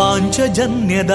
ಪಾಂಚಜನ್ಯದ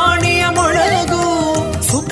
ಮೊಳಗು. ಸುಖ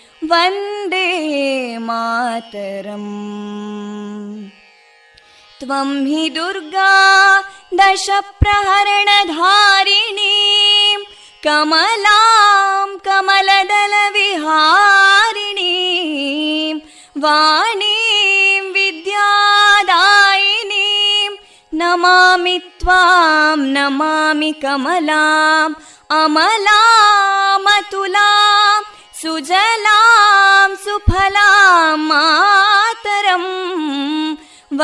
ವಂದೇ ಮಾತರಂ. ತ್ವಂ ಹಿ ದುರ್ಗಾ ದಶ ಪ್ರಹರಣಧಾರಿಣೀ ಕಮಲಾಂ ಕಮಲದಲ ವಿಹಾರಿಣೀ ವಾಣೀಂ ವಿದ್ಯಾದಾಯಿನೀ ನಮಾಮಿ ತ್ವಾಂ ನಮಾಮಿ ಕಮಲಾಂ ಅಮಲಾಂ ಅತುಲಾಂ ಸುಜಲಾಂ ಸುಫಲಾಂ ಮಾತರಂ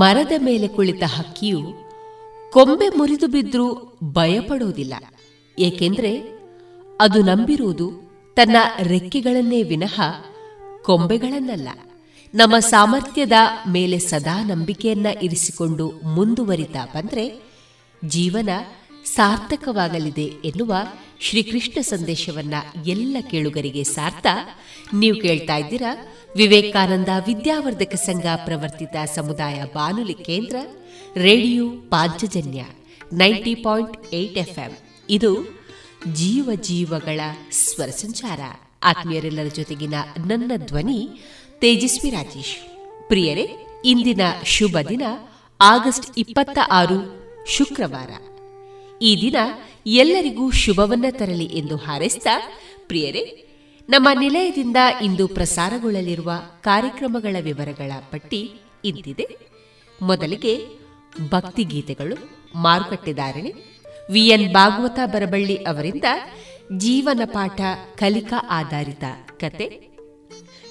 ಮರದ ಮೇಲೆ ಕುಳಿತ ಹಕ್ಕಿಯು ಕೊಂಬೆ ಮುರಿದು ಬಿದ್ದರೂ ಭಯಪಡುವುದಿಲ್ಲ. ಏಕೆಂದರೆ ಅದು ನಂಬಿರುವುದು ತನ್ನ ರೆಕ್ಕೆಗಳನ್ನೇ ವಿನಃ ಕೊಂಬೆಗಳನ್ನಲ್ಲ. ನಮ್ಮ ಸಾಮರ್ಥ್ಯದ ಮೇಲೆ ಸದಾ ನಂಬಿಕೆಯನ್ನ ಇರಿಸಿಕೊಂಡು ಮುಂದುವರಿತಾ ಬಂದರೆ ಜೀವನ ಸಾರ್ಥಕವಾಗಲಿದೆ ಎನ್ನುವ ಶ್ರೀಕೃಷ್ಣ ಸಂದೇಶವನ್ನ ಎಲ್ಲ ಕೇಳುಗರಿಗೆ ಸಾರ್ಥ. ನೀವು ಕೇಳ್ತಾ ಇದ್ದೀರಾ ವಿವೇಕಾನಂದ ವಿದ್ಯಾವರ್ಧಕ ಸಂಘ ಪ್ರವರ್ತಿತ ಸಮುದಾಯ ಬಾನುಲಿ ಕೇಂದ್ರ ರೇಡಿಯೋ ಪಾಂಚಜನ್ಯ 90.8 FM. ಇದು ಜೀವ ಜೀವಗಳ ಸ್ವರ ಸಂಚಾರ. ಆತ್ಮೀಯರೆಲ್ಲರ ಜೊತೆಗಿನ ನನ್ನ ಧ್ವನಿ ತೇಜಸ್ವಿ ರಾಜೇಶ್. ಪ್ರಿಯರೇ, ಇಂದಿನ ಶುಭ ದಿನ ಆಗಸ್ಟ್ 26 ಶುಕ್ರವಾರ. ಈ ದಿನ ಎಲ್ಲರಿಗೂ ಶುಭವನ್ನ ತರಲಿ ಎಂದು ಹಾರೈಸ್ತಾ, ಪ್ರಿಯರೇ, ನಮ್ಮ ನಿಲಯದಿಂದ ಇಂದು ಪ್ರಸಾರಗೊಳ್ಳಲಿರುವ ಕಾರ್ಯಕ್ರಮಗಳ ವಿವರಗಳ ಪಟ್ಟಿ ಇಂತಿದೆ. ಮೊದಲಿಗೆ ಭಕ್ತಿಗೀತೆಗಳು, ಮಾರುಕಟ್ಟೆದಾರಣೆ, ವಿಎನ್ ಭಾಗವತ ಬರಬಳ್ಳಿ ಅವರಿಂದ ಜೀವನ ಪಾಠ ಕಲಿಕಾ ಆಧಾರಿತ ಕತೆ,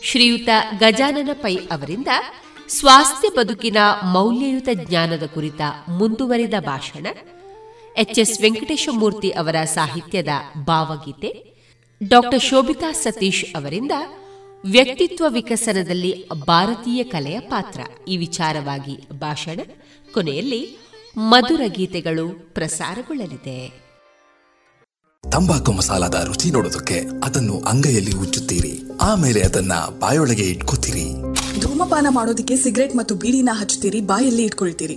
ಶ್ರೀಯುತ ಗಜಾನನ ಪೈ ಅವರಿಂದ ಸ್ವಾಸ್ಥ್ಯ ಬದುಕಿನ ಮೌಲ್ಯಯುತ ಜ್ಞಾನದ ಕುರಿತ ಮುಂದುವರಿದ ಭಾಷಣ, ಎಚ್ಎಸ್ ವೆಂಕಟೇಶಮೂರ್ತಿ ಅವರ ಸಾಹಿತ್ಯದ ಭಾವಗೀತೆ, ಡಾ ಶೋಭಿತಾ ಸತೀಶ್ ಅವರಿಂದ ವ್ಯಕ್ತಿತ್ವ ವಿಕಸನದಲ್ಲಿ ಭಾರತೀಯ ಕಲೆಯ ಪಾತ್ರ ಈ ವಿಚಾರವಾಗಿ ಭಾಷಣ, ಕೊನೆಯಲ್ಲಿ ಮಧುರ ಗೀತೆಗಳು ಪ್ರಸಾರಗೊಳ್ಳಲಿದೆ. ತಂಬಾಕು ಮಸಾಲದ ರುಚಿ ನೋಡೋದಕ್ಕೆ ಅದನ್ನು ಅಂಗೈಯಲ್ಲಿ ಉಜ್ಜುತ್ತೀರಿ, ಆಮೇಲೆ ಅದನ್ನ ಬಾಯೊಳಗೆ ಇಟ್ಕೋತೀರಿ. ಧೂಮಪಾನ ಮಾಡೋದಕ್ಕೆ ಸಿಗರೇಟ್ ಮತ್ತು ಬೀಡಿನ ಹಚ್ಚುತ್ತೀರಿ, ಬಾಯಲ್ಲಿ ಇಟ್ಕೊಳ್ತೀರಿ.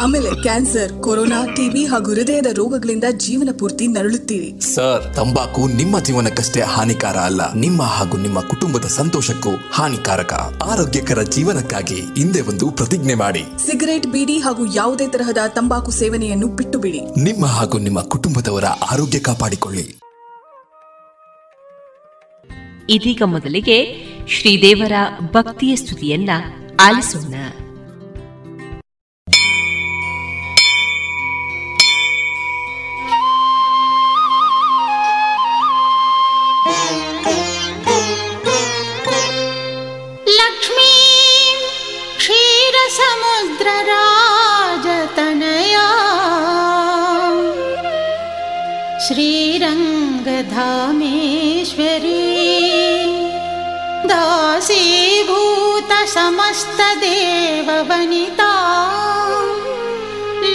ಆಮೇಲೆ ಕ್ಯಾನ್ಸರ್, ಕೊರೋನಾ, ಟಿಬಿ ಹಾಗೂ ಹೃದಯದ ರೋಗಗಳಿಂದ ಜೀವನ ಪೂರ್ತಿ ನರಳುತ್ತೀರಿ. ಸರ್, ತಂಬಾಕು ನಿಮ್ಮ ಜೀವನಕ್ಕಷ್ಟೇ ಹಾನಿಕಾರ ಅಲ್ಲ, ನಿಮ್ಮ ಹಾಗೂ ನಿಮ್ಮ ಕುಟುಂಬದ ಸಂತೋಷಕ್ಕೂ ಹಾನಿಕಾರಕ. ಆರೋಗ್ಯಕರ ಜೀವನಕ್ಕಾಗಿ ಹಿಂದೆ ಒಂದು ಪ್ರತಿಜ್ಞೆ ಮಾಡಿ, ಸಿಗರೇಟ್, ಬೀಡಿ ಹಾಗೂ ಯಾವುದೇ ತರಹದ ತಂಬಾಕು ಸೇವನೆಯನ್ನು ಬಿಟ್ಟು ಬಿಡಿ. ನಿಮ್ಮ ಹಾಗೂ ನಿಮ್ಮ ಕುಟುಂಬದವರ ಆರೋಗ್ಯ ಕಾಪಾಡಿಕೊಳ್ಳಿ. ಇದೀಗ ಮೊದಲಿಗೆ ಶ್ರೀದೇವರ ಭಕ್ತಿಯ ಸ್ತುತಿಯನ್ನ ಆಲಿಸೋಣ. ಲಕ್ಷ್ಮೀ ಕ್ಷೀರ ಸಮುದ್ರ ರಾಜತನಯ ಶ್ರೀರಂಗಧಾಮೇಶ್ವರಿ ದಾಸೀಭೂತ ಸಮಸ್ತ ದೇವ ವನಿತಾ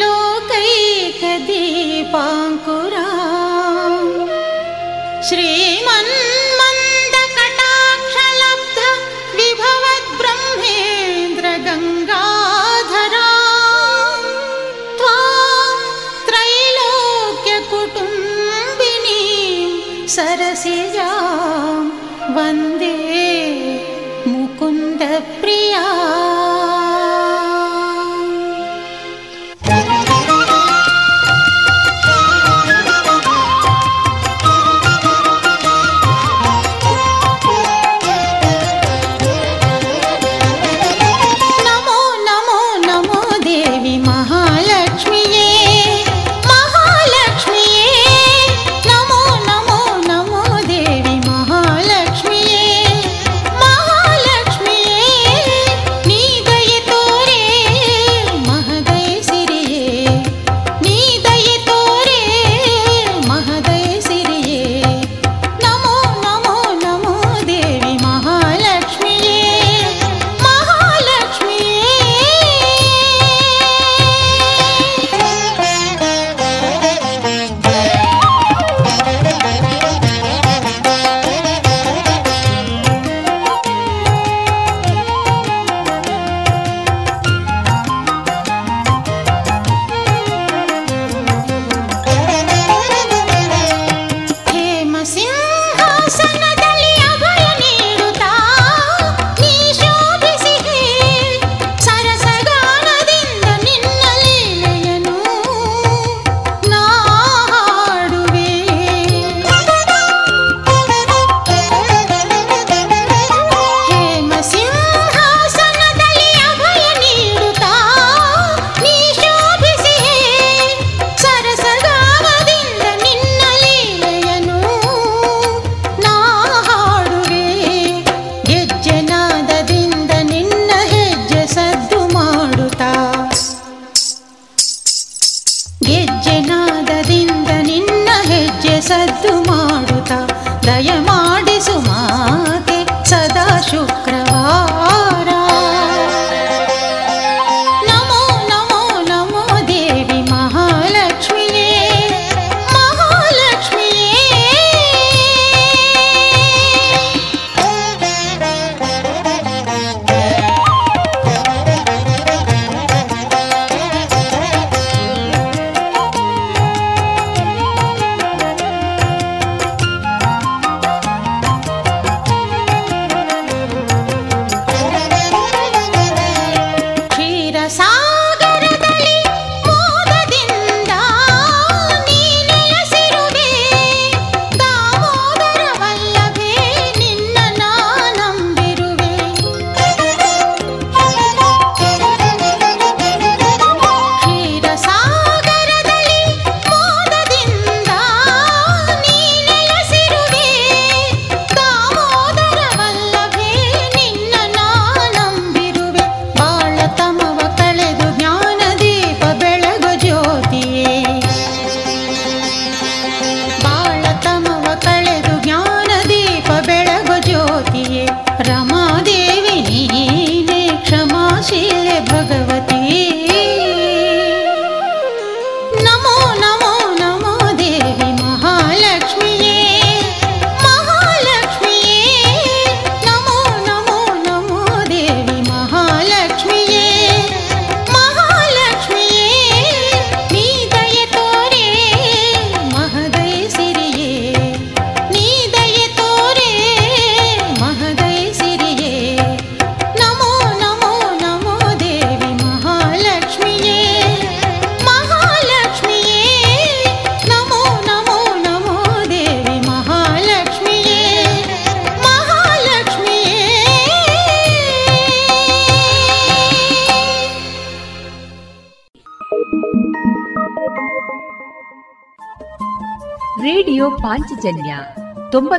ಲೋಕೈಕ ದೀಪಾಂಕುರಾ ಶ್ರೀಮನ್ಮಂದ ಕಟಾಕ್ಷಲಬ್ಧ ವಿಭವದ್ ಬ್ರಹ್ಮೇಂದ್ರ ಗಂಗಾಧರಾ ತ್ವಾಂ ತ್ರೈಲೋಕ್ಯ ಕುಟುಂಬಿನೀ ಸರಸಿಜಾ ವಂದೇ ಮುಕುಂದ ಪ್ರಿಯಾ. ನಮೋ ನಮೋ ನಮೋ ದೇವಿ ಮಹಾಲಕ್ಷ್ಮಿಯೇ, ಮಹಾಲಕ್ಷ್ಮಿಯೇ, ನಮೋ ನಮೋ ನಮೋ ದೇವಿ ಮಹಾಲಕ್ಷ್ಮಿಯೇ, ಮಹಾಲಕ್ಷ್ಮಿಯೇ, ನೀ ಸದ್ದು ಮಾಡುತ್ತ ದಯ ಮಾಡಿಸು ಮಾತೆ ಸದಾ ಶುಕ್ರವಾರ. ನಮೋ ನಮೋ ನಮೋ ದೇವಿ ಮಹಾಲಕ್ಷ್ಮಿಯೇ ಮಹಾಲಕ್ಷ್ಮಿಯೇ. ರೇಡಿಯೋ ಪಾಂಚಜನ್ಯ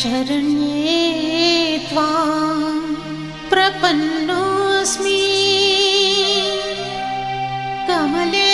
ಶರಣ್ಯೇ ತ್ವಾಂ ಪ್ರಪನ್ನೋಸ್ಮಿ ಕಮಲೇ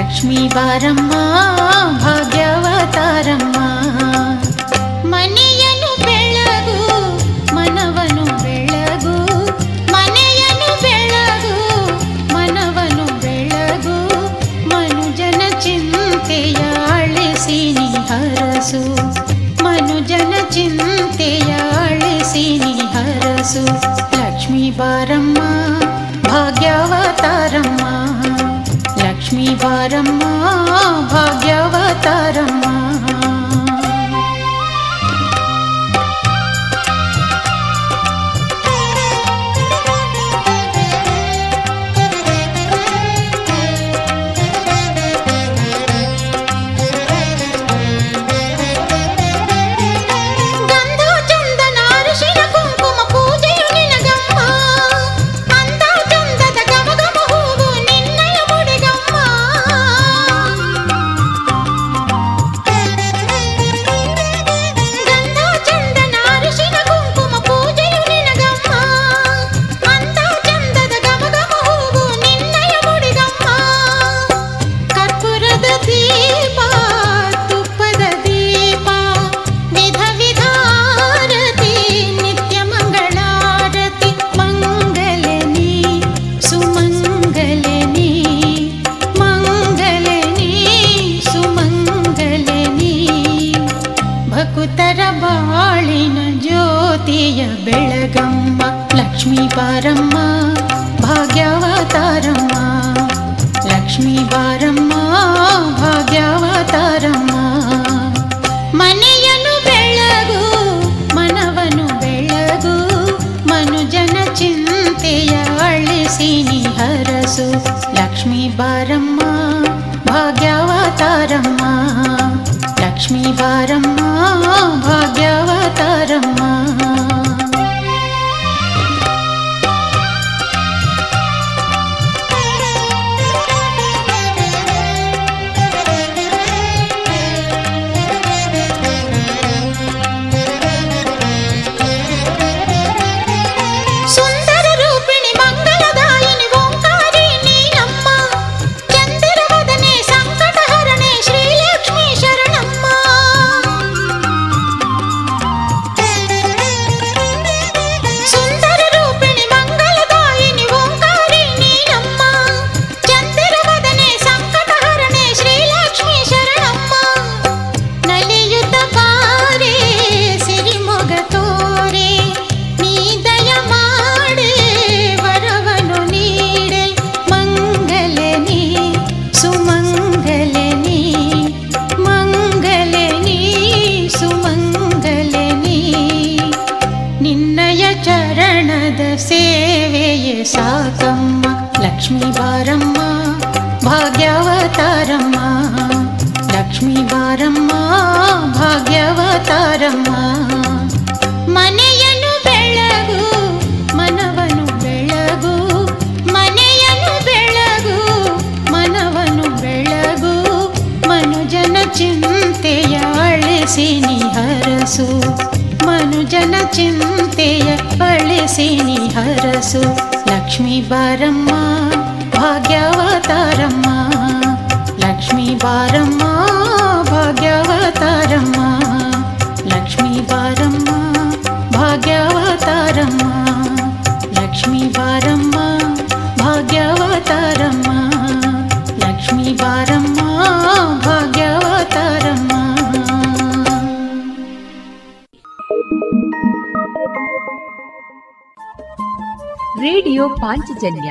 ಲಕ್ಷ್ಮೀ ಬಾರಮ್ಮ ಭಾಗ್ಯವತಾರಮ್ಮ ಮನೆಯನು ಬೆಳಗು ಮನವನು ಬೆಳಗು ಮನೆಯನು ಬೆಳಗು ಮನವನು ಬೆಳಗು ಮನುಜನ ಚಿಂತೆಯ ಅಳಿಸಿ ನೀ ಹರಸು ಮನುಜನ ಚಿಂತೆಯ ಅಳಿಸಿ ನೀ ಹರಸು ಲಕ್ಷ್ಮೀ ಬಾರಮ್ಮ ಭಾಗ್ಯವತಾರಮ್ಮ ಲಕ್ಷ್ಮೀ ಬಾರಮ್ಮ ಭಾಗ್ಯವತಾರಮ್ಮ ಮಾತೆಯ ಬೆಳಗಮ್ಮ, ಲಕ್ಷ್ಮೀ ಬಾರಮ್ಮ ಭಾಗ್ಯಾವತಾರಮ್ಮ, ಲಕ್ಷ್ಮೀ ಬಾರಮ್ಮ ಭಾಗ್ಯಾವತಾರಮ್ಮ. ಮನೆಯನ್ನು ಬೆಳಗು ಮನವನು ಬೆಳಗು, ಮನುಜನ ಚಿಂತೆಯ ಅಳಿಸಿ ನಿಹರಸು, ಲಕ್ಷ್ಮೀ ಬಾರಮ್ಮ ಭಾಗ್ಯಾವತಾರಮ್ಮ, ಲಕ್ಷ್ಮೀ ಬಾರಮ್ಮ ಭಾಗ್ಯಾವತಾರಮ್ಮ. ಲಕ್ಷ್ಮೀ ಬಾರಮ್ಮ ಭಾಗ್ಯಾವತಾರಮ್ಮ, ಲಕ್ಷ್ಮೀ ಬಾರಮ್ಮ ಭಾಗ್ಯಾವತಾರಮ್ಮ, ಲಕ್ಷ್ಮೀ ಬಾರಮ್ಮ ಭಾಗ್ಯಾವತಾರಮ್ಮ, ಲಕ್ಷ್ಮೀ ಬಾರಮ್ಮ ಭಾಗ್ಯಾವತಾರಮ್ಮ, ಲಕ್ಷ್ಮೀ ಬಾರಮ್ಮ ಭಾಗ್ಯಾವತಾರಮ್ಮ. ರೇಡಿಯೋ ಪಾಂಚಜನ್ಯ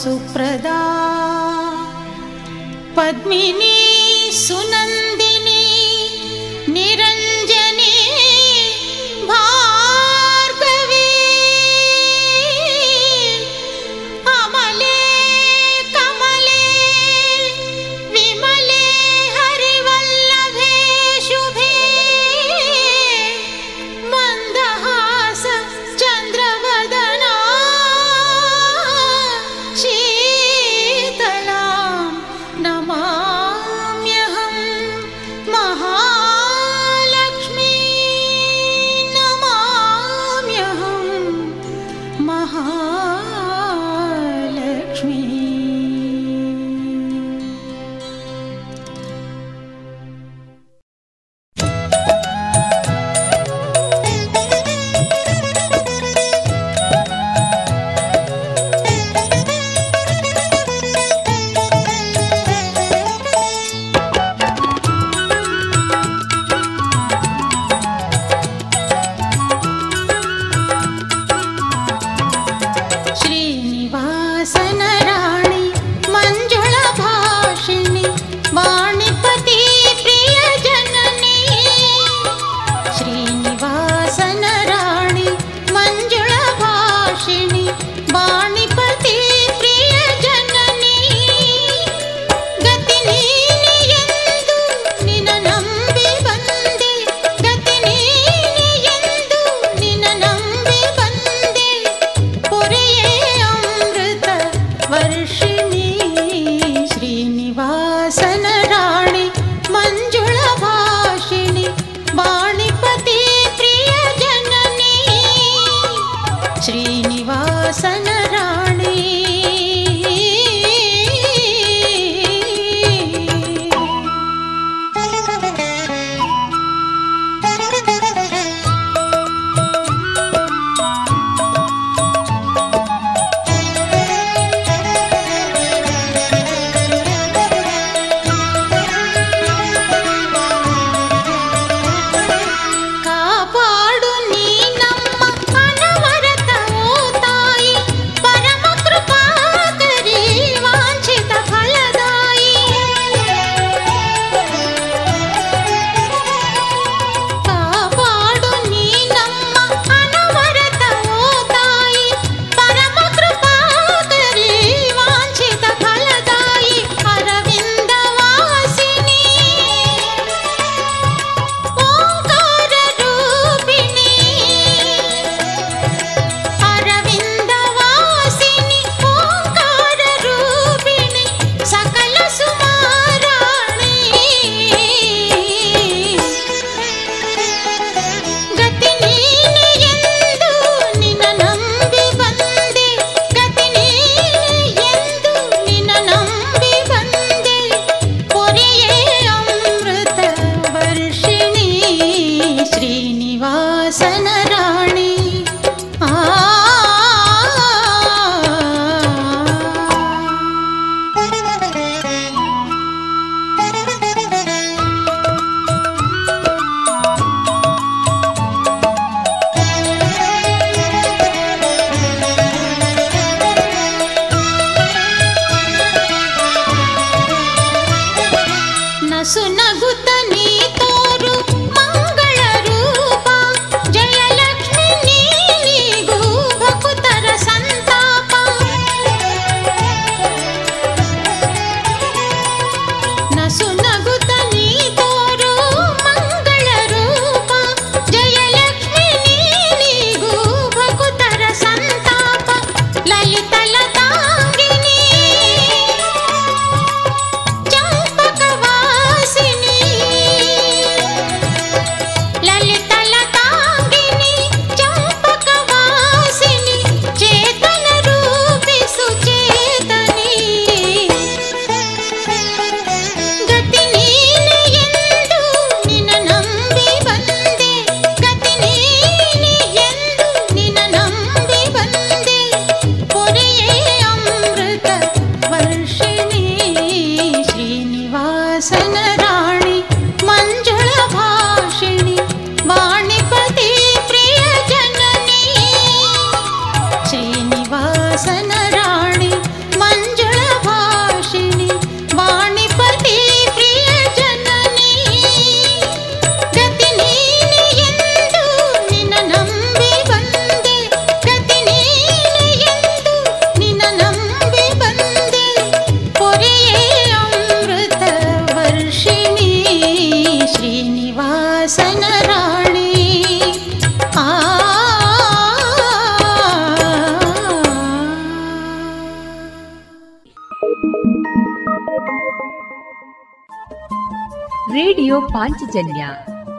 सुप्रदा पद्मिनी सुनंदिनी निरंजनी भार्गवी अमले कमले विमले हरिवल्लभे शुभे मंदहास चंद्रवदन ರೇಡಿಯೋ ಪಾಂಚಜನ್ಯ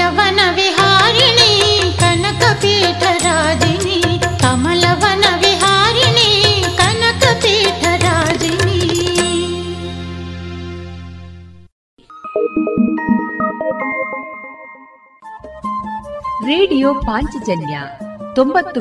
ಕಮಲವನ ವಿಹಾರಿಣಿ ಕನಕಪೀಠ ರಾಜಿನಿ, ಕಮಲವನ ವಿಹಾರಿಣಿ ಕನಕಪೀಠ ರಾಜಿನಿ. ರೇಡಿಯೋ ಪಾಂಚಜನ್ಯ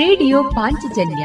ರೇಡಿಯೋ ಪಾಂಚಜನ್ಯ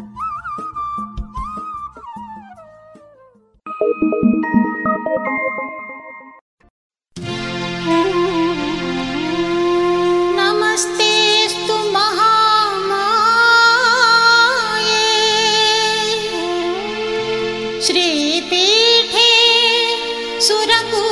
ನಮಸ್ತೇಸ್ತು ಮಹಾಮಾಯೇ ಶ್ರೀಪೀಠೆ ಸುರಕೂ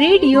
ರೇಡಿಯೋ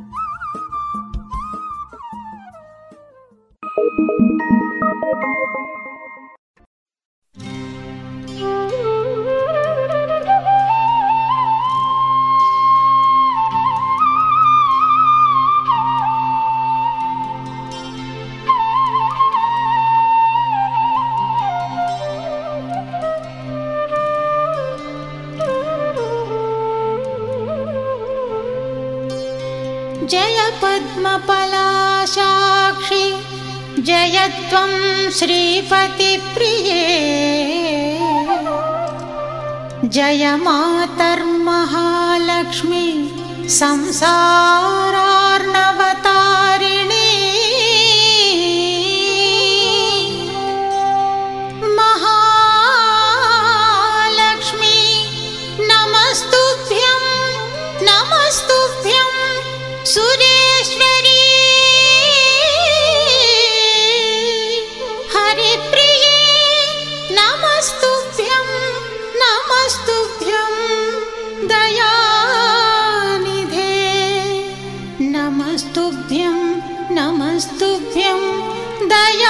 पद्मपलाशाक्षि जय त्वं श्रीपतिप्रिये जय मातर्महालक्ष्मी संसारार्णवतारिणी महालक्ष्मी नमस्तुभ्यं नमस्तुभ्यं सुरे नमस्तुभ्यं दयानिधे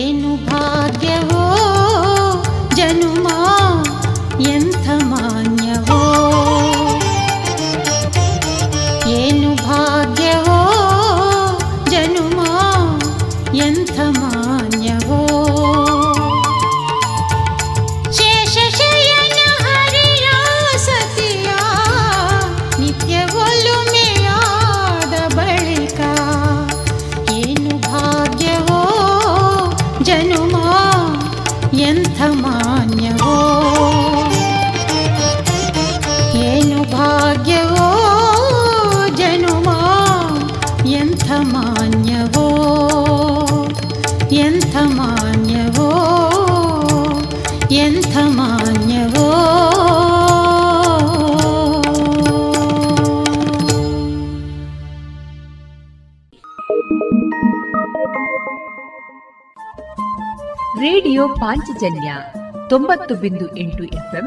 ಏನು ಭಾಗ್ಯವೋ ಜನುಮ ಎಂಥ ಮಾನ್ಯವೋ, ಏನು ಭಾಗ್ಯವೋ ಜನುಮ ಎಂಥ ಮಾನ್ಯವೋ. ಶೇಷಶಯನ ಹರಿಯ ಸತಿಯ ನಿತ್ಯವೊಲುಮೆಯಾದ ಬಳಿಕ ಏನು ಭಾಗ್ಯವೋ ಜನುಮ ಎಂಥ ಮಾನ್ಯವೋ, ಏನು ಭಾಗ್ಯವೋ ಜನುಮ ಎಂಥ ಮಾನ್ಯವೋ, ಎಂಥ ಮಾನ್ಯವೋ, ಎಂಥ ಮಾನ್ಯವೋ. ರೇಡಿಯೋ ಪಾಂಚಜನ್ಯ 90.8 FM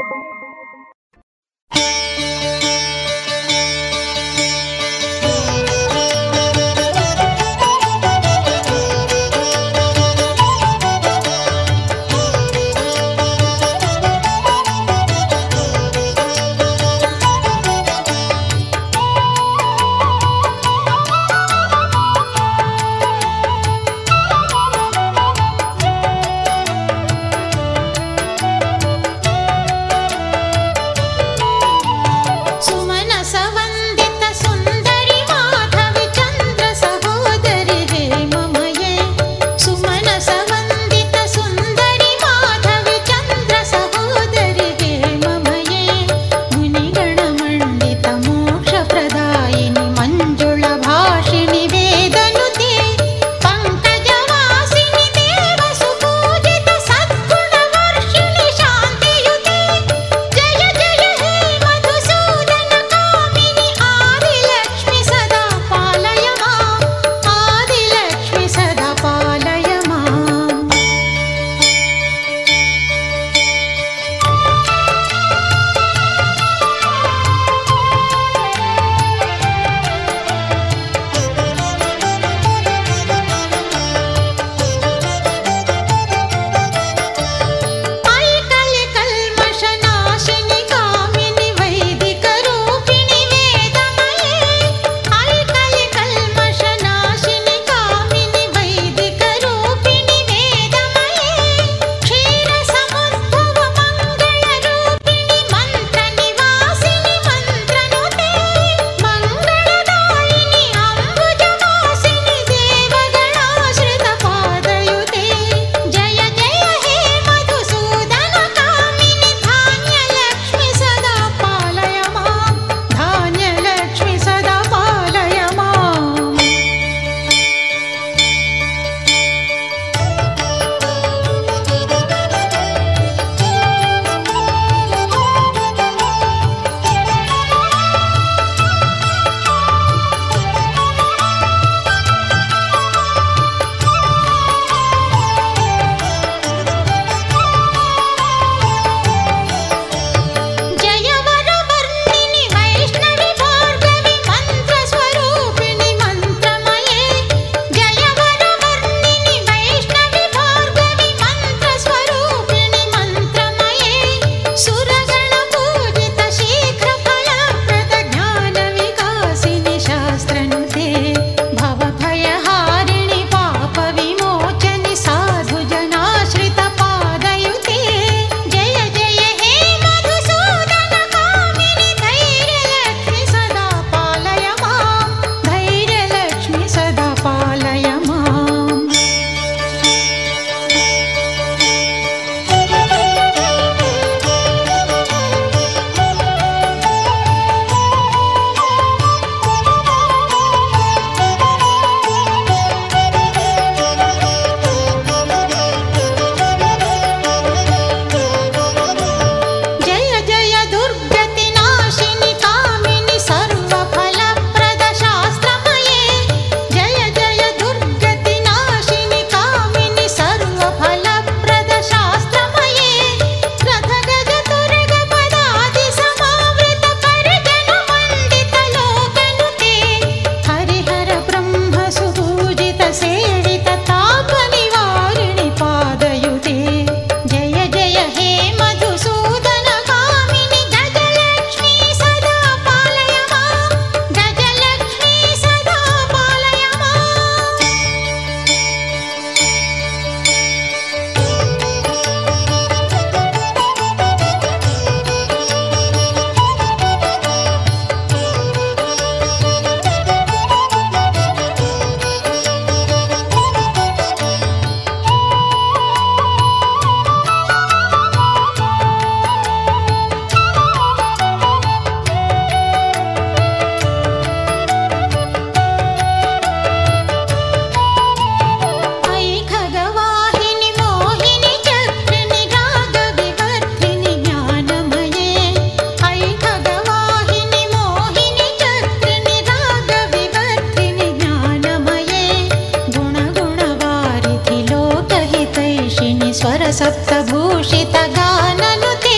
స్వర సప్తభూషిత గానలు తే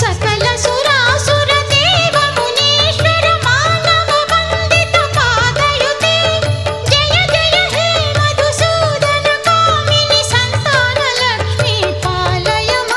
సకల సురాసుర దేవ మునీశ్వర మానవ వందిత పాదయుతే జయ జయ హే మధుసూదన కామిని సంతాన లక్ష్మీ పాలయ మాం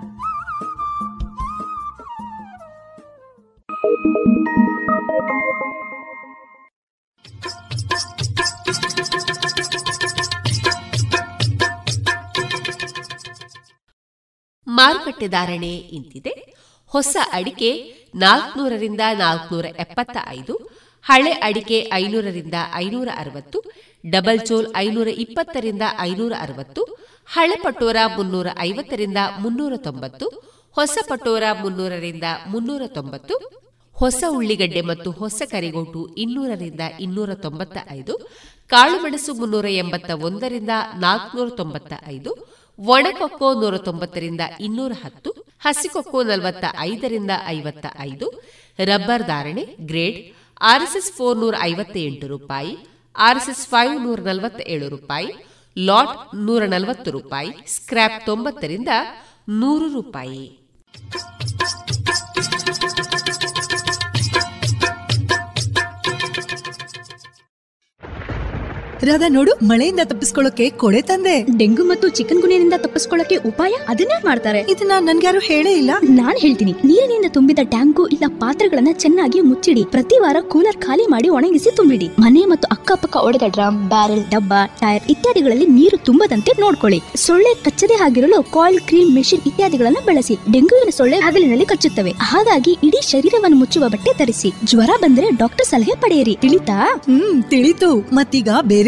ಮಾರುಕಟ್ಟೆ ಧಾರಣೆ ಇಂತಿದೆ. ಹೊಸ ಅಡಿಕೆ 400ರಿಂದ 475, ಹಳೆ ಅಡಿಕೆ 500ರಿಂದ 560, ಡಬಲ್ ಚೋಲ್ 520ರಿಂದ 560, ಹಳೆ ಪಟೋರ 350ರಿಂದ 390, ಹೊಸ ಪಟೋರ 300ರಿಂದ 390, ಹೊಸ ಉಳ್ಳಿಗಡ್ಡೆ ಮತ್ತು ಹೊಸ ಕರಿಗೋಟು 200ರಿಂದ 295, ಕಾಳುಮೆಣಸು 381ರಿಂದ 495, ಒಣಕೊಕ್ಕೋ 190ರಿಂದ 210, ಹಸಿಕೊಕ್ಕೋ 45ರಿಂದ 55. ರಬ್ಬರ್ ಧಾರಣೆ ಗ್ರೇಡ್ ಆರ್ಎಸ್ಎಸ್ 458 ರೂಪಾಯಿ, ಆರ್ಎಸ್ಎಸ್ 547 ರೂಪಾಯಿ, ಲಾಟ್ 140 ರೂಪಾಯಿ, ಸ್ಕ್ರಾಪ್ 90ರಿಂದ 100 ರೂಪಾಯಿ. ರಾಧಾ ನೋಡು, ಮಳೆಯಿಂದ ತಪ್ಪಿಸ್ಕೊಳ್ಳೋಕೆ ಕೊಡೆ ತಂದೆ. ಡೆಂಗು ಮತ್ತು ಚಿಕನ್ ಗುನಿಯಿಂದ ತಪ್ಪಿಸ್ಕೊಳ್ಳೋಕೆ ಉಪಾಯ ಅದನ್ನ ಮಾಡ್ತಾರೆ. ಇದನ್ನ ನನ್ಗ್ಯಾರು ಹೇಳೇ ಇಲ್ಲ. ನಾನ್ ಹೇಳ್ತೀನಿ, ನೀರಿನಿಂದ ತುಂಬಿದ ಟ್ಯಾಂಕು ಇಲ್ಲ ಪಾತ್ರೆಗಳನ್ನ ಚೆನ್ನಾಗಿ ಮುಚ್ಚಿಡಿ. ಪ್ರತಿ ವಾರ ಕೂಲರ್ ಖಾಲಿ ಮಾಡಿ ಒಣಗಿಸಿ ತುಂಬಿಡಿ. ಮನೆ ಮತ್ತು ಅಕ್ಕಪಕ್ಕ ಒಡೆದ ಡ್ರಮ್, ಬ್ಯಾರೆಲ್, ಡಬ್ಬ, ಟೈರ್ ಇತ್ಯಾದಿಗಳಲ್ಲಿ ನೀರು ತುಂಬದಂತೆ ನೋಡ್ಕೊಳ್ಳಿ. ಸೊಳ್ಳೆ ಕಚ್ಚದೆ ಆಗಿರಲು ಕಾಯಿಲ್, ಕ್ರೀಮ್, ಮೆಷಿನ್ ಇತ್ಯಾದಿಗಳನ್ನ ಬಳಸಿ. ಡೆಂಗುವಿನ ಸೊಳ್ಳೆ ಹಗಲಿನಲ್ಲಿ ಕಚ್ಚುತ್ತವೆ, ಹಾಗಾಗಿ ಇಡೀ ಶರೀರವನ್ನು ಮುಚ್ಚುವ ಬಟ್ಟೆ ಧರಿಸಿ. ಜ್ವರ ಬಂದ್ರೆ ಡಾಕ್ಟರ್ ಸಲಹೆ ಪಡೆಯಿರಿ. ತಿಳಿತಾ? ತಿಳಿತು. ಮತ್ತೀಗ ಬೇರೆ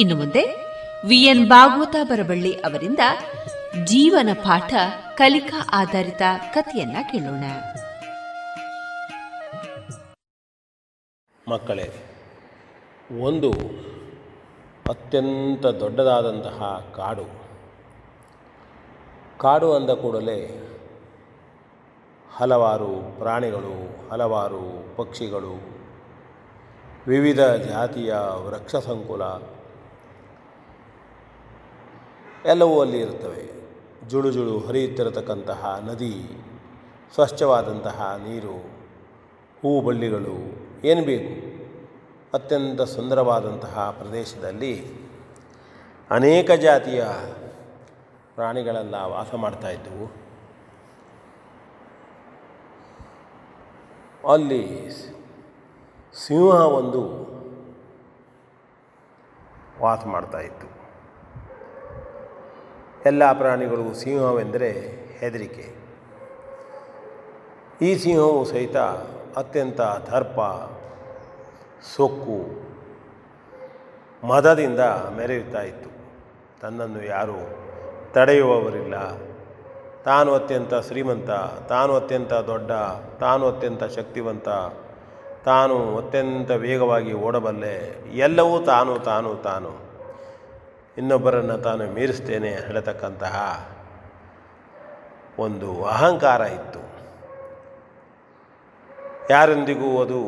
ಇನ್ನು ಮುಂದೆ ವಿಎನ್ ಭಾಗವತ ಬರಬಳ್ಳಿ ಅವರಿಂದ ಜೀವನ ಪಾಠ ಕಲಿಕಾ ಆಧಾರಿತ ಕಥೆಯನ್ನ ಕೇಳೋಣ. ಮಕ್ಕಳೇ, ಒಂದು ಅತ್ಯಂತ ದೊಡ್ಡದಾದಂತಹ ಕಾಡು. ಕಾಡು ಅಂದ ಕೂಡಲೇ ಹಲವಾರು ಪ್ರಾಣಿಗಳು, ಹಲವಾರು ಪಕ್ಷಿಗಳು, ವಿವಿಧ ಜಾತಿಯ ವೃಕ್ಷ ಸಂಕುಲ ಎಲ್ಲವೂ ಅಲ್ಲಿ ಇರ್ತವೆ. ಜುಳು ಜುಳು ಹರಿಯುತ್ತಿರತಕ್ಕಂತಹ ನದಿ, ಸ್ವಚ್ಛವಾದಂತಹ ನೀರು, ಹೂವು ಬಳ್ಳಿಗಳು, ಏನು ಬೇಕು ಅತ್ಯಂತ ಸುಂದರವಾದಂತಹ ಪ್ರದೇಶದಲ್ಲಿ ಅನೇಕ ಜಾತಿಯ ಪ್ರಾಣಿಗಳೆಲ್ಲ ವಾಸ ಮಾಡ್ತಾ ಇದ್ದವು. ಅಲ್ಲಿ ಸಿಂಹ ಒಂದು ವಾಸ ಮಾಡ್ತಾ ಇತ್ತು. ಎಲ್ಲ ಪ್ರಾಣಿಗಳು ಸಿಂಹವೆಂದರೆ ಹೆದರಿಕೆ. ಈ ಸಿಂಹವು ಸಹಿತ ಅತ್ಯಂತ ದರ್ಪ, ಸೊಕ್ಕು, ಮದದಿಂದ ಮೆರೆಯುತ್ತಾ ಇತ್ತು. ತನ್ನನ್ನು ಯಾರೂ ತಡೆಯುವವರಿಲ್ಲ. ತಾನು ಅತ್ಯಂತ ಶ್ರೀಮಂತ, ತಾನು ಅತ್ಯಂತ ದೊಡ್ಡ, ತಾನು ಅತ್ಯಂತ ಶಕ್ತಿವಂತ, ತಾನು ಅತ್ಯಂತ ವೇಗವಾಗಿ ಓಡಬಲ್ಲೆ, ಎಲ್ಲವೂ ತಾನು ತಾನು ತಾನು ಇನ್ನೊಬ್ಬರನ್ನು ತಾನು ಮೀರಿಸ್ತೇನೆ ಹೇಳತಕ್ಕಂತಹ ಒಂದು ಅಹಂಕಾರ ಇತ್ತು. ಯಾರೊಂದಿಗೂ ಅದು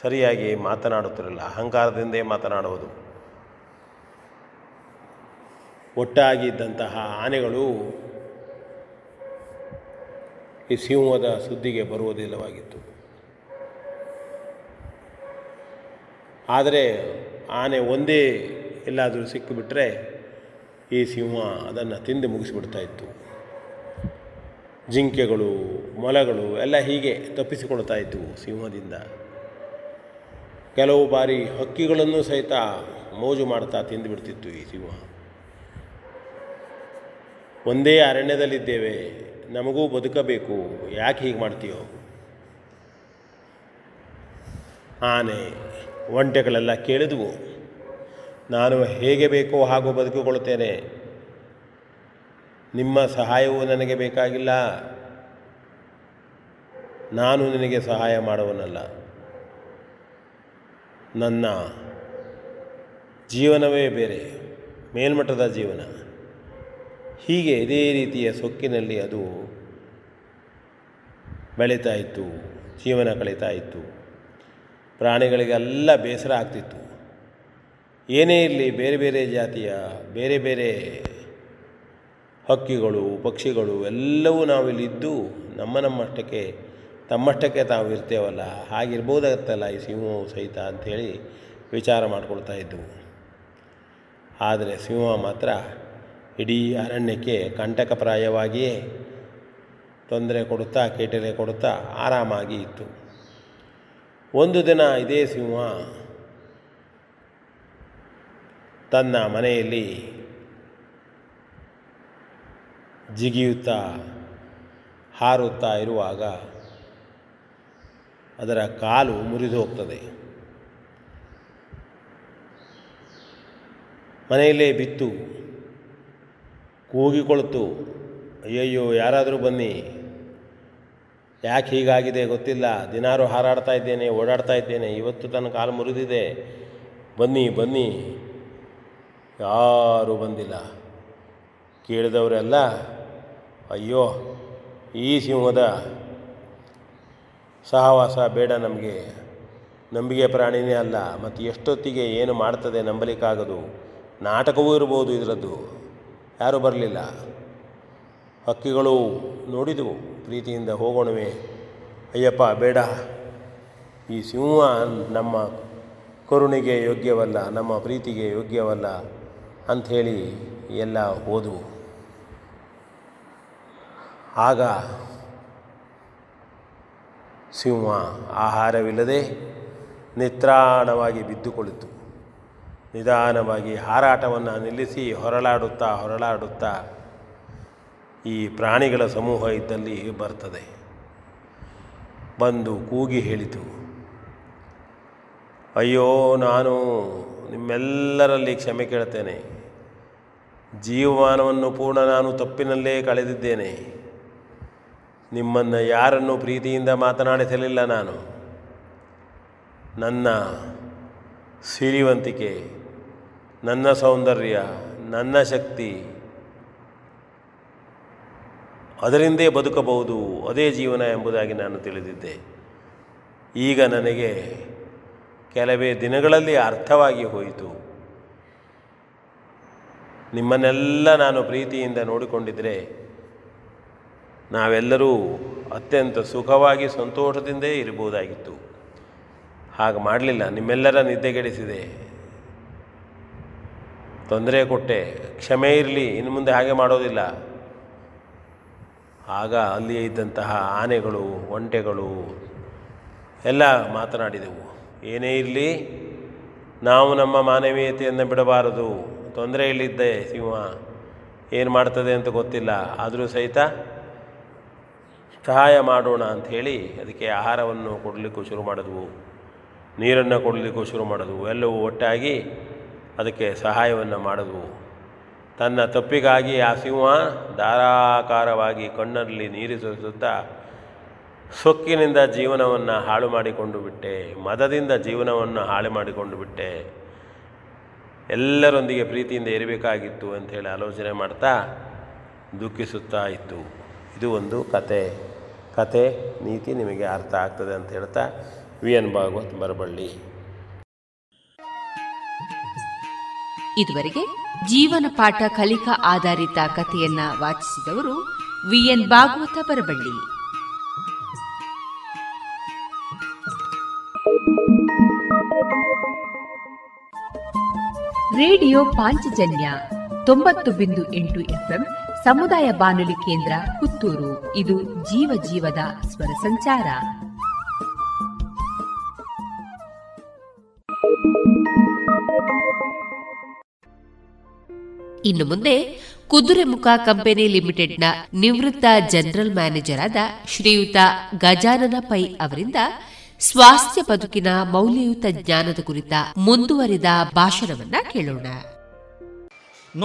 ಸರಿಯಾಗಿ ಮಾತನಾಡುತ್ತಿರಲಿಲ್ಲ. ಅಹಂಕಾರದಿಂದೇ ಮಾತನಾಡುವುದು. ಒಟ್ಟಾಗಿದ್ದಂತಹ ಆನೆಗಳು ಈ ಸಿಂಹದ ಸುದ್ದಿಗೆ ಬರುವುದಿಲ್ಲವಾಗಿತ್ತು. ಆದರೆ ಆನೆ ಒಂದೇ ಎಲ್ಲಾದರೂ ಸಿಕ್ಕಿಬಿಟ್ರೆ ಈ ಸಿಂಹ ಅದನ್ನು ತಿಂದು ಮುಗಿಸಿಬಿಡ್ತಾ ಇತ್ತು. ಜಿಂಕೆಗಳು, ಮೊಲಗಳು ಎಲ್ಲ ಹೀಗೆ ತಪ್ಪಿಸಿಕೊಳ್ತಾ ಇದ್ದವು ಸಿಂಹದಿಂದ. ಕೆಲವು ಬಾರಿ ಹಕ್ಕಿಗಳನ್ನು ಸಹಿತ ಮೋಜು ಮಾಡ್ತಾ ತಿಂದುಬಿಡ್ತಿತ್ತು ಈ ಸಿಂಹ. ಒಂದೇ ಅರಣ್ಯದಲ್ಲಿದ್ದೇವೆ, ನಮಗೂ ಬದುಕಬೇಕು, ಯಾಕೆ ಹೀಗೆ ಮಾಡ್ತೀಯೋ? ಆನೆ, ಒಂಟೆಗಳೆಲ್ಲ ಕೇಳಿದ್ವು, ನಾನು ಹೇಗೆ ಬೇಕೋ ಹಾಗೂ ಬದುಕಿಕೊಳ್ಳುತ್ತೇನೆ, ನಿಮ್ಮ ಸಹಾಯವೂ ನನಗೆ ಬೇಕಾಗಿಲ್ಲ, ನಾನು ನಿನಗೆ ಸಹಾಯ ಮಾಡುವನಲ್ಲ, ನನ್ನ ಜೀವನವೇ ಬೇರೆ, ಮೇಲ್ಮಟ್ಟದ ಜೀವನ. ಹೀಗೆ ಇದೇ ರೀತಿಯ ಸೊಕ್ಕಿನಲ್ಲಿ ಅದು ಬೆಳೀತಾಯಿತ್ತು, ಜೀವನ ಕಳೀತಾಯಿತ್ತು. ಪ್ರಾಣಿಗಳಿಗೆಲ್ಲ ಬೇಸರ ಆಗ್ತಿತ್ತು. ಏನೇ ಇರಲಿ, ಬೇರೆ ಬೇರೆ ಜಾತಿಯ ಬೇರೆ ಬೇರೆ ಹಕ್ಕಿಗಳು, ಪಕ್ಷಿಗಳು ಎಲ್ಲವೂ ನಾವಿಲ್ಲಿದ್ದು ನಮ್ಮಷ್ಟಕ್ಕೆ ತಮ್ಮಷ್ಟಕ್ಕೆ ತಾವು ಇರ್ತೇವಲ್ಲ, ಹಾಗಿರ್ಬೋದಾಗತ್ತಲ್ಲ ಈ ಸಿಂಹವು ಸಹಿತ ಅಂಥೇಳಿ ವಿಚಾರ ಮಾಡಿಕೊಳ್ತಾ ಇದ್ದವು. ಆದರೆ ಸಿಂಹ ಮಾತ್ರ ಇಡೀ ಅರಣ್ಯಕ್ಕೆ ಕಂಟಕಪ್ರಾಯವಾಗಿಯೇ ತೊಂದರೆ ಕೊಡುತ್ತಾ ಕೇಟಲೆ ಕೊಡುತ್ತಾ ಆರಾಮಾಗಿ ಇತ್ತು. ಒಂದು ದಿನ ಇದೇ ಸಿಂಹ ತನ್ನ ಮನೆಯಲ್ಲಿ ಜಿಗಿಯುತ್ತಾ ಹಾರುತ್ತಾ ಇರುವಾಗ ಅದರ ಕಾಲು ಮುರಿದು ಹೋಗ್ತದೆ. ಮನೆಯಲ್ಲೇ ಬಿತ್ತು, ಕೂಗಿಕೊಳ್ತು, ಅಯ್ಯಯ್ಯೋ ಯಾರಾದರೂ ಬನ್ನಿ, ಯಾಕೆ ಹೀಗಾಗಿದೆ ಗೊತ್ತಿಲ್ಲ, ದಿನಾರು ಹಾರಾಡ್ತಾ ಇದ್ದೇನೆ, ಓಡಾಡ್ತಾ ಇದ್ದೇನೆ, ಇವತ್ತು ತನ್ನ ಕಾಲು ಮುರಿದಿದೆ, ಬನ್ನಿ ಬನ್ನಿ. ಯಾರೂ ಬಂದಿಲ್ಲ. ಕೇಳಿದವರೆಲ್ಲ ಅಯ್ಯೋ ಈ ಸಿಂಹದ ಸಹವಾಸ ಬೇಡ ನಮಗೆ, ನಂಬಿಕೆ ಪ್ರಾಣಿನೇ ಅಲ್ಲ, ಮತ್ತು ಎಷ್ಟೊತ್ತಿಗೆ ಏನು ಮಾಡ್ತದೆ ನಂಬಲಿಕ್ಕಾಗದು, ನಾಟಕವೂ ಇರ್ಬೋದು ಇದರದ್ದು. ಯಾರೂ ಬರಲಿಲ್ಲ. ಹಕ್ಕಿಗಳು ನೋಡಿದವು ಪ್ರೀತಿಯಿಂದ, ಹೋಗೋಣವೇ, ಅಯ್ಯಪ್ಪ ಬೇಡ, ಈ ಸಿಂಹ ನಮ್ಮ ಕರುಣಿಗೆ ಯೋಗ್ಯವಲ್ಲ, ನಮ್ಮ ಪ್ರೀತಿಗೆ ಯೋಗ್ಯವಲ್ಲ ಅಂಥೇಳಿ ಎಲ್ಲ ಹೋದವು. ಆಗ ಸಿಂಹ ಆಹಾರವಿಲ್ಲದೆ ನಿತ್ರಾಣವಾಗಿ ಬಿದ್ದುಕೊಳ್ಳಿತು. ನಿಧಾನವಾಗಿ ಹಾರಾಟವನ್ನು ನಿಲ್ಲಿಸಿ ಹೊರಳಾಡುತ್ತಾ ಹೊರಳಾಡುತ್ತಾ ಈ ಪ್ರಾಣಿಗಳ ಸಮೂಹ ಇದ್ದಲ್ಲಿ ಬರ್ತದೆ. ಬಂದು ಕೂಗಿ ಹೇಳಿತು, ಅಯ್ಯೋ ನಾನು ನಿಮ್ಮೆಲ್ಲರಲ್ಲಿ ಕ್ಷಮೆ ಕೇಳ್ತೇನೆ, ಜೀವಮಾನವನ್ನು ಪೂರ್ಣ ನಾನು ತಪ್ಪಿನಲ್ಲೇ ಕಳೆದಿದ್ದೇನೆ, ನಿಮ್ಮನ್ನು ಯಾರನ್ನು ಪ್ರೀತಿಯಿಂದ ಮಾತನಾಡಿಸಲಿಲ್ಲ, ನಾನು ನನ್ನ ಸಿರಿವಂತಿಕೆ, ನನ್ನ ಸೌಂದರ್ಯ, ನನ್ನ ಶಕ್ತಿ, ಅದರಿಂದೇ ಬದುಕಬಹುದು, ಅದೇ ಜೀವನ ಎಂಬುದಾಗಿ ನಾನು ತಿಳಿದಿದ್ದೆ. ಈಗ ನನಗೆ ಕೆಲವೇ ದಿನಗಳಲ್ಲಿ ಅರ್ಥವಾಗಿ ಹೋಯಿತು. ನಿಮ್ಮನ್ನೆಲ್ಲ ನಾನು ಪ್ರೀತಿಯಿಂದ ನೋಡಿಕೊಂಡಿದ್ದರೆ ನಾವೆಲ್ಲರೂ ಅತ್ಯಂತ ಸುಖವಾಗಿ ಸಂತೋಷದಿಂದೇ ಇರಬಹುದಾಗಿತ್ತು. ಹಾಗೆ ಮಾಡಲಿಲ್ಲ, ನಿಮ್ಮೆಲ್ಲರ ನಿದ್ದೆಗೆಡಿಸಿದೆ, ತೊಂದರೆ ಕೊಟ್ಟೆ, ಕ್ಷಮೆ ಇರಲಿ, ಇನ್ನು ಮುಂದೆ ಹಾಗೆ ಮಾಡೋದಿಲ್ಲ. ಆಗ ಅಲ್ಲಿಯೇ ಇದ್ದಂತಹ ಆನೆಗಳು, ಒಂಟೆಗಳು ಎಲ್ಲ ಮಾತನಾಡಿದೆವು. ಏನೇ ಇರಲಿ, ನಾವು ನಮ್ಮ ಮಾನವೀಯತೆಯನ್ನು ಬಿಡಬಾರದು. ತೊಂದರೆಯಲ್ಲಿದ್ದೆ ಸಿಂಹ, ಏನು ಮಾಡ್ತದೆ ಅಂತ ಗೊತ್ತಿಲ್ಲ, ಆದರೂ ಸಹಿತ ಸಹಾಯ ಮಾಡೋಣ ಅಂಥೇಳಿ ಅದಕ್ಕೆ ಆಹಾರವನ್ನು ಕೊಡಲಿಕ್ಕೂ ಶುರು ಮಾಡಿದ್ವು, ನೀರನ್ನು ಕೊಡಲಿಕ್ಕೂ ಶುರು ಮಾಡಿದ್ವು. ಎಲ್ಲವೂ ಒಟ್ಟಾಗಿ ಅದಕ್ಕೆ ಸಹಾಯವನ್ನು ಮಾಡಿದ್ವು. ತನ್ನ ತಪ್ಪಿಗಾಗಿ ಆ ಸಿಂಹ ಧಾರಾಕಾರವಾಗಿ ಕಣ್ಣಲ್ಲಿ ನೀರು ಸುರಿಸುತ್ತಾ ಸೊಕ್ಕಿನಿಂದ ಜೀವನವನ್ನು ಹಾಳು ಮಾಡಿಕೊಂಡು ಬಿಟ್ಟೆ, ಮದದಿಂದ ಜೀವನವನ್ನು ಹಾಳು ಮಾಡಿಕೊಂಡು ಬಿಟ್ಟೆ, ಎಲ್ಲರೊಂದಿಗೆ ಪ್ರೀತಿಯಿಂದ ಇರಬೇಕಾಗಿತ್ತು ಅಂಥೇಳಿ ಆಲೋಚನೆ ಮಾಡ್ತಾ ದುಃಖಿಸುತ್ತಾ ಇತ್ತು. ಇದು ಒಂದು ಕತೆ ನೀತಿ ನಿಮಗೆ ಅರ್ಥ ಆಗ್ತದೆ ಅಂತ ಹೇಳ್ತಾ VN ಭಾಗವತ್ ಮರಬಳ್ಳಿ. ಇದುವರೆಗೆ ಜೀವನ ಪಾಠ ಕಲಿಕಾ ಆಧಾರಿತ ಕಥೆಯನ್ನ ವಾಚಿಸಿದವರು VN Bhagavata Marballi. Radio Panchajanya 90.8 FM ಸಮುದಾಯ ಬಾನುಲಿ ಕೇಂದ್ರ ಪುತ್ತೂರು. ಇದು ಜೀವ ಜೀವದ ಸ್ವರ ಸಂಚಾರ. ಇನ್ನು ಮುಂದೆ ಕುದುರೆಮುಖ ಕಂಪನಿ ಲಿಮಿಟೆಡ್ನ ನಿವೃತ್ತ ಜನರಲ್ ಮ್ಯಾನೇಜರ್ ಆದ ಶ್ರೀಯುತ ಗಜಾನನ ಪೈ ಅವರಿಂದ ಸ್ವಾಸ್ಥ್ಯ ಬದುಕಿನ ಮೌಲ್ಯಯುತ ಜ್ಞಾನದ ಕುರಿತ ಮುಂದುವರಿದ ಭಾಷಣವನ್ನ ಕೇಳೋಣ.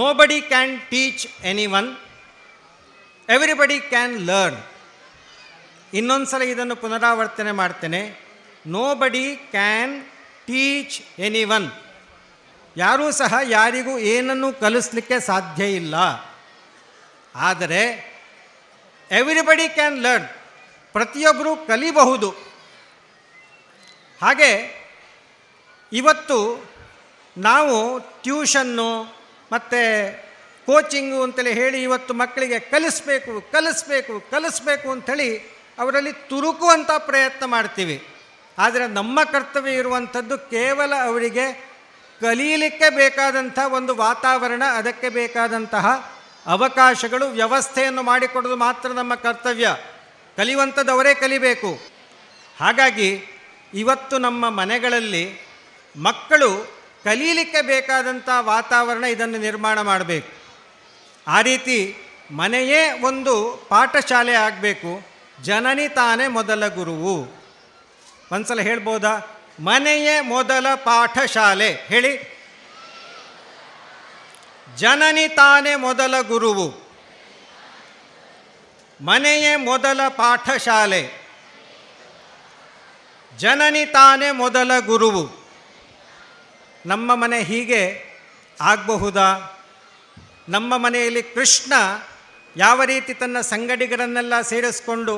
Nobody can teach anyone. Everybody can learn. ಇನ್ನೊಂದ್ಸಲ ಇದನ್ನು ಪುನರಾವರ್ತನೆ ಮಾಡ್ತೇನೆ. Nobody can teach anyone. ಯಾರೂ ಸಹ ಯಾರಿಗೂ ಏನನ್ನೂ ಕಲಿಸ್ಲಿಕ್ಕೆ ಸಾಧ್ಯ ಇಲ್ಲ. ಆದರೆ ಎವ್ರಿಬಡಿ ಕ್ಯಾನ್ ಲರ್ನ್. ಪ್ರತಿಯೊಬ್ಬರೂ ಕಲಿಬಹುದು. ಹಾಗೆ ಇವತ್ತು ನಾವು ಟ್ಯೂಷನ್ನು ಮತ್ತು ಕೋಚಿಂಗು ಅಂತೇಳಿ ಹೇಳಿ ಇವತ್ತು ಮಕ್ಕಳಿಗೆ ಕಲಿಸಬೇಕು ಕಲಿಸಬೇಕು ಕಲಿಸಬೇಕು ಅಂಥೇಳಿ ಅವರಲ್ಲಿ ತುರುಕುವಂಥ ಪ್ರಯತ್ನ ಮಾಡ್ತೀವಿ. ಆದರೆ ನಮ್ಮ ಕರ್ತವ್ಯ ಇರುವಂಥದ್ದು ಕೇವಲ ಅವರಿಗೆ ಕಲಿಯಲಿಕ್ಕೆ ಬೇಕಾದಂಥ ಒಂದು ವಾತಾವರಣ, ಅದಕ್ಕೆ ಬೇಕಾದಂತಹ ಅವಕಾಶಗಳು, ವ್ಯವಸ್ಥೆಯನ್ನು ಮಾಡಿಕೊಡೋದು ಮಾತ್ರ ನಮ್ಮ ಕರ್ತವ್ಯ. ಕಲಿಯುವಂಥದ್ದು ಅವರೇ ಕಲಿಬೇಕು. ಹಾಗಾಗಿ ಇವತ್ತು ನಮ್ಮ ಮನೆಗಳಲ್ಲಿ ಮಕ್ಕಳು ಕಲೀಲಿಕ್ಕೆ ಬೇಕಾದಂಥ ವಾತಾವರಣ, ಇದನ್ನು ನಿರ್ಮಾಣ ಮಾಡಬೇಕು. ಆ ರೀತಿ ಮನೆಯೇ ಒಂದು ಪಾಠಶಾಲೆ ಆಗಬೇಕು. ಜನನಿ ತಾನೇ ಮೊದಲ ಗುರುವು. ಒಂದು ಸಲ ಹೇಳ್ಬೋದಾ, ಮನೆಯೇ ಮೊದಲ ಪಾಠಶಾಲೆ ಹೇಳಿ. ಜನನಿ ತಾನೇ ಮೊದಲ ಗುರುವು, ಮನೆಯೇ ಮೊದಲ ಪಾಠಶಾಲೆ, ಜನನಿ ತಾನೇ ಮೊದಲ ಗುರುವು. ನಮ್ಮ ಮನೆ ಹೀಗೆ ಆಗಬಹುದಾ? ನಮ್ಮ ಮನೆಯಲ್ಲಿ ಕೃಷ್ಣ ಯಾವ ರೀತಿ ತನ್ನ ಸಂಗಡಿಗರನ್ನೆಲ್ಲ ಸೇರಿಸಿಕೊಂಡು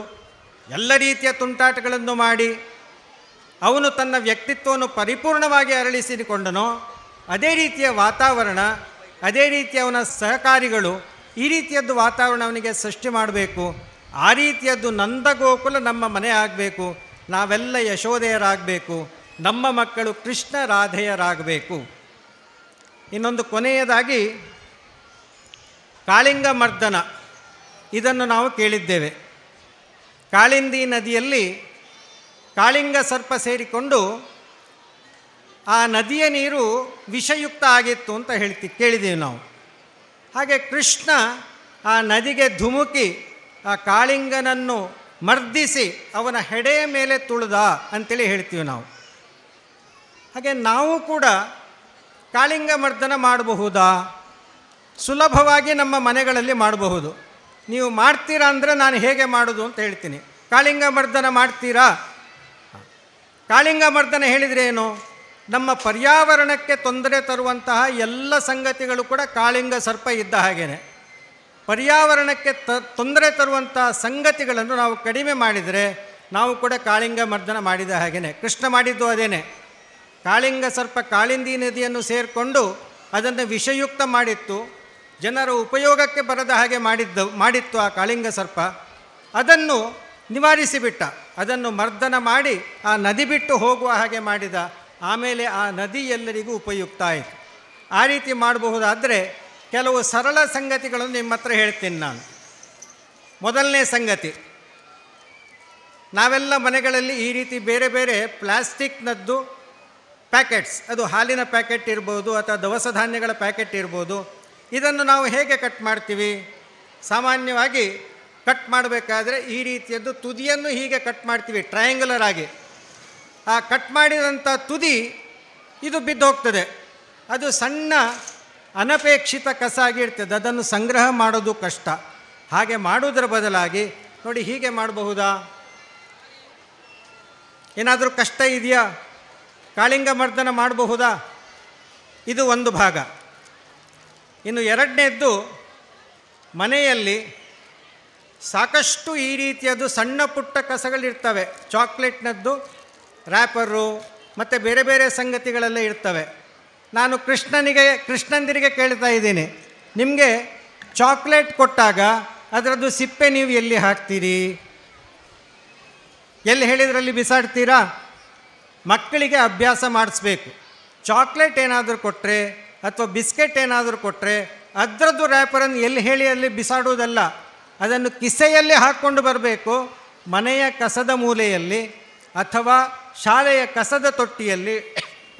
ಎಲ್ಲ ರೀತಿಯ ತುಂಟಾಟಗಳನ್ನು ಮಾಡಿ ಅವನು ತನ್ನ ವ್ಯಕ್ತಿತ್ವವನ್ನು ಪರಿಪೂರ್ಣವಾಗಿ ಅರಳಿಸಿಕೊಂಡನೋ, ಅದೇ ರೀತಿಯ ವಾತಾವರಣ, ಅದೇ ರೀತಿ ಅವನ ಸಹಕಾರಿಗಳು, ಈ ರೀತಿಯದ್ದು ವಾತಾವರಣ ಅವನಿಗೆ ಸೃಷ್ಟಿ ಮಾಡಬೇಕು. ಆ ರೀತಿಯದ್ದು ನಂದಗೋಕುಲ ನಮ್ಮ ಮನೆ ಆಗಬೇಕು. ನಾವೆಲ್ಲ ಯಶೋಧೆಯರಾಗಬೇಕು. ನಮ್ಮ ಮಕ್ಕಳು ಕೃಷ್ಣ ರಾಧೆಯರಾಗಬೇಕು. ಇನ್ನೊಂದು ಕೊನೆಯದಾಗಿ ಕಾಳಿಂಗ ಮರ್ದನ, ಇದನ್ನು ನಾವು ಕೇಳಿದ್ದೇವೆ. ಕಾಳಿಂದಿ ನದಿಯಲ್ಲಿ ಕಾಳಿಂಗ ಸರ್ಪ ಸೇರಿಕೊಂಡು ಆ ನದಿಯ ನೀರು ವಿಷಯುಕ್ತ ಆಗಿತ್ತು ಅಂತ ಕೇಳಿದ್ದೀವಿ ನಾವು. ಹಾಗೆ ಕೃಷ್ಣ ಆ ನದಿಗೆ ಧುಮುಕಿ ಆ ಕಾಳಿಂಗನನ್ನು ಮರ್ದಿಸಿ ಅವನ ಹೆಡೆಯ ಮೇಲೆ ತುಳಿದ ಅಂತೇಳಿ ಹೇಳ್ತೀವಿ ನಾವು. ಹಾಗೆ ನಾವು ಕೂಡ ಕಾಳಿಂಗ ಮರ್ದನ ಮಾಡಬಹುದಾ? ಸುಲಭವಾಗಿ ನಮ್ಮ ಮನೆಗಳಲ್ಲಿ ಮಾಡಬಹುದು. ನೀವು ಮಾಡ್ತೀರಾ ಅಂದರೆ ನಾನು ಹೇಗೆ ಮಾಡೋದು ಅಂತ ಹೇಳ್ತೀನಿ. ಕಾಳಿಂಗ ಮರ್ದನ ಮಾಡ್ತೀರಾ? ಕಾಳಿಂಗ ಮರ್ದನ ಹೇಳಿದರೆ ಏನು? ನಮ್ಮ ಪರ್ಯಾವರಣಕ್ಕೆ ತೊಂದರೆ ತರುವಂತಹ ಎಲ್ಲ ಸಂಗತಿಗಳು ಕೂಡ ಕಾಳಿಂಗ ಸರ್ಪ ಇದ್ದ ಹಾಗೆಯೇ. ಪರ್ಯಾವರಣಕ್ಕೆ ತೊಂದರೆ ತರುವಂತಹ ಸಂಗತಿಗಳನ್ನು ನಾವು ಕಡಿಮೆ ಮಾಡಿದರೆ ನಾವು ಕೂಡ ಕಾಳಿಂಗ ಮರ್ದನ ಮಾಡಿದ ಹಾಗೆಯೇ. ಕೃಷ್ಣ ಮಾಡಿದ್ದು ಅದೇನೆ. ಕಾಳಿಂಗ ಸರ್ಪ ಕಾಳಿಂದಿ ನದಿಯನ್ನು ಸೇರಿಕೊಂಡು ಅದನ್ನು ವಿಷಯುಕ್ತ ಮಾಡಿತ್ತು, ಜನರ ಉಪಯೋಗಕ್ಕೆ ಬರದ ಹಾಗೆ ಮಾಡಿತ್ತು ಆ ಕಾಳಿಂಗ ಸರ್ಪ. ಅದನ್ನು ನಿವಾರಿಸಿಬಿಟ್ಟ, ಅದನ್ನು ಮರ್ದನ ಮಾಡಿ ಆ ನದಿ ಬಿಟ್ಟು ಹೋಗುವ ಹಾಗೆ ಮಾಡಿದ. ಆಮೇಲೆ ಆ ನದಿ ಎಲ್ಲರಿಗೂ ಉಪಯುಕ್ತ ಆಯಿತು. ಆ ರೀತಿ ಮಾಡಬಹುದಾದರೆ ಕೆಲವು ಸರಳ ಸಂಗತಿಗಳನ್ನು ನಿಮ್ಮ ಹತ್ರ ಹೇಳ್ತೀನಿ ನಾನು. ಮೊದಲನೇ ಸಂಗತಿ, ನಾವೆಲ್ಲ ಮನೆಗಳಲ್ಲಿ ಈ ರೀತಿ ಬೇರೆ ಬೇರೆ ಪ್ಲ್ಯಾಸ್ಟಿಕ್ನದ್ದು ಪ್ಯಾಕೆಟ್ಸ್, ಅದು ಹಾಲಿನ ಪ್ಯಾಕೆಟ್ ಇರ್ಬೋದು ಅಥವಾ ದವಸ ಧಾನ್ಯಗಳ ಪ್ಯಾಕೆಟ್ ಇರ್ಬೋದು, ಇದನ್ನು ನಾವು ಹೇಗೆ ಕಟ್ ಮಾಡ್ತೀವಿ? ಸಾಮಾನ್ಯವಾಗಿ ಕಟ್ ಮಾಡಬೇಕಾದ್ರೆ ಈ ರೀತಿಯದ್ದು ತುದಿಯನ್ನು ಹೀಗೆ ಕಟ್ ಮಾಡ್ತೀವಿ, ಟ್ರಯಾಂಗ್ಯುಲರ್ ಆಗಿ. ಆ ಕಟ್ ಮಾಡಿದಂಥ ತುದಿ ಇದು ಬಿದ್ದೋಗ್ತದೆ. ಅದು ಸಣ್ಣ ಅನಪೇಕ್ಷಿತ ಕಸ ಆಗಿರ್ತದೆ, ಅದನ್ನು ಸಂಗ್ರಹ ಮಾಡೋದು ಕಷ್ಟ. ಹಾಗೆ ಮಾಡೋದರ ಬದಲಾಗಿ ನೋಡಿ ಹೀಗೆ ಮಾಡಬಹುದಾ? ಏನಾದರೂ ಕಷ್ಟ ಇದೆಯಾ? ಕಾಳಿಂಗ ಮರ್ದನ ಮಾಡಬಹುದಾ? ಇದು ಒಂದು ಭಾಗ. ಇನ್ನು ಎರಡನೇದ್ದು, ಮನೆಯಲ್ಲಿ ಸಾಕಷ್ಟು ಈ ರೀತಿಯದ್ದು ಸಣ್ಣ ಪುಟ್ಟ ಕಸಗಳಿರ್ತವೆ. ಚಾಕ್ಲೇಟ್ನದ್ದು ರ್ಯಾಪರು ಮತ್ತು ಬೇರೆ ಬೇರೆ ಸಂಗತಿಗಳೆಲ್ಲ ಇರ್ತವೆ. ನಾನು ಕೃಷ್ಣಂದಿರಿಗೆ ಕೇಳ್ತಾ ಇದ್ದೀನಿ, ನಿಮಗೆ ಚಾಕ್ಲೇಟ್ ಕೊಟ್ಟಾಗ ಅದರದ್ದು ಸಿಪ್ಪೆ ನೀವು ಎಲ್ಲಿ ಹಾಕ್ತೀರಿ? ಎಲ್ಲಿ ಹೇಳಿದ್ರಲ್ಲಿ ಬಿಸಾಡ್ತೀರಾ? ಮಕ್ಕಳಿಗೆ ಅಭ್ಯಾಸ ಮಾಡಿಸ್ಬೇಕು. ಚಾಕ್ಲೇಟ್ ಏನಾದರೂ ಕೊಟ್ಟರೆ ಅಥವಾ ಬಿಸ್ಕೆಟ್ ಏನಾದರೂ ಕೊಟ್ಟರೆ ಅದರದ್ದು ರ್ಯಾಪರನ್ನು ಎಲ್ಲಿ ಹೇಳಿ ಅಲ್ಲಿ ಬಿಸಾಡುವುದಲ್ಲ, ಅದನ್ನು ಕಿಸೆಯಲ್ಲಿ ಹಾಕ್ಕೊಂಡು ಬರಬೇಕು. ಮನೆಯ ಕಸದ ಮೂಲೆಯಲ್ಲಿ ಅಥವಾ ಶಾಲೆಯ ಕಸದ ತೊಟ್ಟಿಯಲ್ಲಿ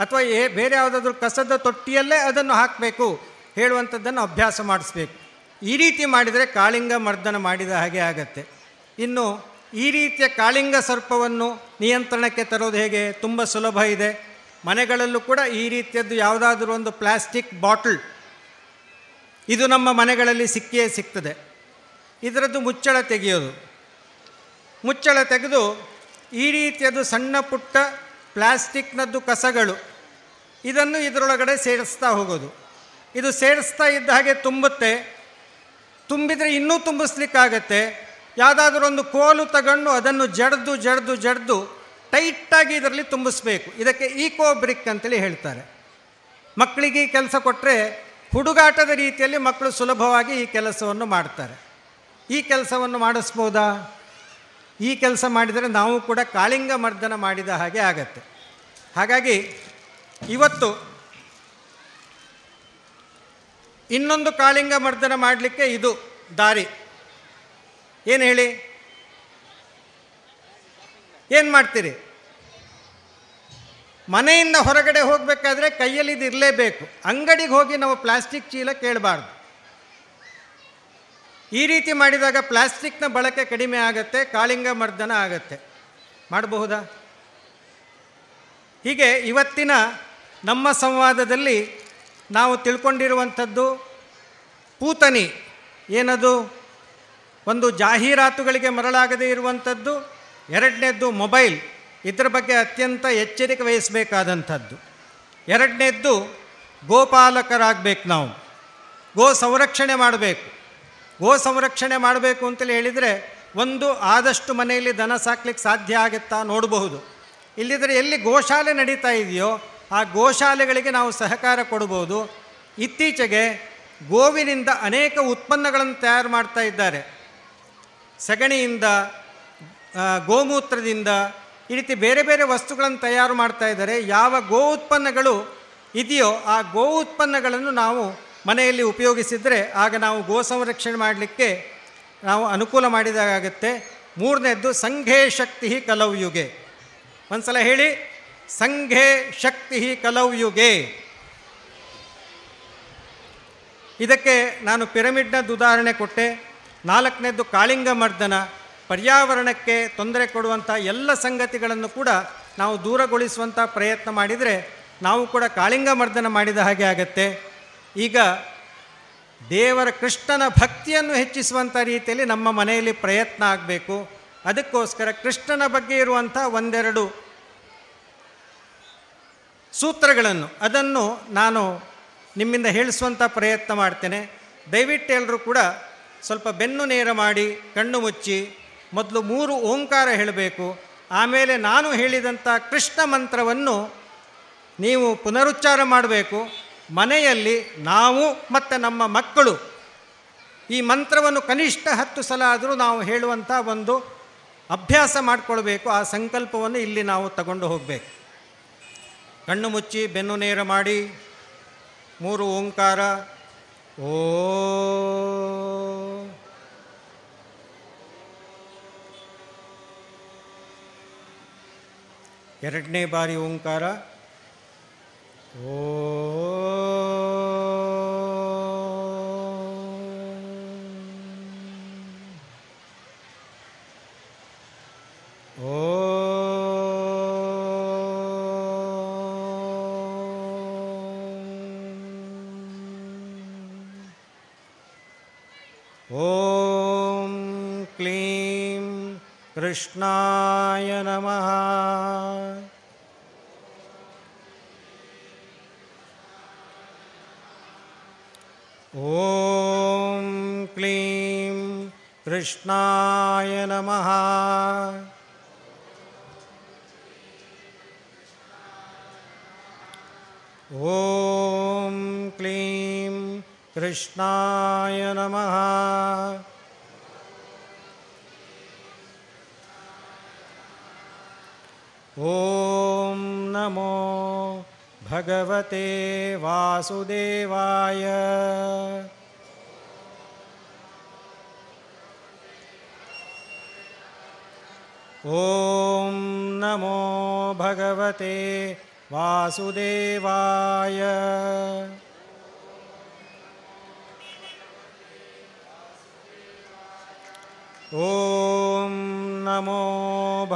ಅಥವಾ ಬೇರೆ ಯಾವುದಾದ್ರೂ ಕಸದ ತೊಟ್ಟಿಯಲ್ಲೇ ಅದನ್ನು ಹಾಕಬೇಕು ಹೇಳುವಂಥದ್ದನ್ನು ಅಭ್ಯಾಸ ಮಾಡಿಸ್ಬೇಕು. ಈ ರೀತಿ ಮಾಡಿದರೆ ಕಾಳಿಂಗ ಮರ್ದನ ಮಾಡಿದ ಹಾಗೆ ಆಗತ್ತೆ. ಇನ್ನು ಈ ರೀತಿಯ ಕಾಳಿಂಗ ಸರ್ಪವನ್ನು ನಿಯಂತ್ರಣಕ್ಕೆ ತರೋದು ಹೇಗೆ? ತುಂಬ ಸುಲಭ ಇದೆ. ಮನೆಗಳಲ್ಲೂ ಕೂಡ ಈ ರೀತಿಯದ್ದು ಯಾವುದಾದ್ರೂ ಒಂದು ಪ್ಲ್ಯಾಸ್ಟಿಕ್ ಬಾಟಲ್, ಇದು ನಮ್ಮ ಮನೆಗಳಲ್ಲಿ ಸಿಕ್ಕಿಯೇ ಸಿಗ್ತದೆ. ಇದರದ್ದು ಮುಚ್ಚಳ ತೆಗೆಯೋದು. ಮುಚ್ಚಳ ತೆಗೆದು ಈ ರೀತಿಯದ್ದು ಸಣ್ಣ ಪುಟ್ಟ ಪ್ಲ್ಯಾಸ್ಟಿಕ್ನದ್ದು ಕಸಗಳು ಇದನ್ನು ಇದರೊಳಗಡೆ ಸೇರಿಸ್ತಾ ಹೋಗೋದು. ಇದು ಸೇರಿಸ್ತಾ ಇದ್ದ ಹಾಗೆ ತುಂಬುತ್ತೆ. ತುಂಬಿದರೆ ಇನ್ನೂ ತುಂಬಿಸ್ಲಿಕ್ಕಾಗತ್ತೆ. ಯಾವುದಾದ್ರೊಂದು ಕೋಲು ತಗೊಂಡು ಅದನ್ನು ಜಡ್ದು ಟೈಟಾಗಿ ಇದರಲ್ಲಿ ತುಂಬಿಸ್ಬೇಕು. ಇದಕ್ಕೆ ಈಕೋ ಬ್ರಿಕ್ ಅಂತೇಳಿ ಹೇಳ್ತಾರೆ. ಮಕ್ಕಳಿಗೆ ಈ ಕೆಲಸ ಕೊಟ್ಟರೆ ಹುಡುಗಾಟದ ರೀತಿಯಲ್ಲಿ ಮಕ್ಕಳು ಸುಲಭವಾಗಿ ಈ ಕೆಲಸವನ್ನು ಮಾಡ್ತಾರೆ. ಈ ಕೆಲಸವನ್ನು ಮಾಡಿಸ್ಬೋದಾ? ಈ ಕೆಲಸ ಮಾಡಿದರೆ ನಾವು ಕೂಡ ಕಾಳಿಂಗ ಮರ್ದನ ಮಾಡಿದ ಹಾಗೆ ಆಗತ್ತೆ. ಹಾಗಾಗಿ ಇವತ್ತು ಇನ್ನೊಂದು ಕಾಳಿಂಗ ಮರ್ದನ ಮಾಡಲಿಕ್ಕೆ ಇದು ದಾರಿ. ಏನು ಹೇಳಿ, ಏನು ಮಾಡ್ತೀರಿ? ಮನೆಯಿಂದ ಹೊರಗಡೆ ಹೋಗಬೇಕಾದ್ರೆ ಕೈಯಲ್ಲಿ ಇದು ಇರಲೇಬೇಕು. ಅಂಗಡಿಗೆ ಹೋಗಿ ನಾವು ಪ್ಲಾಸ್ಟಿಕ್ ಚೀಲ ಕೇಳಬಾರ್ದು. ಈ ರೀತಿ ಮಾಡಿದಾಗ ಪ್ಲಾಸ್ಟಿಕ್ನ ಬಳಕೆ ಕಡಿಮೆ ಆಗುತ್ತೆ, ಕಾಳಿಂಗ ಮರ್ದನ ಆಗತ್ತೆ. ಮಾಡಬಹುದಾ? ಹೀಗೆ ಇವತ್ತಿನ ನಮ್ಮ ಸಂವಾದದಲ್ಲಿ ನಾವು ತಿಳ್ಕೊಂಡಿರುವಂಥದ್ದು ಪೂತನಿ. ಏನದು? ಒಂದು ಜಾಹೀರಾತುಗಳಿಗೆ ಮರಳಾಗದೇ ಇರುವಂಥದ್ದು. ಎರಡನೇದ್ದು ಮೊಬೈಲ್, ಇದರ ಬಗ್ಗೆ ಅತ್ಯಂತ ಎಚ್ಚರಿಕೆ ವಹಿಸಬೇಕಾದಂಥದ್ದು. ಎರಡನೇದ್ದು ಗೋಪಾಲಕರಾಗಬೇಕು ನಾವು, ಗೋ ಸಂರಕ್ಷಣೆ ಮಾಡಬೇಕು. ಗೋ ಸಂರಕ್ಷಣೆ ಮಾಡಬೇಕು ಅಂತೇಳಿ ಹೇಳಿದರೆ ಒಂದು ಆದಷ್ಟು ಮನೆಯಲ್ಲಿ ದನ ಸಾಕ್ಲಿಕ್ಕೆ ಸಾಧ್ಯ ಆಗುತ್ತಾ ನೋಡಬಹುದು. ಇಲ್ಲಿದ್ದರೆ ಎಲ್ಲಿ ಗೋಶಾಲೆ ನಡೀತಾ ಇದೆಯೋ ಆ ಗೋಶಾಲೆಗಳಿಗೆ ನಾವು ಸಹಕಾರ ಕೊಡ್ಬೋದು. ಇತ್ತೀಚೆಗೆ ಗೋವಿನಿಂದ ಅನೇಕ ಉತ್ಪನ್ನಗಳನ್ನು ತಯಾರು ಮಾಡ್ತಾ ಇದ್ದಾರೆ. ಸಗಣಿಯಿಂದ, ಗೋಮೂತ್ರದಿಂದ, ಈ ರೀತಿ ಬೇರೆ ಬೇರೆ ವಸ್ತುಗಳನ್ನು ತಯಾರು ಮಾಡ್ತಾ ಇದ್ದಾರೆ. ಯಾವ ಗೋ ಉತ್ಪನ್ನಗಳು ಇದೆಯೋ ಆ ಗೋ ಉತ್ಪನ್ನಗಳನ್ನು ನಾವು ಮನೆಯಲ್ಲಿ ಉಪಯೋಗಿಸಿದರೆ ಆಗ ನಾವು ಗೋ ಸಂರಕ್ಷಣೆ ಮಾಡಲಿಕ್ಕೆ ನಾವು ಅನುಕೂಲ ಮಾಡಿದಾಗುತ್ತೆ. ಮೂರನೇದ್ದು ಸಂಘೇ ಶಕ್ತಿ ಕಲೌ ಯುಗೆ. ಒಂದು ಸಲ ಹೇಳಿ, ಸಂಘೇ ಶಕ್ತಿ ಕಲೌ ಯುಗೆ. ಇದಕ್ಕೆ ನಾನು ಪಿರಮಿಡ್ನದ್ದು ಉದಾಹರಣೆ ಕೊಟ್ಟೆ. ನಾಲ್ಕನೇದ್ದು ಕಾಳಿಂಗ ಮರ್ದನ. ಪರ್ಯಾವರಣಕ್ಕೆ ತೊಂದರೆ ಕೊಡುವಂಥ ಎಲ್ಲ ಸಂಗತಿಗಳನ್ನು ಕೂಡ ನಾವು ದೂರಗೊಳಿಸುವಂಥ ಪ್ರಯತ್ನ ಮಾಡಿದರೆ ನಾವು ಕೂಡ ಕಾಳಿಂಗ ಮರ್ದನ ಮಾಡಿದ ಹಾಗೆ ಆಗತ್ತೆ. ಈಗ ದೇವರ ಕೃಷ್ಣನ ಭಕ್ತಿಯನ್ನು ಹೆಚ್ಚಿಸುವಂಥ ರೀತಿಯಲ್ಲಿ ನಮ್ಮ ಮನೆಯಲ್ಲಿ ಪ್ರಯತ್ನ ಆಗಬೇಕು. ಅದಕ್ಕೋಸ್ಕರ ಕೃಷ್ಣನ ಬಗ್ಗೆ ಇರುವಂಥ ಒಂದೆರಡು ಸೂತ್ರಗಳನ್ನು ಅದನ್ನು ನಾನು ನಿಮ್ಮಿಂದ ಹೇಳಿಸುವಂಥ ಪ್ರಯತ್ನ ಮಾಡ್ತೇನೆ. ದಯವಿಟ್ಟು ಎಲ್ಲರೂ ಕೂಡ ಸ್ವಲ್ಪ ಬೆನ್ನು ನೇರ ಮಾಡಿ ಕಣ್ಣು ಮುಚ್ಚಿ ಮೊದಲು 3 ಓಂಕಾರ ಹೇಳಬೇಕು. ಆಮೇಲೆ ನಾನು ಹೇಳಿದಂಥ ಕೃಷ್ಣ ಮಂತ್ರವನ್ನು ನೀವು ಪುನರುಚ್ಚಾರ ಮಾಡಬೇಕು. ಮನೆಯಲ್ಲಿ ನಾವು ಮತ್ತು ನಮ್ಮ ಮಕ್ಕಳು ಈ ಮಂತ್ರವನ್ನು ಕನಿಷ್ಠ 10 ಸಲ ಆದರೂ ನಾವು ಹೇಳುವಂಥ ಒಂದು ಅಭ್ಯಾಸ ಮಾಡಿಕೊಳ್ಬೇಕು. ಆ ಸಂಕಲ್ಪವನ್ನು ಇಲ್ಲಿ ನಾವು ತಗೊಂಡು ಹೋಗಬೇಕು. ಕಣ್ಣು ಮುಚ್ಚಿ ಬೆನ್ನು ನೇರ ಮಾಡಿ 3 ಓಂಕಾರ. ಓ ಎರಡನೇ ಬಾರಿ ಓಂಕಾರ. ಓ ಓಂ ಕ್ಲೀಂ ಕೃಷ್ಣಾಯ ನಮಃ. ಓಂ ಕ್ಲೀಂ ಕೃಷ್ಣಾಯ ನಮಃ. ಓಂ ಕ್ಲೀಂ ಕೃಷ್ಣಾಯ ನಮಃ. ಓಂ ನಮೋ ಭಗವತೆ ವಾಸುದೇವಾಯ. ಓಂ ನಮೋ ಭಗವತೆ ವಾಸುದೇವಾಯ. ಓಂ ನಮೋ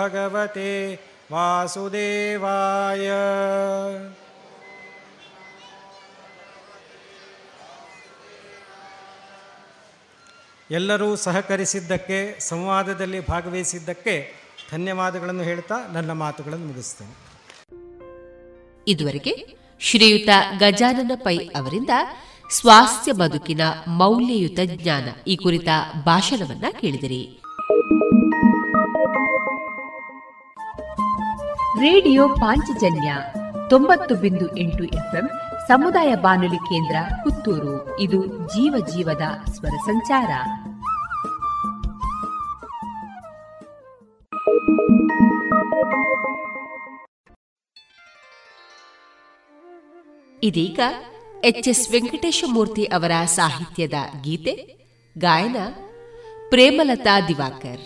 ಭಗವತೆ ವಾಸುದೇವಾಯ. ಎಲ್ಲರೂ ಸಹಕರಿಸಿದ್ದಕ್ಕೆ, ಸಂವಾದದಲ್ಲಿ ಭಾಗವಹಿಸಿದ್ದಕ್ಕೆ ಧನ್ಯವಾದಗಳನ್ನು ಹೇಳ್ತಾ ನನ್ನ ಮಾತುಗಳನ್ನು ಮುಗಿಸ್ತೇನೆ. ಇದುವರೆಗೆ ಶ್ರೀಯುತ ಗಜಾನನ ಪೈ ಅವರಿಂದ ಸ್ವಾಸ್ಥ್ಯ ಬದುಕಿನ ಮೌಲ್ಯಯುತ ಜ್ಞಾನ ಈ ಕುರಿತ ಭಾಷಣವನ್ನ ಕೇಳಿದಿರಿ. ರೇಡಿಯೋ ಪಾಂಚಜನ್ಯ 90.8 FM ಸಮುದಾಯ ಬಾನುಲಿ ಕೇಂದ್ರ ಪುತ್ತೂರು. ಇದು ಜೀವ ಜೀವದ ಸ್ವರ ಸಂಚಾರ. ಇದೀಗ ಎಚ್.ಎಸ್. ವೆಂಕಟೇಶಮೂರ್ತಿ ಅವರ ಸಾಹಿತ್ಯದ ಗೀತೆ ಗಾಯನ ಪ್ರೇಮಲತಾ ದಿವಾಕರ್.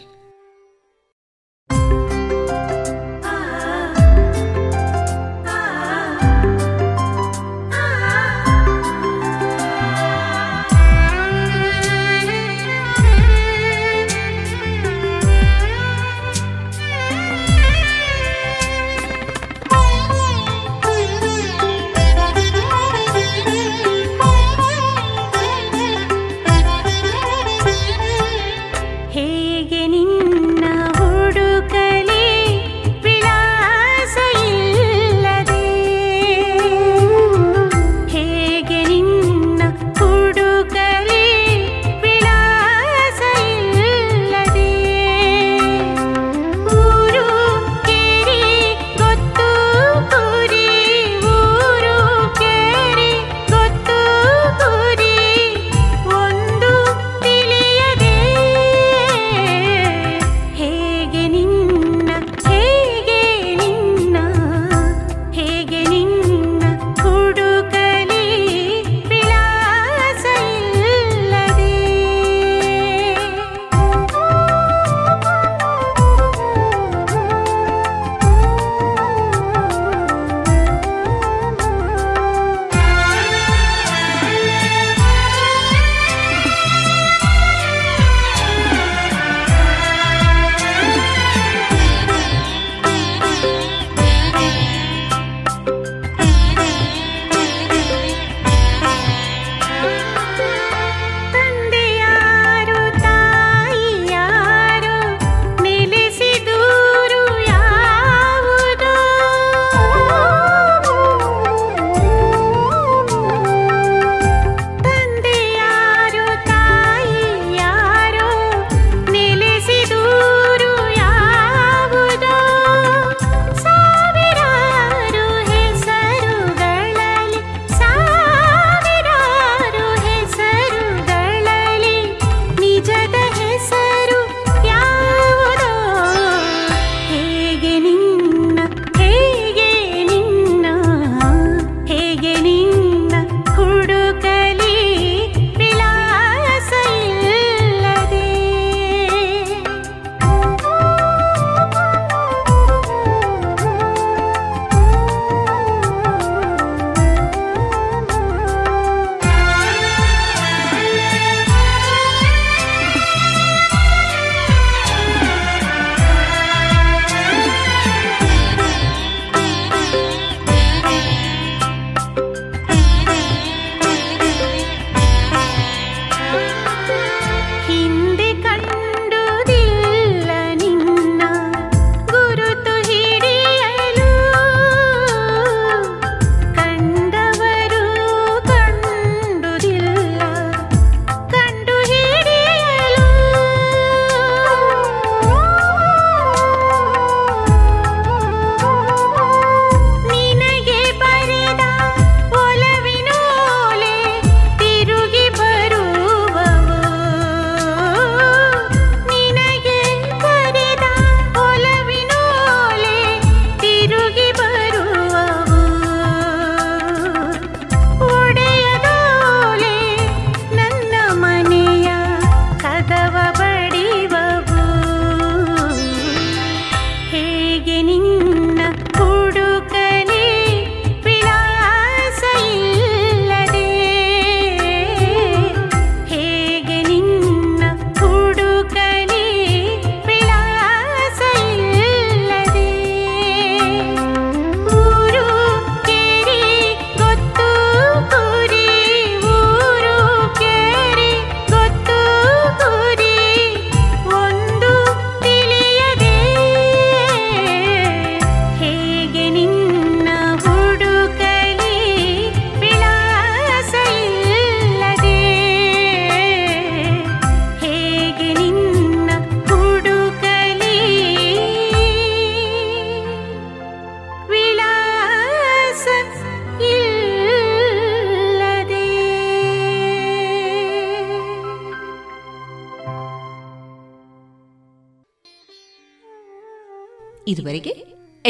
ಇದುವರೆಗೆ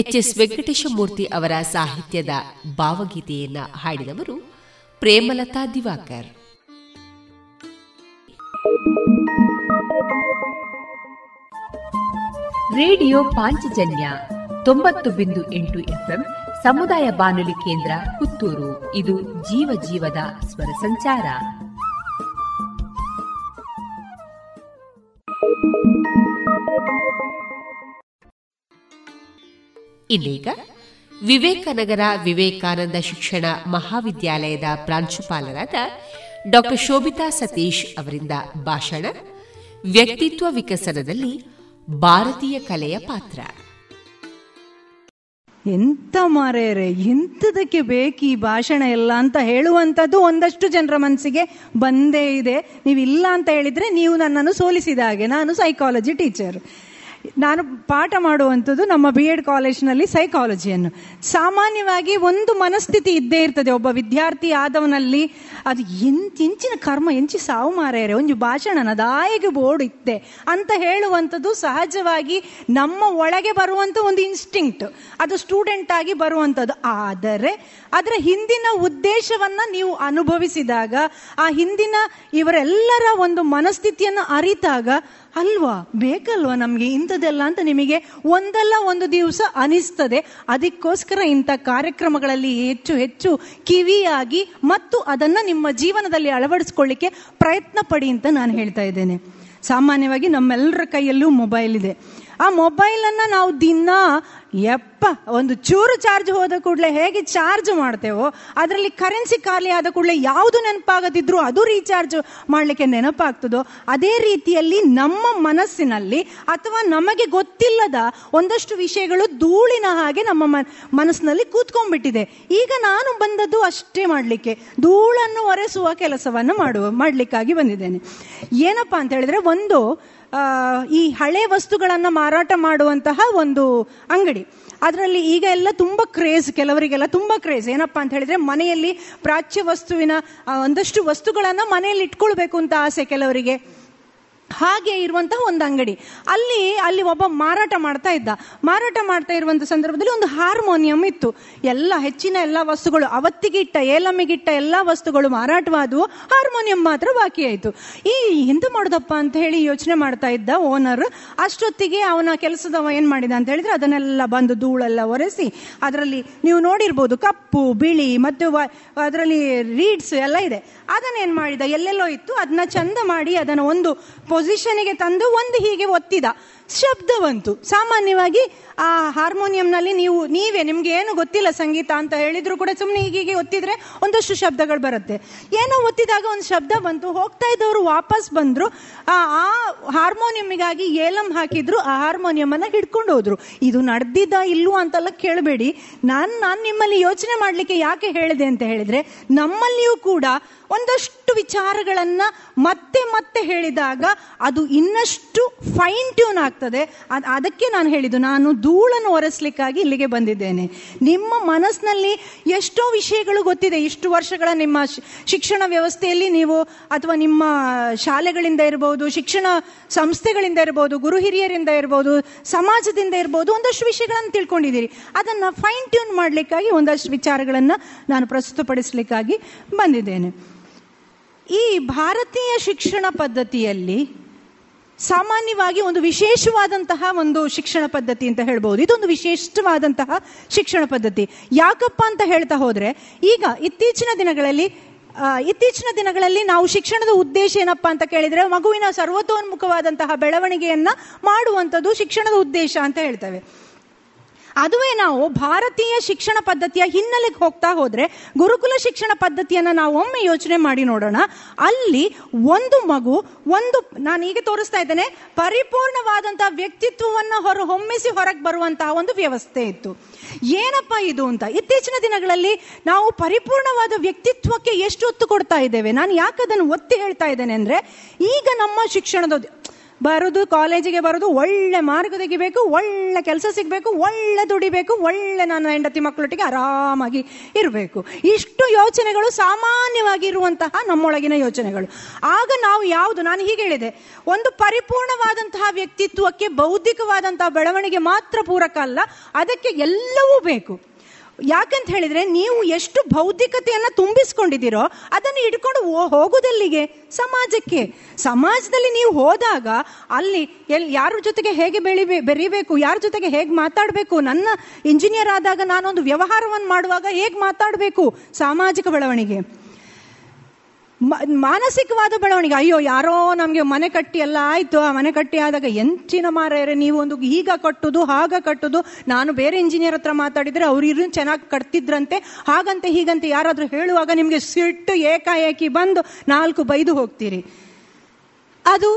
ಎಚ್.ಎಸ್. ವೆಂಕಟೇಶಮೂರ್ತಿ ಅವರ ಸಾಹಿತ್ಯದ ಭಾವಗೀತೆಯನ್ನ ಹಾಡಿದವರು ಪ್ರೇಮಲತಾ ದಿವಾಕರ್. ರೇಡಿಯೋ ಪಾಂಚಜನ್ಯ 90.8 FM ಸಮುದಾಯ ಬಾನುಲಿ ಕೇಂದ್ರ ಪುತ್ತೂರು. ಇದು ಜೀವ ಜೀವದ ಸ್ವರ ಸಂಚಾರ. ಇದೀಗ ವಿವೇಕನಗರ ವಿವೇಕಾನಂದ ಶಿಕ್ಷಣ ಮಹಾವಿದ್ಯಾಲಯದ ಪ್ರಾಂಶುಪಾಲರಾದ ಡಾ ಶೋಭಿತಾ ಸತೀಶ್ ಅವರಿಂದ ಭಾಷಣ, ವ್ಯಕ್ತಿತ್ವ ವಿಕಸನದಲ್ಲಿ ಭಾರತೀಯ ಕಲೆಯ ಪಾತ್ರ. ಎಂತ ಮಾರೇರೆ, ಎಂಥದಕ್ಕೆ ಬೇಕು ಈ ಭಾಷಣ ಎಲ್ಲ ಅಂತ ಹೇಳುವಂಥದ್ದು ಒಂದಷ್ಟು ಜನರ ಮನಸ್ಸಿಗೆ ಬಂದೇ ಇದೆ. ನೀವಿಲ್ಲ ಅಂತ ಹೇಳಿದರೆ ನೀವು ನನ್ನನ್ನು ಸೋಲಿಸಿದ ಹಾಗೆ. ನಾನು ಸೈಕಾಲಜಿ ಟೀಚರ್, ನಾನು ಪಾಠ ಮಾಡುವಂಥದ್ದು ನಮ್ಮ ಬಿ ಎಡ್ ಕಾಲೇಜಿನಲ್ಲಿ ಸೈಕಾಲಜಿಯನ್ನು. ಸಾಮಾನ್ಯವಾಗಿ ಒಂದು ಮನಸ್ಥಿತಿ ಇದ್ದೇ ಇರ್ತದೆ ಒಬ್ಬ ವಿದ್ಯಾರ್ಥಿ ಆದವನಲ್ಲಿ, ಅದು ಎಂಚಿನ ಕರ್ಮ ಎಂಚಿ ಸಾವು ಮಾರೇರೆ ಒಂದು ಭಾಷಣನ ದಾಯಿಗೆ ಬೋರ್ಡ್ ಇತ್ತೆ ಅಂತ ಹೇಳುವಂಥದ್ದು ಸಹಜವಾಗಿ ನಮ್ಮ ಒಳಗೆ ಬರುವಂಥ ಒಂದು ಇನ್ಸ್ಟಿಂಕ್ಟ್, ಅದು ಸ್ಟೂಡೆಂಟ್ ಆಗಿ ಬರುವಂಥದ್ದು. ಆದರೆ ಅದರ ಹಿಂದಿನ ಉದ್ದೇಶವನ್ನು ನೀವು ಅನುಭವಿಸಿದಾಗ, ಆ ಹಿಂದಿನ ಇವರೆಲ್ಲರ ಒಂದು ಮನಸ್ಥಿತಿಯನ್ನು ಅರಿತಾಗ, ಅಲ್ವಾ ಬೇಕಲ್ವಾ ನಮಗೆ ಇಂಥದ್ದೆಲ್ಲ ಅಂತ ನಿಮಗೆ ಒಂದಲ್ಲ ಒಂದು ದಿವಸ ಅನಿಸ್ತದೆ. ಅದಕ್ಕೋಸ್ಕರ ಇಂಥ ಕಾರ್ಯಕ್ರಮಗಳಲ್ಲಿ ಹೆಚ್ಚು ಹೆಚ್ಚು ಕಿವಿಯಾಗಿ ಮತ್ತು ಅದನ್ನು ನಿಮ್ಮ ಜೀವನದಲ್ಲಿ ಅಳವಡಿಸ್ಕೊಳ್ಳಿಕ್ಕೆ ಪ್ರಯತ್ನ ಪಡಿ ಅಂತ ನಾನು ಹೇಳ್ತಾ ಇದ್ದೇನೆ. ಸಾಮಾನ್ಯವಾಗಿ ನಮ್ಮೆಲ್ಲರ ಕೈಯಲ್ಲೂ ಮೊಬೈಲ್ ಇದೆ. ಆ ಮೊಬೈಲನ್ನು ನಾವು ದಿನ ಒಂದು ಚೂರು ಚಾರ್ಜ್ ಹೋದ ಕೂಡಲೇ ಹೇಗೆ ಚಾರ್ಜ್ ಮಾಡ್ತೇವೋ, ಅದರಲ್ಲಿ ಕರೆನ್ಸಿ ಖಾಲಿ ಆದ ಕೂಡಲೇ ಯಾವುದು ನೆನಪಾಗದಿದ್ರೂ ಅದು ರೀಚಾರ್ಜ್ ಮಾಡಲಿಕ್ಕೆ ನೆನಪಾಗ್ತದೋ, ಅದೇ ರೀತಿಯಲ್ಲಿ ನಮ್ಮ ಮನಸ್ಸಿನಲ್ಲಿ ಅಥವಾ ನಮಗೆ ಗೊತ್ತಿಲ್ಲದ ಒಂದಷ್ಟು ವಿಷಯಗಳು ಧೂಳಿನ ಹಾಗೆ ನಮ್ಮ ಮನಸ್ಸಿನಲ್ಲಿ ಕೂತ್ಕೊಂಡ್ಬಿಟ್ಟಿದೆ. ಈಗ ನಾನು ಬಂದದ್ದು ಅಷ್ಟೇ ಮಾಡಲಿಕ್ಕೆ, ಧೂಳನ್ನು ಒರೆಸುವ ಕೆಲಸವನ್ನು ಮಾಡಲಿಕ್ಕಾಗಿ ಬಂದಿದ್ದೇನೆ. ಏನಪ್ಪಾ ಅಂತ ಹೇಳಿದ್ರೆ, ಒಂದು ಈ ಹಳೆ ವಸ್ತುಗಳನ್ನು ಮಾರಾಟ ಮಾಡುವಂತಹ ಒಂದು ಅಂಗಡಿ, ಅದರಲ್ಲಿ ಈಗ ಎಲ್ಲ ತುಂಬ ಕ್ರೇಜ್, ಕೆಲವರಿಗೆಲ್ಲ ತುಂಬ ಕ್ರೇಜ್. ಏನಪ್ಪಾ ಅಂತ ಹೇಳಿದ್ರೆ, ಮನೆಯಲ್ಲಿ ಪ್ರಾಚ್ಯ ವಸ್ತುವಿನ ಒಂದಷ್ಟು ವಸ್ತುಗಳನ್ನು ಮನೆಯಲ್ಲಿ ಇಟ್ಕೊಳ್ಬೇಕು ಅಂತ ಆಸೆ ಕೆಲವರಿಗೆ. ಹಾಗೆ ಇರುವಂತಹ ಒಂದು ಅಂಗಡಿ, ಅಲ್ಲಿ ಒಬ್ಬ ಮಾರಾಟ ಮಾಡ್ತಾ ಇರುವಂಥ ಸಂದರ್ಭದಲ್ಲಿ ಒಂದು ಹಾರ್ಮೋನಿಯಂ ಇತ್ತು. ಹೆಚ್ಚಿನ ಎಲ್ಲ ವಸ್ತುಗಳು ಅವತ್ತಿಗಿಟ್ಟ ಏಲಮ್ಮಿಗಿಟ್ಟ ಎಲ್ಲ ವಸ್ತುಗಳು ಮಾರಾಟವಾದವು, ಹಾರ್ಮೋನಿಯಂ ಮಾತ್ರ ಬಾಕಿ ಆಯಿತು. ಎಂತ ಮಾಡೋದಪ್ಪ ಅಂತ ಹೇಳಿ ಯೋಚನೆ ಮಾಡ್ತಾ ಇದ್ದ ಓನರ್. ಅಷ್ಟೊತ್ತಿಗೆ ಅವನ ಕೆಲಸದವ ಏನು ಮಾಡಿದ ಅಂತ ಹೇಳಿದ್ರೆ, ಅದನ್ನೆಲ್ಲ ಬಂದು ಧೂಳೆಲ್ಲ ಒರೆಸಿ, ಅದರಲ್ಲಿ ನೀವು ನೋಡಿರ್ಬೋದು ಕಪ್ಪು ಬಿಳಿ ಮತ್ತು ಅದರಲ್ಲಿ ರೀಡ್ಸ್ ಎಲ್ಲ ಇದೆ, ಅದನ್ನೇನು ಮಾಡಿದ, ಎಲ್ಲೆಲ್ಲೋ ಇತ್ತು ಅದನ್ನ ಚಂದ ಮಾಡಿ ಅದನ್ನು ಒಂದು ಪೊಸಿಷನ್ಗೆ ತಂದು ಒಂದು ಹೀಗೆ ಒತ್ತಿದ, ಶಬ್ದ ಬಂತು. ಸಾಮಾನ್ಯವಾಗಿ ಆ ಹಾರ್ಮೋನಿಯಂನಲ್ಲಿ ನಿಮ್ಗೆ ಏನು ಗೊತ್ತಿಲ್ಲ ಸಂಗೀತ ಅಂತ ಹೇಳಿದ್ರು ಕೂಡ ಸುಮ್ಮನೆ ಹೀಗೆ ಒತ್ತಿದ್ರೆ ಒಂದಷ್ಟು ಶಬ್ದಗಳು ಬರುತ್ತೆ. ಏನೋ ಒತ್ತಿದಾಗ ಒಂದು ಶಬ್ದ ಬಂತು, ಹೋಗ್ತಾ ಇದ್ದವರು ವಾಪಸ್ ಬಂದ್ರು, ಆ ಹಾರ್ಮೋನಿಯಂಗಾಗಿ ಏಲಂ ಹಾಕಿದ್ರು, ಆ ಹಾರ್ಮೋನಿಯಮನ್ನು ಹಿಡ್ಕೊಂಡು ಹೋದ್ರು. ಇದು ನಡೆದಿದ್ದ ಇಲ್ವಾ ಅಂತೆಲ್ಲ ಕೇಳಬೇಡಿ. ನಾನು ನಿಮ್ಮಲ್ಲಿ ಯೋಚನೆ ಮಾಡಲಿಕ್ಕೆ ಯಾಕೆ ಹೇಳಿದೆ ಅಂತ ಹೇಳಿದ್ರೆ, ನಮ್ಮಲ್ಲಿಯೂ ಕೂಡ ಒಂದಷ್ಟು ವಿಚಾರಗಳನ್ನ ಮತ್ತೆ ಮತ್ತೆ ಹೇಳಿದಾಗ ಅದು ಇನ್ನಷ್ಟು ಫೈನ್ ಟ್ಯೂನ್ ಆಗ್ತದೆ. ಅದಕ್ಕೆ ನಾನು ಹೇಳಿದ್ದು, ನಾನು ಧೂಳನ್ನು ಒರೆಸ್ಲಿಕ್ಕಾಗಿ ಇಲ್ಲಿಗೆ ಬಂದಿದ್ದೇನೆ. ನಿಮ್ಮ ಮನಸ್ಸಿನಲ್ಲಿ ಎಷ್ಟೋ ವಿಷಯಗಳು ಗೊತ್ತಿದೆ, ಇಷ್ಟು ವರ್ಷಗಳ ನಿಮ್ಮ ಶಿಕ್ಷಣ ವ್ಯವಸ್ಥೆಯಲ್ಲಿ ನೀವು ಅಥವಾ ನಿಮ್ಮ ಶಾಲೆಗಳಿಂದ ಇರ್ಬೋದು, ಶಿಕ್ಷಣ ಸಂಸ್ಥೆಗಳಿಂದ ಇರ್ಬೋದು, ಗುರು ಹಿರಿಯರಿಂದ ಇರ್ಬೋದು, ಸಮಾಜದಿಂದ ಇರ್ಬೋದು, ಒಂದಷ್ಟು ವಿಷಯಗಳನ್ನು ತಿಳ್ಕೊಂಡಿದ್ದೀರಿ. ಅದನ್ನು ಫೈನ್ ಟ್ಯೂನ್ ಮಾಡಲಿಕ್ಕಾಗಿ ಒಂದಷ್ಟು ವಿಚಾರಗಳನ್ನು ನಾನು ಪ್ರಸ್ತುತಪಡಿಸಲಿಕ್ಕಾಗಿ ಬಂದಿದ್ದೇನೆ. ಈ ಭಾರತೀಯ ಶಿಕ್ಷಣ ಪದ್ಧತಿಯಲ್ಲಿ ಸಾಮಾನ್ಯವಾಗಿ ಒಂದು ವಿಶೇಷವಾದಂತಹ ಒಂದು ಶಿಕ್ಷಣ ಪದ್ಧತಿ ಅಂತ ಹೇಳ್ಬೋದು. ಇದೊಂದು ವಿಶಿಷ್ಟವಾದಂತಹ ಶಿಕ್ಷಣ ಪದ್ಧತಿ. ಯಾಕಪ್ಪ ಅಂತ ಹೇಳ್ತಾ ಹೋದರೆ, ಈಗ ಇತ್ತೀಚಿನ ದಿನಗಳಲ್ಲಿ ನಾವು ಶಿಕ್ಷಣದ ಉದ್ದೇಶ ಏನಪ್ಪಾ ಅಂತ ಕೇಳಿದರೆ, ಮಗುವಿನ ಸರ್ವತೋನ್ಮುಖವಾದಂತಹ ಬೆಳವಣಿಗೆಯನ್ನು ಮಾಡುವಂಥದ್ದು ಶಿಕ್ಷಣದ ಉದ್ದೇಶ ಅಂತ ಹೇಳ್ತೇವೆ. ಅದುವೇ ನಾವು ಭಾರತೀಯ ಶಿಕ್ಷಣ ಪದ್ಧತಿಯ ಹಿನ್ನೆಲೆಗೆ ಹೋಗ್ತಾ ಹೋದರೆ, ಗುರುಕುಲ ಶಿಕ್ಷಣ ಪದ್ಧತಿಯನ್ನು ನಾವು ಒಮ್ಮೆ ಯೋಚನೆ ಮಾಡಿ ನೋಡೋಣ. ಅಲ್ಲಿ ಒಂದು ಮಗು ನಾನು ಈಗ ತೋರಿಸ್ತಾ ಇದ್ದೇನೆ, ಪರಿಪೂರ್ಣವಾದಂತಹ ವ್ಯಕ್ತಿತ್ವವನ್ನು ಹೊಮ್ಮಿಸಿ ಹೊರಗೆ ಬರುವಂತಹ ಒಂದು ವ್ಯವಸ್ಥೆ ಇತ್ತು. ಏನಪ್ಪ ಇದು ಅಂತ, ಇತ್ತೀಚಿನ ದಿನಗಳಲ್ಲಿ ನಾವು ಪರಿಪೂರ್ಣವಾದ ವ್ಯಕ್ತಿತ್ವಕ್ಕೆ ಎಷ್ಟು ಒತ್ತು ಕೊಡ್ತಾ ಇದ್ದೇವೆ. ನಾನು ಯಾಕೆ ಅದನ್ನು ಒತ್ತಿ ಹೇಳ್ತಾ ಇದ್ದೇನೆ ಅಂದರೆ, ಈಗ ನಮ್ಮ ಶಿಕ್ಷಣದ ಬರೋದು ಕಾಲೇಜಿಗೆ ಬರೋದು ಒಳ್ಳೆ ಮಾರ್ಕ್ ತೆಗಿಬೇಕು, ಒಳ್ಳೆ ಕೆಲಸ ಸಿಗಬೇಕು, ಒಳ್ಳೆ ದುಡಿಬೇಕು, ಒಳ್ಳೆ ನನ್ನ ಹೆಂಡತಿ ಮಕ್ಕಳೊಟ್ಟಿಗೆ ಆರಾಮಾಗಿ ಇರಬೇಕು. ಇಷ್ಟು ಯೋಚನೆಗಳು ಸಾಮಾನ್ಯವಾಗಿರುವಂತಹ ನಮ್ಮೊಳಗಿನ ಯೋಚನೆಗಳು. ಆಗ ನಾವು ಯಾವುದು, ನಾನು ಹೀಗೆ ಹೇಳಿದೆ, ಒಂದು ಪರಿಪೂರ್ಣವಾದಂತಹ ವ್ಯಕ್ತಿತ್ವಕ್ಕೆ ಬೌದ್ಧಿಕವಾದಂತಹ ಬೆಳವಣಿಗೆ ಮಾತ್ರ ಪೂರಕ ಅಲ್ಲ, ಅದಕ್ಕೆ ಎಲ್ಲವೂ ಬೇಕು. ಯಾಕಂತ ಹೇಳಿದ್ರೆ ನೀವು ಎಷ್ಟು ಬೌದ್ಧಿಕತೆಯನ್ನು ತುಂಬಿಸ್ಕೊಂಡಿದ್ದೀರೋ ಅದನ್ನು ಇಟ್ಕೊಂಡು ಹೋಗೋದಲ್ಲಿಗೆ ಸಮಾಜಕ್ಕೆ, ಸಮಾಜದಲ್ಲಿ ನೀವು ಹೋದಾಗ ಅಲ್ಲಿ ಯಾರ ಜೊತೆಗೆ ಹೇಗೆ ಬೆರಿಬೇಕು, ಯಾರ ಜೊತೆಗೆ ಹೇಗೆ ಮಾತಾಡಬೇಕು, ನನ್ನ ಇಂಜಿನಿಯರ್ ಆದಾಗ ನಾನೊಂದು ವ್ಯವಹಾರವನ್ನು ಮಾಡುವಾಗ ಹೇಗೆ ಮಾತಾಡಬೇಕು, ಸಾಮಾಜಿಕ ಬೆಳವಣಿಗೆ. ಮಾನಸಿಕವಾದ ಬೆಳವಣಿಗೆ, ಅಯ್ಯೋ ಯಾರೋ ನಮಗೆ ಮನೆ ಕಟ್ಟಿ ಎಲ್ಲ ಆಯಿತು, ಆ ಮನೆ ಕಟ್ಟಿ ಆದಾಗ ಎಂಚಿನ ಮಾರೇ ನೀವು ಒಂದು ಈಗ ಕಟ್ಟುದು ಹಾಗ ಕಟ್ಟುದು, ನಾನು ಬೇರೆ ಇಂಜಿನಿಯರ್ ಹತ್ರ ಮಾತಾಡಿದರೆ ಅವ್ರು ಇರು ಚೆನ್ನಾಗಿ ಕಟ್ತಿದ್ರಂತೆ ಹಾಗಂತೆ ಹೀಗಂತೆ ಯಾರಾದರೂ ಹೇಳುವಾಗ ನಿಮಗೆ ಸಿಟ್ಟು ಏಕಾಏಕಿ ಬಂದು ನಾಲ್ಕು ಬೈದು ಹೋಗ್ತೀರಿ. ಅದು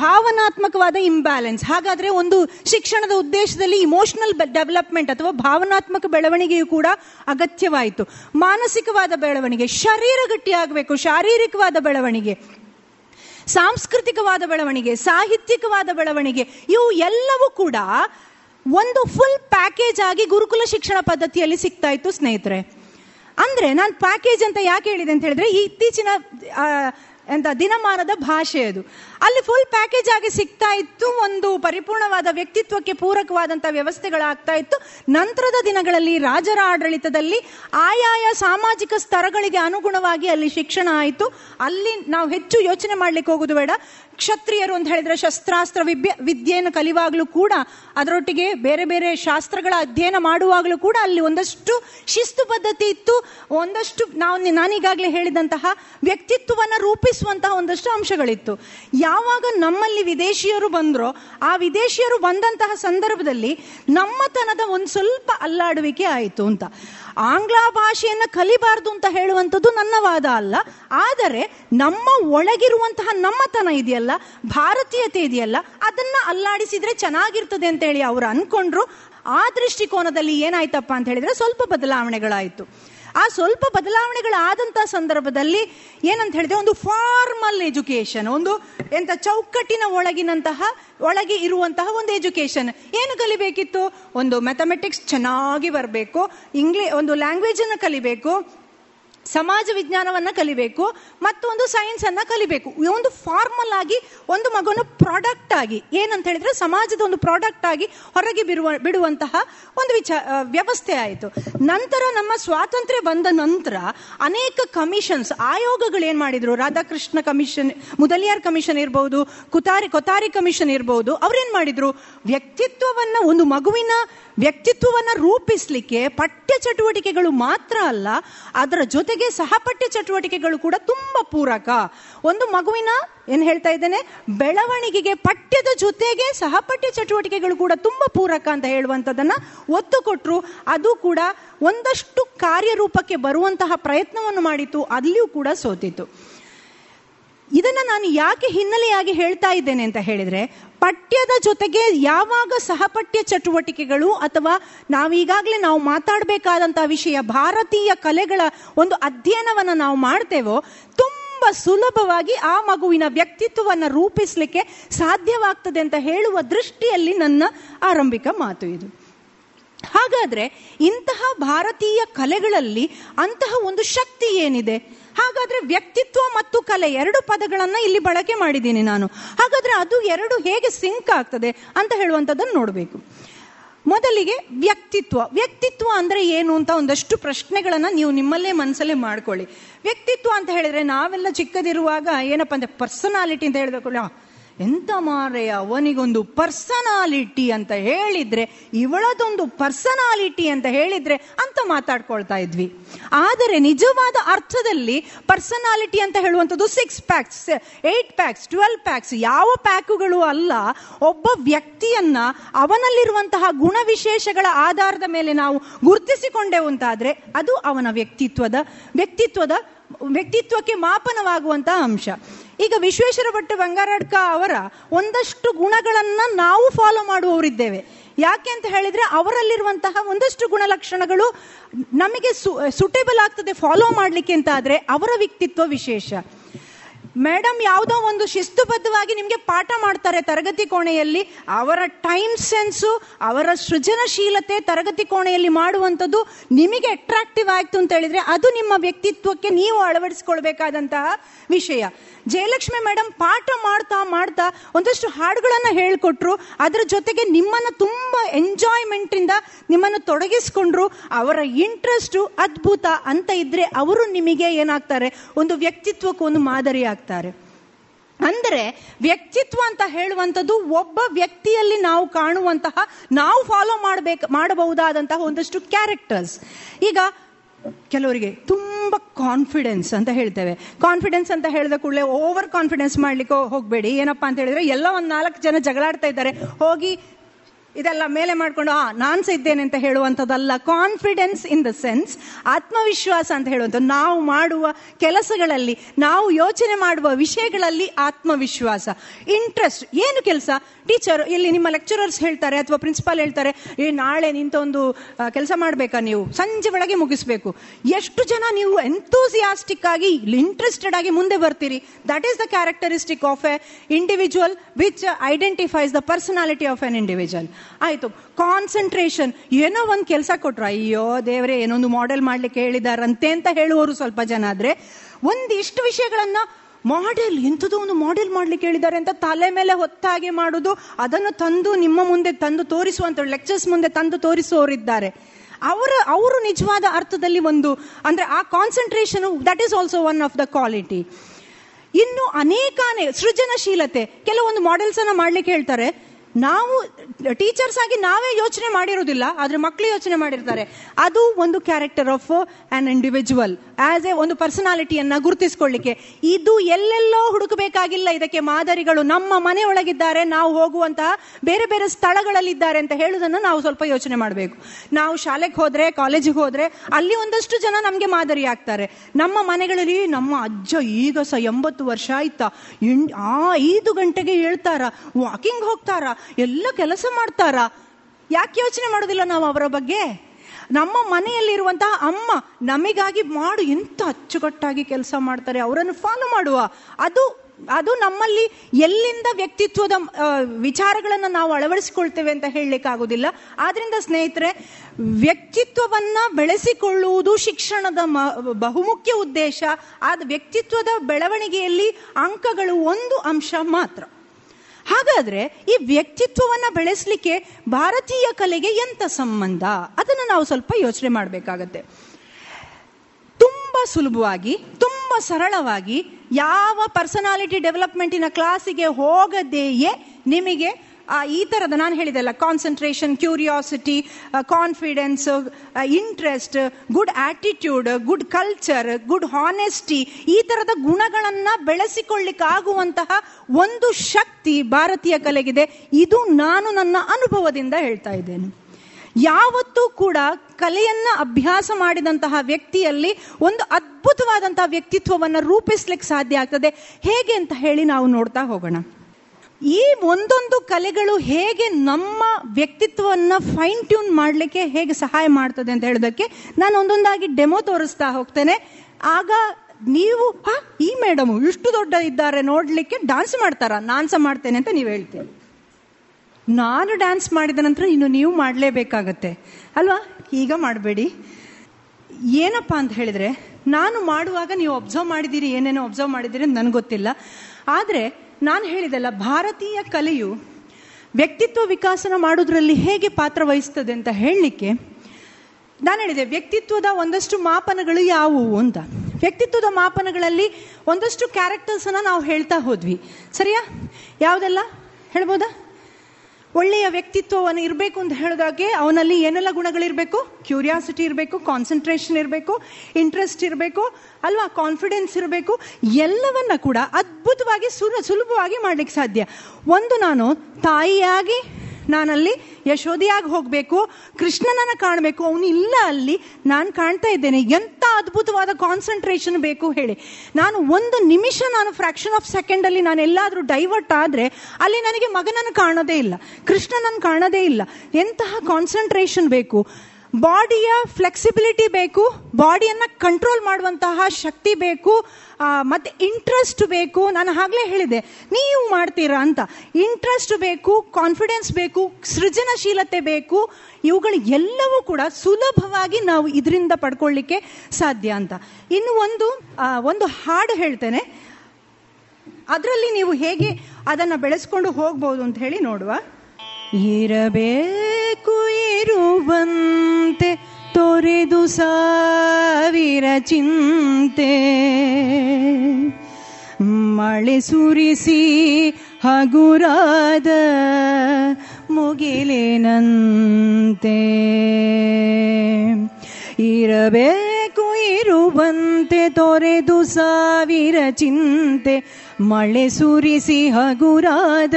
ಭಾವನಾತ್ಮಕವಾದ ಇಂಬ್ಯಾಲೆನ್ಸ್. ಹಾಗಾದರೆ ಒಂದು ಶಿಕ್ಷಣದ ಉದ್ದೇಶದಲ್ಲಿ ಇಮೋಷನಲ್ ಡೆವಲಪ್ಮೆಂಟ್ ಅಥವಾ ಭಾವನಾತ್ಮಕ ಬೆಳವಣಿಗೆಯು ಕೂಡ ಅಗತ್ಯವಾಯಿತು. ಮಾನಸಿಕವಾದ ಬೆಳವಣಿಗೆ, ಶರೀರ ಗಟ್ಟಿಯಾಗಬೇಕು, ಶಾರೀರಿಕವಾದ ಬೆಳವಣಿಗೆ, ಸಾಂಸ್ಕೃತಿಕವಾದ ಬೆಳವಣಿಗೆ, ಸಾಹಿತ್ಯಿಕವಾದ ಬೆಳವಣಿಗೆ, ಇವು ಎಲ್ಲವೂ ಕೂಡ ಒಂದು ಫುಲ್ ಪ್ಯಾಕೇಜ್ ಆಗಿ ಗುರುಕುಲ ಶಿಕ್ಷಣ ಪದ್ಧತಿಯಲ್ಲಿ ಸಿಗ್ತಾ ಇತ್ತು ಸ್ನೇಹಿತರೆ. ಅಂದರೆ ನಾನು ಪ್ಯಾಕೇಜ್ ಅಂತ ಯಾಕೆ ಹೇಳಿದೆ ಅಂತ ಹೇಳಿದ್ರೆ, ಈ ಇತ್ತೀಚಿನ ಎಂತ ದಿನಮಾನದ ಭಾಷೆ ಅದು, ಅಲ್ಲಿ ಫುಲ್ ಪ್ಯಾಕೇಜ್ ಆಗಿ ಸಿಗ್ತಾ ಇತ್ತು, ಒಂದು ಪರಿಪೂರ್ಣವಾದ ವ್ಯಕ್ತಿತ್ವಕ್ಕೆ ಪೂರಕವಾದಂಥ ವ್ಯವಸ್ಥೆಗಳಾಗ್ತಾ ಇತ್ತು. ನಂತರದ ದಿನಗಳಲ್ಲಿ ರಾಜರ ಆಡಳಿತದಲ್ಲಿ ಆಯಾಯ ಸಾಮಾಜಿಕ ಸ್ತರಗಳಿಗೆ ಅನುಗುಣವಾಗಿ ಅಲ್ಲಿ ಶಿಕ್ಷಣ ಆಯಿತು. ಅಲ್ಲಿ ನಾವು ಹೆಚ್ಚು ಯೋಚನೆ ಮಾಡ್ಲಿಕ್ಕೆ ಹೋಗೋದು ಬೇಡ. ಕ್ಷತ್ರಿಯರು ಅಂತ ಹೇಳಿದ್ರೆ ಶಸ್ತ್ರಾಸ್ತ್ರ ವಿದ್ಯೆಯನ್ನು ಕಲಿಯುವಾಗಲೂ ಕೂಡ, ಅದರೊಟ್ಟಿಗೆ ಬೇರೆ ಬೇರೆ ಶಾಸ್ತ್ರಗಳ ಅಧ್ಯಯನ ಮಾಡುವಾಗಲೂ ಕೂಡ ಅಲ್ಲಿ ಒಂದಷ್ಟು ಶಿಸ್ತು ಪದ್ಧತಿ ಇತ್ತು, ಒಂದಷ್ಟು ನಾನೀಗಾಗಲೇ ಹೇಳಿದಂತಹ ವ್ಯಕ್ತಿತ್ವವನ್ನು ರೂಪಿಸುವಂತಹ ಒಂದಷ್ಟು ಅಂಶಗಳಿತ್ತು. ಯಾವಾಗ ನಮ್ಮಲ್ಲಿ ವಿದೇಶಿಯರು ಬಂದ್ರೋ, ಆ ವಿದೇಶಿಯರು ಬಂದಂತಹ ಸಂದರ್ಭದಲ್ಲಿ ನಮ್ಮತನದ ಒಂದು ಸ್ವಲ್ಪ ಅಲ್ಲಾಡುವಿಕೆ ಆಯಿತು ಅಂತ. ಆಂಗ್ಲ ಭಾಷೆಯನ್ನು ಕಲಿಬಾರ್ದು ಅಂತ ಹೇಳುವಂಥದ್ದು ನನ್ನ ವಾದ ಅಲ್ಲ, ಆದರೆ ನಮ್ಮ ಒಳಗಿರುವಂತಹ ನಮ್ಮತನ ಇದೆಯಲ್ಲ, ಭಾರತೀಯತೆ ಇದೆಯಲ್ಲ, ಅದನ್ನು ಅಲ್ಲಾಡಿಸಿದ್ರೆ ಚೆನ್ನಾಗಿರ್ತದೆ ಅಂತ ಹೇಳಿ ಅವರು ಅಂದ್ಕೊಂಡ್ರು. ಆ ದೃಷ್ಟಿಕೋನದಲ್ಲಿ ಏನಾಯ್ತಪ್ಪ ಅಂತ ಹೇಳಿದ್ರೆ ಸ್ವಲ್ಪ ಬದಲಾವಣೆಗಳಾಯಿತು. ಆ ಸ್ವಲ್ಪ ಬದಲಾವಣೆಗಳಾದಂಥ ಸಂದರ್ಭದಲ್ಲಿ ಏನಂತ ಹೇಳಿದ್ರೆ, ಒಂದು ಫಾರ್ಮಲ್ ಎಜುಕೇಶನ್, ಒಂದು ಎಂಥ ಚೌಕಟ್ಟಿನ ಒಳಗೆ ಇರುವಂತಹ ಒಂದು ಎಜುಕೇಶನ್. ಏನು ಕಲಿಬೇಕಿತ್ತು? ಒಂದು ಮ್ಯಾಥಮೆಟಿಕ್ಸ್ ಚೆನ್ನಾಗಿ ಬರಬೇಕು, ಒಂದು ಲ್ಯಾಂಗ್ವೇಜನ್ನು ಕಲಿಬೇಕು, ಸಮಾಜ ವಿಜ್ಞಾನವನ್ನು ಕಲಿಬೇಕು, ಮತ್ತು ಒಂದು ಸೈನ್ಸನ್ನು ಕಲಿಬೇಕು. ಒಂದು ಫಾರ್ಮಲ್ ಆಗಿ ಒಂದು ಮಗನು ಪ್ರಾಡಕ್ಟ್ ಆಗಿ, ಏನಂತ ಹೇಳಿದ್ರೆ ಸಮಾಜದ ಒಂದು ಪ್ರಾಡಕ್ಟ್ ಆಗಿ ಹೊರಗೆ ಬಿಡುವಂತಹ ಒಂದು ವ್ಯವಸ್ಥೆ ಆಯಿತು. ನಂತರ ನಮ್ಮ ಸ್ವಾತಂತ್ರ್ಯ ಬಂದ ನಂತರ ಅನೇಕ ಕಮಿಷನ್ಸ್, ಆಯೋಗಗಳು ಏನು ಮಾಡಿದ್ರು, ರಾಧಾಕೃಷ್ಣ ಕಮಿಷನ್, ಮುದಲಿಯಾರ್ ಕಮಿಷನ್ ಇರ್ಬೋದು, ಕೊತಾರಿ ಕಮಿಷನ್ ಇರ್ಬೋದು, ಅವ್ರೇನು ಮಾಡಿದ್ರು, ವ್ಯಕ್ತಿತ್ವವನ್ನು, ಒಂದು ಮಗುವಿನ ವ್ಯಕ್ತಿತ್ವವನ್ನು ರೂಪಿಸಲಿಕ್ಕೆ ಪಠ್ಯ ಚಟುವಟಿಕೆಗಳು ಮಾತ್ರ ಅಲ್ಲ, ಅದರ ಜೊತೆ ಸಹಪಠ್ಯ ಚಟುವಟಿಕೆಗಳು ಕೂಡ ತುಂಬಾ ಪೂರಕ. ಒಂದು ಮಗುವಿನ ಹೇಳ್ತಾ ಇದ್ದೇನೆ, ಬೆಳವಣಿಗೆಗೆ ಪಠ್ಯದ ಜೊತೆಗೆ ಸಹಪಠ್ಯ ಚಟುವಟಿಕೆಗಳು ಕೂಡ ತುಂಬಾ ಪೂರಕ ಅಂತ ಹೇಳುವಂಥದ್ದನ್ನ ಒತ್ತು ಕೊಟ್ಟರು. ಅದು ಕೂಡ ಒಂದಷ್ಟು ಕಾರ್ಯರೂಪಕ್ಕೆ ಬರುವಂತಹ ಪ್ರಯತ್ನವನ್ನು ಮಾಡಿತು, ಅಲ್ಲಿಯೂ ಕೂಡ ಸೋತಿತ್ತು. ಇದನ್ನ ನಾನು ಯಾಕೆ ಹಿನ್ನೆಲೆಯಾಗಿ ಹೇಳ್ತಾ ಇದ್ದೇನೆ ಅಂತ ಹೇಳಿದ್ರೆ, ಪಠ್ಯದ ಜೊತೆಗೆ ಯಾವಾಗ ಸಹಪಠ್ಯ ಚಟುವಟಿಕೆಗಳು ಅಥವಾ ನಾವೀಗಾಗಲೇ ನಾವು ಮಾತಾಡಬೇಕಾದಂತಹ ವಿಷಯ, ಭಾರತೀಯ ಕಲೆಗಳ ಒಂದು ಅಧ್ಯಯನವನ್ನು ನಾವು ಮಾಡ್ತೇವೋ, ತುಂಬ ಸುಲಭವಾಗಿ ಆ ಮಗುವಿನ ವ್ಯಕ್ತಿತ್ವವನ್ನು ರೂಪಿಸಲಿಕ್ಕೆ ಸಾಧ್ಯವಾಗ್ತದೆ ಅಂತ ಹೇಳುವ ದೃಷ್ಟಿಯಲ್ಲಿ ನನ್ನ ಆರಂಭಿಕ ಮಾತು ಇದು. ಹಾಗಾದರೆ ಇಂತಹ ಭಾರತೀಯ ಕಲೆಗಳಲ್ಲಿ ಅಂತಹ ಒಂದು ಶಕ್ತಿ ಏನಿದೆ? ಹಾಗಾದ್ರೆ ವ್ಯಕ್ತಿತ್ವ ಮತ್ತು ಕಲೆ ಎರಡು ಪದಗಳನ್ನ ಇಲ್ಲಿ ಬಳಕೆ ಮಾಡಿದ್ದೀನಿ ನಾನು. ಹಾಗಾದ್ರೆ ಅದು ಎರಡು ಹೇಗೆ ಸಿಂಕ್ ಆಗ್ತದೆ ಅಂತ ಹೇಳುವಂಥದ್ದನ್ನು ನೋಡಬೇಕು. ಮೊದಲಿಗೆ ವ್ಯಕ್ತಿತ್ವ ಅಂದ್ರೆ ಏನು ಅಂತ ಒಂದಷ್ಟು ಪ್ರಶ್ನೆಗಳನ್ನ ನೀವು ನಿಮ್ಮಲ್ಲೇ ಮನಸ್ಸಲ್ಲೇ ಮಾಡ್ಕೊಳ್ಳಿ. ವ್ಯಕ್ತಿತ್ವ ಅಂತ ಹೇಳಿದ್ರೆ ನಾವೆಲ್ಲ ಚಿಕ್ಕದಿರುವಾಗ ಏನಪ್ಪ ಅಂದ್ರೆ ಪರ್ಸನಾಲಿಟಿ ಅಂತ ಹೇಳಬೇಕು. ಎಂತ ಮಾರೇ, ಅವನಿಗೊಂದು ಪರ್ಸನಾಲಿಟಿ ಅಂತ ಹೇಳಿದ್ರೆ, ಇವಳದೊಂದು ಪರ್ಸನಾಲಿಟಿ ಅಂತ ಹೇಳಿದ್ರೆ ಅಂತ ಮಾತಾಡ್ಕೊಳ್ತಾ ಇದ್ವಿ. ಆದರೆ ನಿಜವಾದ ಅರ್ಥದಲ್ಲಿ ಪರ್ಸನಾಲಿಟಿ ಅಂತ ಹೇಳುವಂಥದ್ದು 6 ಪ್ಯಾಕ್ಸ್, 8 ಪ್ಯಾಕ್ಸ್, 12 ಪ್ಯಾಕ್ಸ್ ಯಾವ ಪ್ಯಾಕುಗಳು ಅಲ್ಲ. ಒಬ್ಬ ವ್ಯಕ್ತಿಯನ್ನ ಅವನಲ್ಲಿರುವಂತಹ ಗುಣ ವಿಶೇಷಗಳ ಆಧಾರದ ಮೇಲೆ ನಾವು ಗುರುತಿಸಿಕೊಂಡೆವು ಅಂತಾದ್ರೆ ಅದು ಅವನ ವ್ಯಕ್ತಿತ್ವಕ್ಕೆ ಮಾಪನವಾಗುವಂತಹ ಅಂಶ. ಈಗ ವಿಶ್ವೇಶ್ವರ ಭಟ್ ಬಂಗಾರಡ್ಕ ಅವರ ಒಂದಷ್ಟು ಗುಣಗಳನ್ನ ನಾವು ಫಾಲೋ ಮಾಡುವವರಿದ್ದೇವೆ. ಯಾಕೆ ಅಂತ ಹೇಳಿದ್ರೆ ಅವರಲ್ಲಿರುವಂತಹ ಒಂದಷ್ಟು ಗುಣಲಕ್ಷಣಗಳು ನಮಗೆ ಸೂಟೇಬಲ್ ಆಗ್ತದೆ ಫಾಲೋ ಮಾಡ್ಲಿಕ್ಕೆ ಅಂತಾದ್ರೆ ಅವರ ವ್ಯಕ್ತಿತ್ವ ವಿಶೇಷ. ಮೇಡಮ್ ಯಾವುದೋ ಒಂದು ಶಿಸ್ತುಬದ್ಧವಾಗಿ ನಿಮಗೆ ಪಾಠ ಮಾಡ್ತಾರೆ ತರಗತಿ ಕೋಣೆಯಲ್ಲಿ. ಅವರ ಟೈಮ್ ಸೆನ್ಸು, ಅವರ ಸೃಜನಶೀಲತೆ ತರಗತಿ ಕೋಣೆಯಲ್ಲಿ ಮಾಡುವಂಥದ್ದು ನಿಮಗೆ ಅಟ್ರಾಕ್ಟಿವ್ ಆಯಿತು ಅಂತ ಹೇಳಿದರೆ ಅದು ನಿಮ್ಮ ವ್ಯಕ್ತಿತ್ವಕ್ಕೆ ನೀವು ಅಳವಡಿಸ್ಕೊಳ್ಬೇಕಾದಂತಹ ವಿಷಯ. ಜಯಲಕ್ಷ್ಮಿ ಮೇಡಮ್ ಪಾಠ ಮಾಡ್ತಾ ಮಾಡ್ತಾ ಒಂದಷ್ಟು ಹಾಡುಗಳನ್ನು ಹೇಳಿಕೊಟ್ರು, ಅದರ ಜೊತೆಗೆ ನಿಮ್ಮನ್ನು ತುಂಬ ಎಂಜಾಯ್ಮೆಂಟಿಂದ ನಿಮ್ಮನ್ನು ತೊಡಗಿಸ್ಕೊಂಡ್ರು. ಅವರ ಇಂಟ್ರೆಸ್ಟು ಅದ್ಭುತ ಅಂತ ಇದ್ದರೆ ಅವರು ನಿಮಗೆ ಏನಾಗ್ತಾರೆ, ಒಂದು ವ್ಯಕ್ತಿತ್ವಕ್ಕೆ ಒಂದು ಮಾದರಿ ಆಗ್ತಾರೆ. ಅಂದರೆ ವ್ಯಕ್ತಿತ್ವ ಅಂತ ಹೇಳುವಂಥದ್ದು ಒಬ್ಬ ವ್ಯಕ್ತಿಯಲ್ಲಿ ನಾವು ಕಾಣುವಂತಹ, ನಾವು ಫಾಲೋ ಮಾಡಬಹುದಾದಂತಹ ಒಂದಷ್ಟು ಕ್ಯಾರೆಕ್ಟರ್ಸ್. ಈಗ ಕೆಲವರಿಗೆ ತುಂಬ ಕಾನ್ಫಿಡೆನ್ಸ್ ಅಂತ ಹೇಳ್ತೇವೆ. ಕಾನ್ಫಿಡೆನ್ಸ್ ಅಂತ ಹೇಳಿದ ಕೂಡಲೇ ಓವರ್ ಕಾನ್ಫಿಡೆನ್ಸ್ ಮಾಡ್ಲಿಕ್ಕೆ ಹೋಗಬೇಡಿ. ಏನಪ್ಪಾ ಅಂತ ಹೇಳಿದ್ರೆ, ಎಲ್ಲ ಒಂದು 4 ಜನ ಜಗಳಾಡ್ತಾ ಇದ್ದಾರೆ, ಹೋಗಿ ಇದೆಲ್ಲ ಮೇಲೆ ಮಾಡಿಕೊಂಡು ನಾನು ಸಿದ್ದೇನೆ ಅಂತ ಹೇಳುವಂಥದ್ದಲ್ಲ. ಕಾನ್ಫಿಡೆನ್ಸ್ ಇನ್ ದ ಸೆನ್ಸ್ ಆತ್ಮವಿಶ್ವಾಸ ಅಂತ ಹೇಳುವಂಥದ್ದು. ನಾವು ಮಾಡುವ ಕೆಲಸಗಳಲ್ಲಿ, ನಾವು ಯೋಚನೆ ಮಾಡುವ ವಿಷಯಗಳಲ್ಲಿ ಆತ್ಮವಿಶ್ವಾಸ, ಇಂಟ್ರೆಸ್ಟ್. ಏನು ಕೆಲಸ ಟೀಚರ್ ಇಲ್ಲಿ ನಿಮ್ಮ ಲೆಕ್ಚರರ್ಸ್ ಹೇಳ್ತಾರೆ ಅಥವಾ ಪ್ರಿನ್ಸಿಪಾಲ್ ಹೇಳ್ತಾರೆ, ಏ ನಾಳೆ ನಿಂತೊಂದು ಕೆಲಸ ಮಾಡಬೇಕಾ, ನೀವು ಸಂಜೆ ಒಳಗೆ ಮುಗಿಸ್ಬೇಕು. ಎಷ್ಟು ಜನ ನೀವು ಎಂಥೂಸಿಯಾಸ್ಟಿಕ್ ಆಗಿ ಇಂಟ್ರೆಸ್ಟೆಡ್ ಆಗಿ ಮುಂದೆ ಬರ್ತೀರಿ. That is the characteristic of a individual which identifies the personality of an individual. ಆಯಿತು, ಕಾನ್ಸಂಟ್ರೇಷನ್. ಏನೋ ಒಂದು ಕೆಲಸ ಕೊಟ್ರು, ಅಯ್ಯೋ ದೇವರೇ ಏನೊಂದು ಮಾಡೆಲ್ ಮಾಡ್ಲಿಕ್ಕೆ ಹೇಳಿದಾರಂತೆ ಅಂತ ಹೇಳುವವರು ಸ್ವಲ್ಪ ಜನ. ಆದರೆ ಒಂದಿಷ್ಟು ವಿಷಯಗಳನ್ನ ಮಾಡೆಲ್, ಎಂಥದ್ದು ಒಂದು ಮಾಡೆಲ್ ಮಾಡ್ಲಿಕ್ಕೆ ಹೇಳಿದ್ದಾರೆ ಅಂತ ತಲೆ ಮೇಲೆ ಹೊತ್ತಾಗೆ ಮಾಡುದು, ಅದನ್ನು ತಂದು ನಿಮ್ಮ ಮುಂದೆ ತಂದು ತೋರಿಸುವಂಥವ್ರು, ಲೆಕ್ಚರ್ಸ್ ಮುಂದೆ ತಂದು ತೋರಿಸುವವರಿದ್ದಾರೆ. ಅವರು ನಿಜವಾದ ಅರ್ಥದಲ್ಲಿ ಒಂದು ಅಂದರೆ ಆ concentration, that is also one of the quality. ಇನ್ನು ಅನೇಕಾನೇ ಸೃಜನಶೀಲತೆ. ಕೆಲವೊಂದು ಮಾಡೆಲ್ಸ್ ಅನ್ನ ಮಾಡ್ಲಿಕ್ಕೆ ಹೇಳ್ತಾರೆ, ನಾವು ಟೀಚರ್ಸ್ ಆಗಿ ನಾವೇ ಯೋಚನೆ ಮಾಡಿರೋದಿಲ್ಲ, ಆದರೆ ಮಕ್ಕಳು ಯೋಚನೆ ಮಾಡಿರ್ತಾರೆ. ಅದು ಒಂದು character of an individual, as a ಒಂದು ಪರ್ಸನಾಲಿಟಿಯನ್ನು ಗುರುತಿಸ್ಕೊಳ್ಳಿಕ್ಕೆ. ಇದು ಎಲ್ಲೆಲ್ಲೋ ಹುಡುಕಬೇಕಾಗಿಲ್ಲ, ಇದಕ್ಕೆ ಮಾದರಿಗಳು ನಮ್ಮ ಮನೆಯೊಳಗಿದ್ದಾರೆ, ನಾವು ಹೋಗುವಂತಹ ಬೇರೆ ಬೇರೆ ಸ್ಥಳಗಳಲ್ಲಿದ್ದಾರೆ ಅಂತ ಹೇಳುವುದನ್ನು ನಾವು ಸ್ವಲ್ಪ ಯೋಚನೆ ಮಾಡಬೇಕು. ನಾವು ಶಾಲೆಗೆ ಹೋದರೆ, ಕಾಲೇಜಿಗೆ ಹೋದರೆ ಅಲ್ಲಿ ಒಂದಷ್ಟು ಜನ ನಮಗೆ ಮಾದರಿ ಆಗ್ತಾರೆ. ನಮ್ಮ ಮನೆಗಳಲ್ಲಿ ನಮ್ಮ ಅಜ್ಜ ಈಗ 80 ವರ್ಷ ಆಯ್ತಾ, 5 ಗಂಟೆಗೆ ಹೇಳ್ತಾರ, ವಾಕಿಂಗ್ ಹೋಗ್ತಾರ, ಎಲ್ಲ ಕೆಲಸ ಮಾಡ್ತಾರ. ಯಾಕೆ ಯೋಚನೆ ಮಾಡೋದಿಲ್ಲ ನಾವು ಅವರ ಬಗ್ಗೆ? ನಮ್ಮ ಮನೆಯಲ್ಲಿರುವಂತಹ ಅಮ್ಮ ನಮಗಾಗಿ ಮಾಡು, ಎಂತ ಅಚ್ಚುಕಟ್ಟಾಗಿ ಕೆಲಸ ಮಾಡ್ತಾರೆ, ಅವರನ್ನು ಫಾಲೋ ಮಾಡುವ. ಅದು ಅದು ನಮ್ಮಲ್ಲಿ ಎಲ್ಲಿಂದ ವ್ಯಕ್ತಿತ್ವದ ವಿಚಾರಗಳನ್ನು ನಾವು ಅಳವಡಿಸಿಕೊಳ್ತೇವೆ ಅಂತ ಹೇಳಲಿಕ್ಕಾಗೋದಿಲ್ಲ. ಆದ್ರಿಂದ ಸ್ನೇಹಿತರೆ, ವ್ಯಕ್ತಿತ್ವವನ್ನು ಬೆಳೆಸಿಕೊಳ್ಳುವುದು ಶಿಕ್ಷಣದ ಬಹುಮುಖ್ಯ ಉದ್ದೇಶ. ಆದ ವ್ಯಕ್ತಿತ್ವದ ಬೆಳವಣಿಗೆಯಲ್ಲಿ ಅಂಕಗಳು ಒಂದು ಅಂಶ ಮಾತ್ರ. ಹಾಗಾದರೆ ಈ ವ್ಯಕ್ತಿತ್ವವನ್ನು ಬೆಳೆಸಲಿಕ್ಕೆ ಭಾರತೀಯ ಕಲೆಗೆ ಎಂಥ ಸಂಬಂಧ, ಅದನ್ನು ನಾವು ಸ್ವಲ್ಪ ಯೋಚನೆ ಮಾಡಬೇಕಾಗತ್ತೆ. ತುಂಬ ಸುಲಭವಾಗಿ, ತುಂಬ ಸರಳವಾಗಿ, ಯಾವ ಪರ್ಸನಾಲಿಟಿ ಡೆವಲಪ್ಮೆಂಟಿನ ಕ್ಲಾಸಿಗೆ ಹೋಗದೆಯೇ ನಿಮಗೆ ಈ ಥರದ, ನಾನು ಹೇಳಿದೆಲ್ಲ, concentration, curiosity, confidence, interest, good attitude, good culture, good honesty, ಈ ಥರದ ಗುಣಗಳನ್ನು ಬೆಳೆಸಿಕೊಳ್ಳಿಕ್ಕಾಗುವಂತಹ ಒಂದು ಶಕ್ತಿ ಭಾರತೀಯ ಕಲೆಗಿದೆ. ಇದು ನಾನು ನನ್ನ ಅನುಭವದಿಂದ ಹೇಳ್ತಾ ಇದ್ದೇನೆ. ಯಾವತ್ತೂ ಕೂಡ ಕಲೆಯನ್ನು ಅಭ್ಯಾಸ ಮಾಡಿದಂತಹ ವ್ಯಕ್ತಿಯಲ್ಲಿ ಒಂದು ಅದ್ಭುತವಾದಂತಹ ವ್ಯಕ್ತಿತ್ವವನ್ನು ರೂಪಿಸ್ಲಿಕ್ಕೆ ಸಾಧ್ಯ ಆಗ್ತದೆ. ಹೇಗೆ ಅಂತ ಹೇಳಿ ನಾವು ನೋಡ್ತಾ ಹೋಗೋಣ. ಈ ಒಂದೊಂದು ಕಲೆಗಳು ಹೇಗೆ ನಮ್ಮ ವ್ಯಕ್ತಿತ್ವವನ್ನು ಫೈನ್ ಟ್ಯೂನ್ ಮಾಡಲಿಕ್ಕೆ ಹೇಗೆ ಸಹಾಯ ಮಾಡ್ತದೆ ಅಂತ ಹೇಳೋದಕ್ಕೆ ನಾನು ಒಂದೊಂದಾಗಿ ಡೆಮೋ ತೋರಿಸ್ತಾ ಹೋಗ್ತೇನೆ. ಆಗ ನೀವು ಈ ಮೇಡಮ್ ಇಷ್ಟು ದೊಡ್ಡ ಇದ್ದಾರೆ, ನೋಡಲಿಕ್ಕೆ ಡ್ಯಾನ್ಸ್ ಮಾಡ್ತಾರಾ, ನಾನು ಸಹ ಮಾಡ್ತೇನೆ ಅಂತ ನೀವು ಹೇಳ್ತೀರಿ. ನಾನು ಡ್ಯಾನ್ಸ್ ಮಾಡಿದ ನಂತರ ಇನ್ನು ನೀವು ಮಾಡಲೇಬೇಕಾಗತ್ತೆ ಅಲ್ವಾ? ಈಗ ಮಾಡಬೇಡಿ. ಏನಪ್ಪ ಅಂತ ಹೇಳಿದರೆ, ನಾನು ಮಾಡುವಾಗ ನೀವು ಅಬ್ಸರ್ವ್ ಮಾಡಿದ್ದೀರಿ, ಏನೇನೋ ಅಬ್ಸರ್ವ್ ಮಾಡಿದ್ದೀರಿ ಅಂತ ನನಗೆ ಗೊತ್ತಿಲ್ಲ. ಆದರೆ ನಾನು ಹೇಳಿದೆಲ್ಲ, ಭಾರತೀಯ ಕಲೆಯು ವ್ಯಕ್ತಿತ್ವ ವಿಕಾಸನ ಮಾಡೋದ್ರಲ್ಲಿ ಹೇಗೆ ಪಾತ್ರ ವಹಿಸ್ತದೆ ಅಂತ ಹೇಳಲಿಕ್ಕೆ ನಾನು ಹೇಳಿದೆ, ವ್ಯಕ್ತಿತ್ವದ ಒಂದಷ್ಟು ಮಾಪನಗಳು ಯಾವುವು ಅಂತ. ವ್ಯಕ್ತಿತ್ವದ ಮಾಪನಗಳಲ್ಲಿ ಒಂದಷ್ಟು ಕ್ಯಾರೆಕ್ಟರ್ಸನ್ನು ನಾವು ಹೇಳ್ತಾ ಹೋದ್ವಿ, ಸರಿಯಾ? ಯಾವುದೆಲ್ಲ ಹೇಳ್ಬೋದಾ? ಒಳ್ಳೆಯ ವ್ಯಕ್ತಿತ್ವವನ್ನು ಇರಬೇಕು ಅಂತ ಹೇಳಿದಾಗೆ ಅವನಲ್ಲಿ ಏನೆಲ್ಲ ಗುಣಗಳಿರಬೇಕು? ಕ್ಯೂರಿಯಾಸಿಟಿ ಇರಬೇಕು, ಕಾನ್ಸಂಟ್ರೇಷನ್ ಇರಬೇಕು, ಇಂಟ್ರೆಸ್ಟ್ ಇರಬೇಕು ಅಲ್ವಾ, ಕಾನ್ಫಿಡೆನ್ಸ್ ಇರಬೇಕು. ಎಲ್ಲವನ್ನ ಕೂಡ ಅದ್ಭುತವಾಗಿ ಸುಲಭವಾಗಿ ಮಾಡಲಿಕ್ಕೆ ಸಾಧ್ಯ. ಒಂದು, ನಾನು ತಾಯಿಯಾಗಿ ನಾನಲ್ಲಿ ಯಶೋದಿಯಾಗಿ ಹೋಗಬೇಕು, ಕೃಷ್ಣನನ್ನು ಕಾಣಬೇಕು, ಅವನು ಇಲ್ಲ ಅಲ್ಲಿ, ನಾನು ಕಾಣ್ತಾ ಇದ್ದೇನೆ, ಎಂಥ ಅದ್ಭುತವಾದ ಕಾನ್ಸಂಟ್ರೇಷನ್ ಬೇಕು ಹೇಳಿ. ನಾನು ಒಂದು ನಿಮಿಷ, ನಾನು ಫ್ರ್ಯಾಕ್ಷನ್ ಆಫ್ ಸೆಕೆಂಡಲ್ಲಿ ನಾನು ಎಲ್ಲಾದರೂ ಡೈವರ್ಟ್ ಆದರೆ ಅಲ್ಲಿ ನನಗೆ ಮಗನನ್ನು ಕಾಣೋದೇ ಇಲ್ಲ, ಕೃಷ್ಣನನ್ನು ಕಾಣೋದೇ ಇಲ್ಲ. ಎಂತಹ ಕಾನ್ಸಂಟ್ರೇಷನ್ ಬೇಕು. ಬಾಡಿಯ ಫ್ಲೆಕ್ಸಿಬಿಲಿಟಿ ಬೇಕು, ಬಾಡಿಯನ್ನು ಕಂಟ್ರೋಲ್ ಮಾಡುವಂತಹ ಶಕ್ತಿ ಬೇಕು, ಮತ್ತು ಇಂಟ್ರೆಸ್ಟ್ ಬೇಕು. ನಾನು ಆಗಲೇ ಹೇಳಿದೆ ನೀವು ಮಾಡ್ತೀರಾ ಅಂತ. ಇಂಟ್ರೆಸ್ಟ್ ಬೇಕು, ಕಾನ್ಫಿಡೆನ್ಸ್ ಬೇಕು, ಸೃಜನಶೀಲತೆ ಬೇಕು. ಇವುಗಳು ಎಲ್ಲವೂ ಕೂಡ ಸುಲಭವಾಗಿ ನಾವು ಇದರಿಂದ ಪಡ್ಕೊಳ್ಳಿಕ್ಕೆ ಸಾಧ್ಯ ಅಂತ. ಇನ್ನು ಒಂದು ಹಾಡು ಹೇಳ್ತೇನೆ, ಅದರಲ್ಲಿ ನೀವು ಹೇಗೆ ಅದನ್ನು ಬೆಳೆಸ್ಕೊಂಡು ಹೋಗ್ಬೋದು ಅಂತ ಹೇಳಿ ನೋಡುವ. ಇರಬೇಕು ಇರುವಂತೆ ತೊರೆದು ಸಾವಿರ ಚಿಂತೆ, ಮಳೆ ಸುರಿಸಿ ಹಗುರಾದ ಮುಗಿಲೇನಂತೆ. ಇರಬೇಕು ಇರುವಂತೆ ತೊರೆದು ಸಾವಿರ ಚಿಂತೆ, ಮಳೆ ಸುರಿಸಿ ಹಗುರಾದ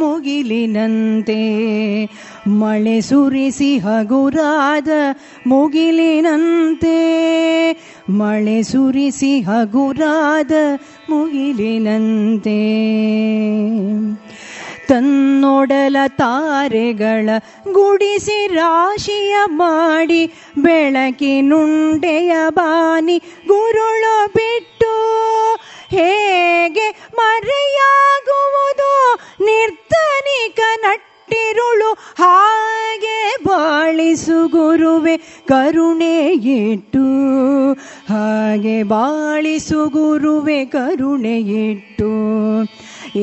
ಮುಗಿಲಿನಂತೆ, ಮಳೆ ಸುರಿಸಿ ಹಗುರಾದ ಮುಗಿಲಿನಂತೆ, ಮಳೆ ಸುರಿಸಿ ಹಗುರಾದ ಮುಗಿಲಿನಂತೆ. ತನ್ನೊಡಲ ತಾರೆಗಳ ಗುಡಿಸಿ ರಾಶಿಯ ಮಾಡಿ, ಬೆಳಕಿನುಂಡೆಯ ಬಾನಿ ಗುರುಳು ಬಿಟ್ಟು ಹೇಗೆ ಮರೆಯಾಗುವುದು? ನಿರ್ಧನಿಕ ನಟ್ಟಿರುಳು ಹಾಗೆ ಬಾಳಿಸು ಗುರುವೆ ಕರುಣೆ ಇಟ್ಟು, ಹಾಗೆ ಬಾಳಿಸು ಗುರುವೆ ಕರುಣೆ ಇಟ್ಟು.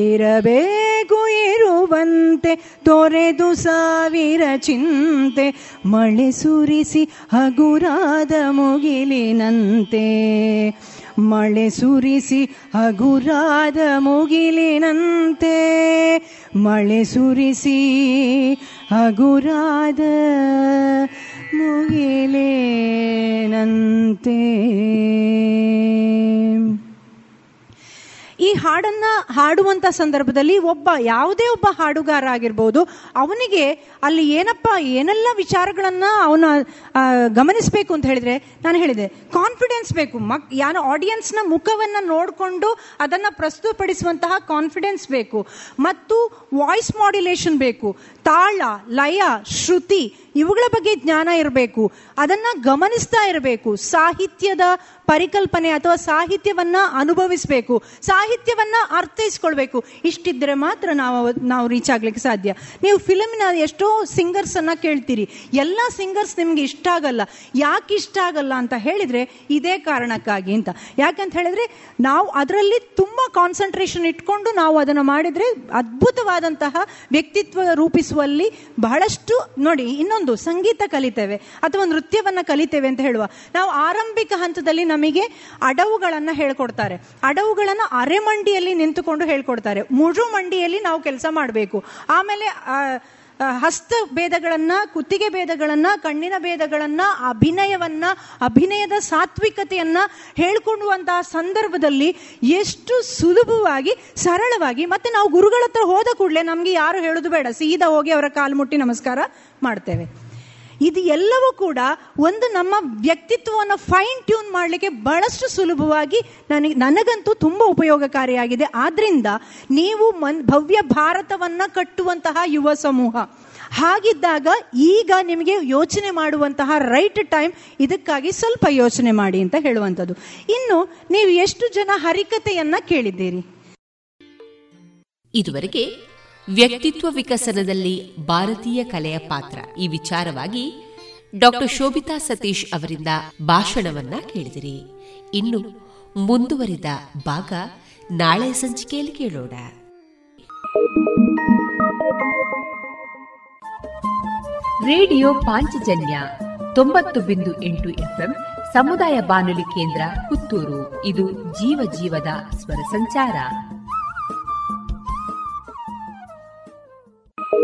ಇರಬೇಕು ಇರುವಂತೆ ತೊರೆದು ಸಾವಿರ ಚಿಂತೆ, ಮಳೆ ಸುರಿಸಿ ಹಗುರಾದ ಮುಗಿಲಿನಂತೆ, ಮಳೆ ಸುರಿಸಿ ಹಗುರಾದ ಮುಗಿಲಿನಂತೆ, ಮಳೆ ಸುರಿಸಿ ಹಗುರಾದ ಮುಗಿಲಿನಂತೆ. ಈ ಹಾಡನ್ನ ಹಾಡುವಂತ ಸಂದರ್ಭದಲ್ಲಿ ಯಾವುದೇ ಒಬ್ಬ ಹಾಡುಗಾರ ಆಗಿರ್ಬೋದು, ಅವನಿಗೆ ಅಲ್ಲಿ ಏನೆಲ್ಲ ವಿಚಾರಗಳನ್ನ ಅವನ ಗಮನಿಸಬೇಕು ಅಂತ ಹೇಳಿದ್ರೆ, ನಾನು ಹೇಳಿದೆ ಕಾನ್ಫಿಡೆನ್ಸ್ ಬೇಕು. ಯಾರೋ ಆಡಿಯನ್ಸ್ನ ಮುಖವನ್ನ ನೋಡಿಕೊಂಡು ಅದನ್ನ ಪ್ರಸ್ತುತಪಡಿಸುವಂತಹ ಕಾನ್ಫಿಡೆನ್ಸ್ ಬೇಕು, ಮತ್ತು ವಾಯ್ಸ್ ಮಾಡ್ಯುಲೇಷನ್ ಬೇಕು, ತಾಳ, ಲಯ, ಶ್ರುತಿ ಇವುಗಳ ಬಗ್ಗೆ ಜ್ಞಾನ ಇರಬೇಕು, ಅದನ್ನ ಗಮನಿಸ್ತಾ ಇರಬೇಕು. ಸಾಹಿತ್ಯದ ಪರಿಕಲ್ಪನೆ ಅಥವಾ ಸಾಹಿತ್ಯವನ್ನ ಅನುಭವಿಸಬೇಕು, ಸಾಹಿತ್ಯವನ್ನ ಅರ್ಥೈಸ್ಕೊಳ್ಬೇಕು. ಇಷ್ಟಿದ್ರೆ ಮಾತ್ರ ನಾವು ರೀಚ್ ಆಗ್ಲಿಕ್ಕೆ ಸಾಧ್ಯ. ನೀವು ಫಿಲಮಿನ ಎಷ್ಟೋ ಸಿಂಗರ್ಸ್ ಅನ್ನ ಕೇಳ್ತೀರಿ, ಎಲ್ಲ ಸಿಂಗರ್ಸ್ ನಿಮ್ಗೆ ಇಷ್ಟ ಆಗಲ್ಲ. ಯಾಕೆ ಇಷ್ಟ ಆಗಲ್ಲ ಅಂತ ಹೇಳಿದ್ರೆ ಇದೇ ಕಾರಣಕ್ಕಾಗಿ ಅಂತ. ಯಾಕಂತ ಹೇಳಿದ್ರೆ ನಾವು ಅದರಲ್ಲಿ ತುಂಬಾ ಕಾನ್ಸಂಟ್ರೇಷನ್ ಇಟ್ಕೊಂಡು ನಾವು ಅದನ್ನ ಮಾಡಿದ್ರೆ ಅದ್ಭುತವಾದಂತಹ ವ್ಯಕ್ತಿತ್ವ ರೂಪಿಸುವಲ್ಲಿ ಬಹಳಷ್ಟು. ನೋಡಿ, ಇನ್ನೊಂದು ಸಂಗೀತ ಕಲಿತೇವೆ ಅಥವಾ ನೃತ್ಯವನ್ನ ಕಲಿತೇವೆ ಅಂತ ಹೇಳುವ, ನಾವು ಆರಂಭಿಕ ಹಂತದಲ್ಲಿ ನಮಗೆ ಅಡವುಗಳನ್ನ ಹೇಳ್ಕೊಡ್ತಾರೆ. ಅಡವುಗಳನ್ನ ಅರೆಮಂಡಿಯಲ್ಲಿ ನಿಂತುಕೊಂಡು ಹೇಳ್ಕೊಡ್ತಾರೆ. ಮುಜು ಮಂಡಿಯಲ್ಲಿ ನಾವು ಕೆಲಸ ಮಾಡಬೇಕು. ಆಮೇಲೆ ಹಸ್ತ ಭೇದಗಳನ್ನ, ಕುತ್ತಿಗೆ ಭೇದಗಳನ್ನ, ಕಣ್ಣಿನ ಭೇದಗಳನ್ನ, ಅಭಿನಯದ ಸಾತ್ವಿಕತೆಯನ್ನ ಹೇಳ್ಕೊಳ್ಳುವಂತಹ ಸಂದರ್ಭದಲ್ಲಿ ಎಷ್ಟು ಸುಲಭವಾಗಿ, ಸರಳವಾಗಿ. ಮತ್ತೆ ನಾವು ಗುರುಗಳ ಹತ್ರ ಹೋದ ಕೂಡಲೇ ನಮ್ಗೆ ಯಾರು ಹೇಳುದು ಬೇಡ, ಸೀದಾ ಹೋಗಿ ಅವರ ಕಾಲು ಮುಟ್ಟಿ ನಮಸ್ಕಾರ ಮಾಡ್ತೇವೆ. ಇದು ಎಲ್ಲವೂ ಕೂಡ ನಮ್ಮ ವ್ಯಕ್ತಿತ್ವವನ್ನು ಫೈನ್ ಟ್ಯೂನ್ ಮಾಡಲಿಕ್ಕೆ ಬಹಳಷ್ಟು ಸುಲಭವಾಗಿ ನನಗಂತೂ ತುಂಬ ಉಪಯೋಗಕಾರಿಯಾಗಿದೆ. ಆದ್ರಿಂದ ನೀವು ಭವ್ಯ ಭಾರತವನ್ನ ಕಟ್ಟುವಂತಹ ಯುವ ಸಮೂಹ ಹಾಗಿದ್ದಾಗ ಈಗ ನಿಮಗೆ ಯೋಚನೆ ಮಾಡುವಂತಹ ರೈಟ್ ಟೈಮ್, ಇದಕ್ಕಾಗಿ ಸ್ವಲ್ಪ ಯೋಚನೆ ಮಾಡಿ ಅಂತ ಹೇಳುವಂಥದ್ದು. ಇನ್ನು ನೀವು ಎಷ್ಟು ಜನ ಹರಿಕತೆಯನ್ನ ಕೇಳಿದ್ದೀರಿ? ಇದುವರೆಗೆ ವ್ಯಕ್ತಿತ್ವ ವಿಕಸನದಲ್ಲಿ ಭಾರತೀಯ ಕಲೆಯ ಪಾತ್ರ ಈ ವಿಚಾರವಾಗಿ ಡಾಕ್ಟರ್ ಶೋಭಿತಾ ಸತೀಶ್ ಅವರಿಂದ ಭಾಷಣವನ್ನ ಕೇಳಿದಿರಿ. ಇನ್ನು ಮುಂದುವರಿದ ಭಾಗ ನಾಳೆ ಸಂಚಿಕೆಯಲ್ಲಿ ಕೇಳೋಣ. ರೇಡಿಯೋ ಪಾಂಚಜನ್ಯ 90.8 FM ಸಮುದಾಯ ಬಾನುಲಿ ಕೇಂದ್ರ ಪುತ್ತೂರು. ಇದು ಜೀವ ಜೀವದ ಸ್ವರ ಸಂಚಾರ.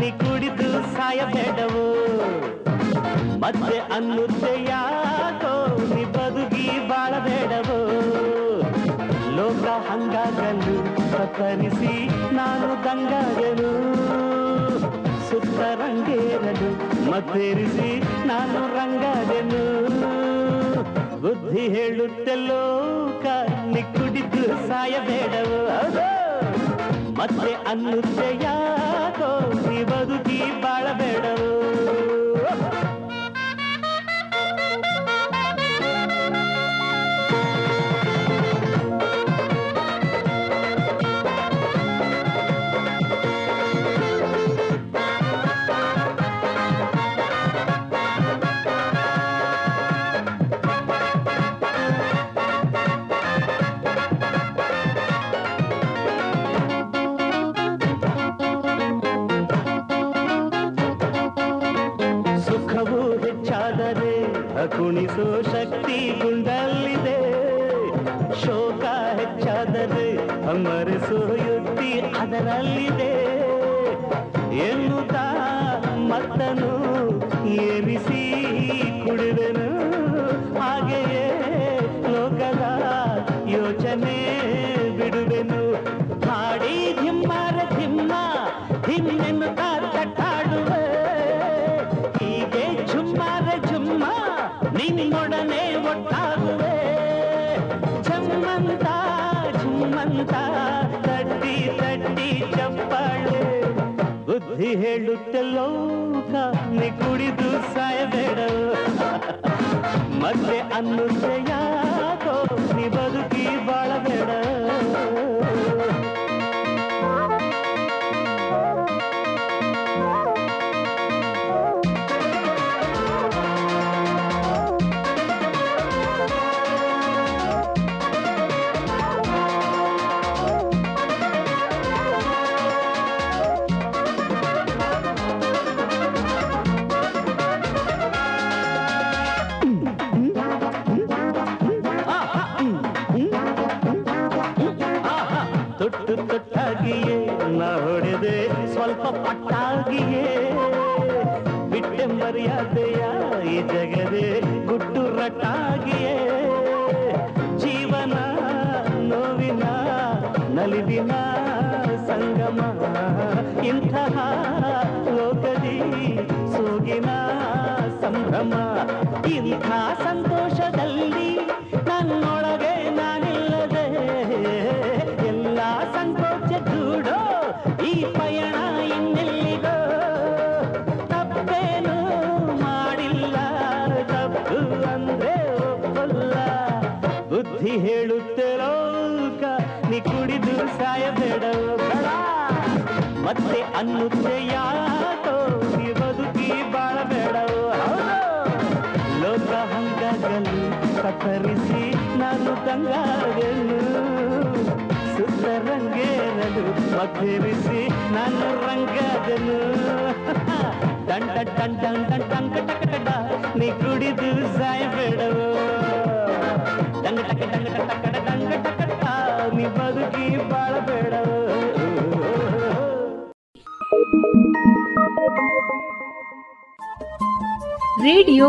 ನೀ ಕುಡಿದು ಸಾಯಬೇಡವೋ, ಮತ್ತೆ ಅನ್ನುತ್ತೆ ಯಾಕೋ ನೀ ಬದುಕಿ ಬಾ ಅವತರಿಸಿ ನಾನು ಗಂಗಾಗಲು ಸುತ್ತರಂಗೇರಲು ಮತ್ತೇರಿಸಿ ನಾನು ರಂಗಾಗಲು ಬುದ್ಧಿ ಹೇಳುತ್ತಲೋ ಕಾಲಿ ಕುಡಿದು ಸಾಯಬೇಡವು ಮತ್ತೆ ಅನ್ನುತ್ತೆ ಯಾಕೋ ನೀ ಬದುಕಿ ಬಾಳಬೇಡವು ಕುಣಿಸೋ ಶಕ್ತಿ ಗುಂಡಲ್ಲಿದೆ ಶೋಕ ಹೆಚ್ಚಾದರೆ ಮರೆಸೋ ಯುಕ್ತಿ ಅದರಲ್ಲಿದೆ ಎನ್ನುತ್ತಾ ಮತ್ತನು ಏರಿಸಿ ಕುಡಿದನು ಹಾಗೆಯೇ ಲೋಕದ ಯೋಚನೆ ಬಿಡುವೆನು ಹಾಡಿ ಧಿಮ್ಮಾರ ಧಿಮ್ಮ ಹಿಮ್ಮೆನ್ನುತ್ತಾ ತಟ್ಟಾಡುವೆ ಹೀಗೆ ಝುಮ್ಮಾರ ಝುಮ್ಮ ನಿನ್ನೊಡನೆ ಒಟ್ಟಾಗುವೆ ಜಮ್ಮಂತ ಜಮ್ಮಂತ ತಟ್ಟಿ ತಟ್ಟಿ ಚಪ್ಪಾಳೆ ಬುದ್ಧಿ ಹೇಳುತ್ತಲೋ ಕಾಲಿ ಕುಡಿದು ಸಾಯಬೇಡ ಮತ್ತೆ ಅನ್ನುತ್ತೆ ಯಾಕೋ ನೀ ಬದುಕಿ ಬಾಳಬೇಡ ಪಟ್ಟಾಗಿಯೇ ಬಿಟ್ಟೆ ಮರ್ಯಾದೆಯ ಈ ಜಗದೇ ಗುಟ್ಟು ರಟ್ಟಾಗಿಯೇ ಜೀವನ ನೋವಿನ ನಲಿವಿನ ಸಂಗಮ ಇಂತಹ ಲೋಕದಿ ಸೋಗಿನ ಸಂಭ್ರಮ ಇಂಥ ಸಂತೋಷದಲ್ಲಿ ನನ್ನೊಳಗೆ ನಾನಿಲ್ಲದೆ ಎಲ್ಲ ಸಂಕೋಚ ದೂಡೋ ಈ ಪಯಣ ಇನ್ನೆಲ್ಲಿಗೋ ತಪ್ಪೇನು ಮಾಡಿಲ್ಲ ತಪ್ಪು ಅಂದ್ರೆ ಒಪ್ಪಲ್ಲ ಬುದ್ಧಿ ಹೇಳುತ್ತೇರೋ ನೀ ಕುಡಿದು ಸಾಯಬೇಡೋ ಮತ್ತೆ ಅನ್ನುತ್ತೆ ಯಾಕೋ ನೀ ಬದುಕಿ ಬಾಳಬೇಡೋ ಲೋಕ ಹಂಗಾಗಲು ಕತ್ತರಿಸಿ ನಾನು ಗಂಗಾಗಲು ರಂಗೇರಲು ಮಧುರಿಸಿ ನಾನು ರಂಗದನು ಟಂಟ ಟಂಟ ಟಂಕ ಟಕಟ ನೀ ಕುಡಿದು ಸಾಯಬೇಡವು ಟಂಗ ಟಕ ಟಂಗ ಟಕಟ ಟಂಗ ಟಕಟ ನೀ ಬದುಕಿ ಬಾಳಬೇಡವು. ರೇಡಿಯೋ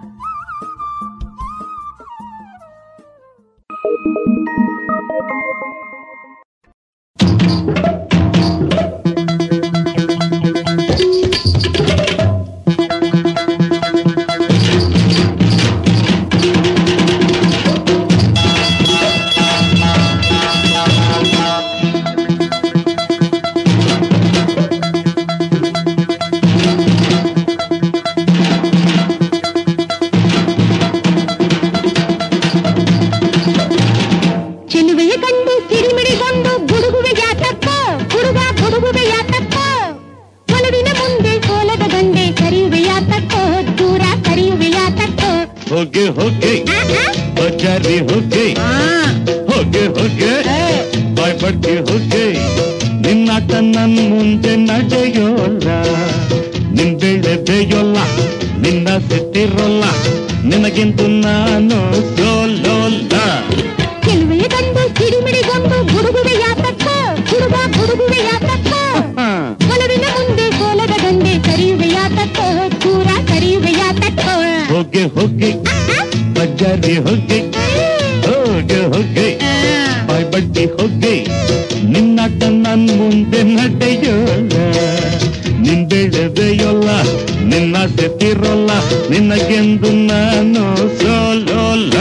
ಮುಂದೆ ಕೋಲದ ಗಂಡೆ ಕರೆಯುವೆಯಾ ತಕ್ಕ ದೂರ ಕರೆಯುವೆಯಾ ತಕ್ಕ होके बजारे ಹೋಗೆ ಬಾಯ್ ಬಡ್ಡಿ ಹೋಗೆ ನಿನ್ನಟ ನನ್ ಮುಂದೆ ನಡೆಯೋಲ್ಲ, ನಿನ್ ಬೆಳೆದೆಯೊಲ್ಲ ನಿನ್ನ ಸೆತ್ತಿರೋಲ್ಲ, ನಿನ್ನಗೆಂದು ನಾನು ಸೋಲೋಲ್ಲ.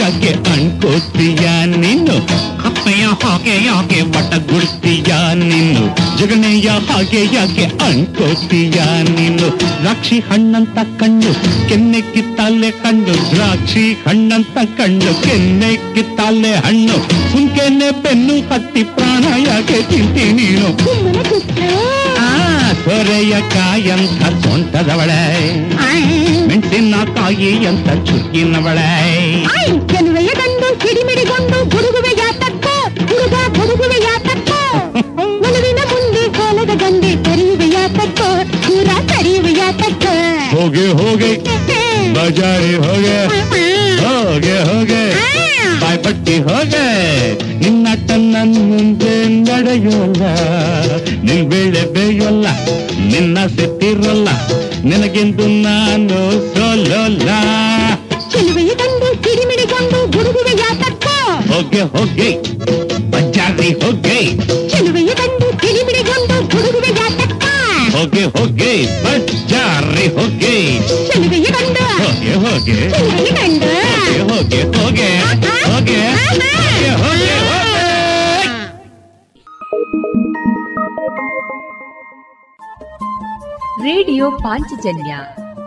ಯಾಕೆ ಅನ್ಕೋತೀಯ ನೀನು? ದ್ರಾಕ್ಷಿ ಹಣ್ಣಂತ ಕಣ್ಣು ಕೆನ್ನೆ ಕಿತ್ತಾಲೆ ಹಣ್ಣು, ದ್ರಾಕ್ಷಿ ಹಣ್ಣಂತ ಕಣ್ಣು ಕೆನ್ನೆ ಕಿತ್ತಾಲೆ ಹಣ್ಣು, ಸುಮ್ಕೆನೆ ಬೆನ್ನು ಹತ್ತಿ ಪ್ರಾಣ ಯಾಕೆ ತಿಂತಿ ನೀನು? ಸೋರೆಯಕಾಯಂತ ಸೊಂಟದವಳೆ, ಮೆಣಸಿನ ಕಾಯಿ ಅಂತ ಚುರುಕಿನವಳೆ, ಕೆಲವೆಯದನ್ನು ಸಿಡಿಮಿಡಿಗೊಂಡು ಗುಡುಗುವೆ ಯಾತಕ್ಕ, ಗುಡುಗ ಗುಡುಗುವೆ ಯಾತಕ್ಕ, ಗಂಡೆ ಕರಿಯುವೆಯ ತಕ್ಕ, ದೂರ ಕರಿಯುವೆಯ ತಕ್ಕ, ಹೋಗೆ ಹೋಗೆ ಬಜಾರಿ ಹೋಗೆ ಹೋಗೆ ಹೋಗೆ ಬಾಯ್ ಪಟ್ಟಿ ಹೋಗೆ, ನಿನ್ನಟ ನನ್ನ ಮುಂದೆ ನಡೆಯೋಲ್ಲ, ನಿನ್ ಬೇಳೆ ಬೇಯೋಲ್ಲ, ನಿನ್ನ ಸೆತ್ತಿರೋಲ್ಲ, ನಿನಗೆಂದು ನಾನು ಸೋಲೋಲ್ಲ. ಚೆಲುವೆಯ ಗಂಡು ಕಿರಿಮಿಡಿಗೊಂಡು ಗುಡುಗುವೆಯ ತಕ್ಕ, ಹೋಗೆ ಹೋಗೆ ಬಜಾರಿ ಹೋಗೆ, ಚೆಲುವೆಯ ಗಂಡು ಕಿರಿಮಿಡಿಗೊಂಡು ಹೋಗಿ ಹೋಗಿ ಬಜಾರಿ ಹೋಗಿ, ಚೆಲುವೆಯ ಗಂಡು ಹೋಗಿ ಹೋಗಿ ಹೋಗಿ ಹೋಗಿ ಹೋಗಿ ಹೋಗಿ. ರೇಡಿಯೋ ಪಾಂಚಜನ್ಯ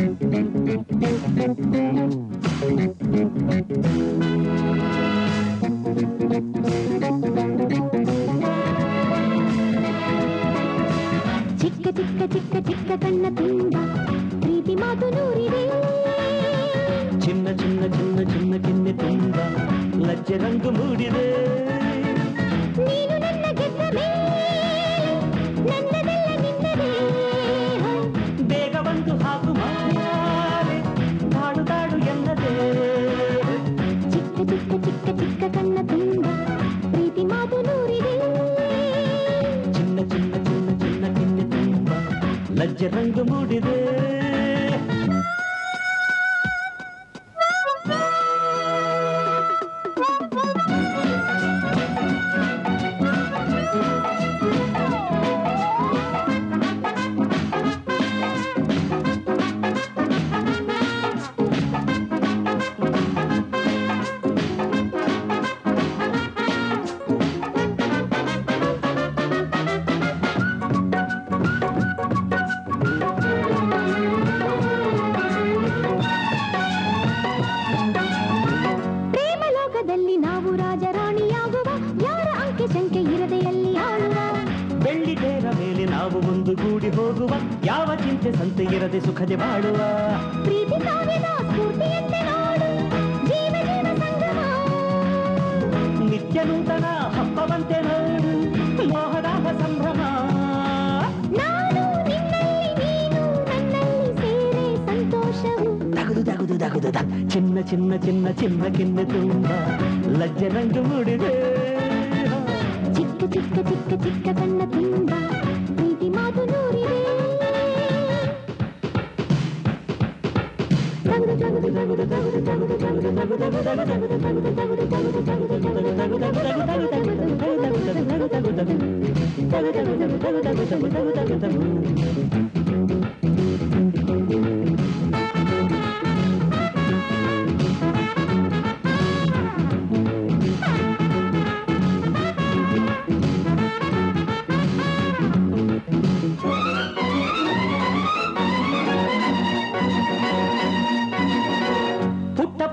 ಚಿಕ್ಕ ಚಿಕ್ಕ ಚಿಕ್ಕ ಚಿಕ್ಕ ತನ್ನ ತಿಂದ ಪ್ರೀತಿ ಮಾತು ನೂರಿದೆ, ಚಿನ್ನ ಚಿನ್ನ ಚಿನ್ನ ಚಿನ್ನ ಕಿನ್ನೆ ತುಂಬ ಲಜ್ಜೆ ರಂಗು ಮೂಡಿದೆ, ನೀನು ನನ್ನ ಗೆದ್ದವೇ ನನ್ನದೆಲ್ಲ ನಿನ್ನದೇ, ಬೇಗ ಬಂದು ಹಾಕು ಮಾರೆ ತಾಡು ತಾಡು ಎಲ್ಲದೇ, ಚಿಕ್ಕ ಚಿಕ್ಕ ಚಿಕ್ಕ ಚಿಕ್ಕ ಕಣ್ಣ ತುಂಬ ಪ್ರೀತಿ ಮಾತು ನೂರಿದೆ, ಚಿನ್ನ ಚಿನ್ನ ಚಿನ್ನ ಚಿನ್ನ ಕಿನ್ನೆ ತುಂಬ ಲಜ್ಜೆ ರಂಗು ಮೂಡಿದೆ. ಸುಖದೆ ಬಾಳುವ ಪ್ರೀತಿ ಕಾವ್ಯದ ಸ್ಫೂರ್ತಿಯಂತೆ ನೋಡು ಜೀವ ಜೀವ ಸಂಗಮ, ನಿತ್ಯ ನೂತನ ಹಬ್ಬವಂತೆ ನೋಡು ಮೋಹದ ಸಂಭ್ರಮ. ನಾನು ನಿನ್ನಲ್ಲಿ ನೀನು ನನ್ನಲ್ಲಿ ಸೇರೆ ಸಂತೋಷವು ತಗದು ತಗದು ತಗದು ಚಿನ್ನ ಚಿನ್ನ ಚಿನ್ನ ಚಿನ್ನ ಕಿನ್ನ ತುಂಬ ಲಜ್ಜೆ ನಂಗೆ ಮೂಡಿದೆ. ಚಿಕ್ಕ ಚಿಕ್ಕ ಚಿಕ್ಕ ಚಿಕ್ಕ ಕಣ್ಣ ತುಂಬ ಪ್ರೀತಿ ಮಾತು ನೂರಿದೆ.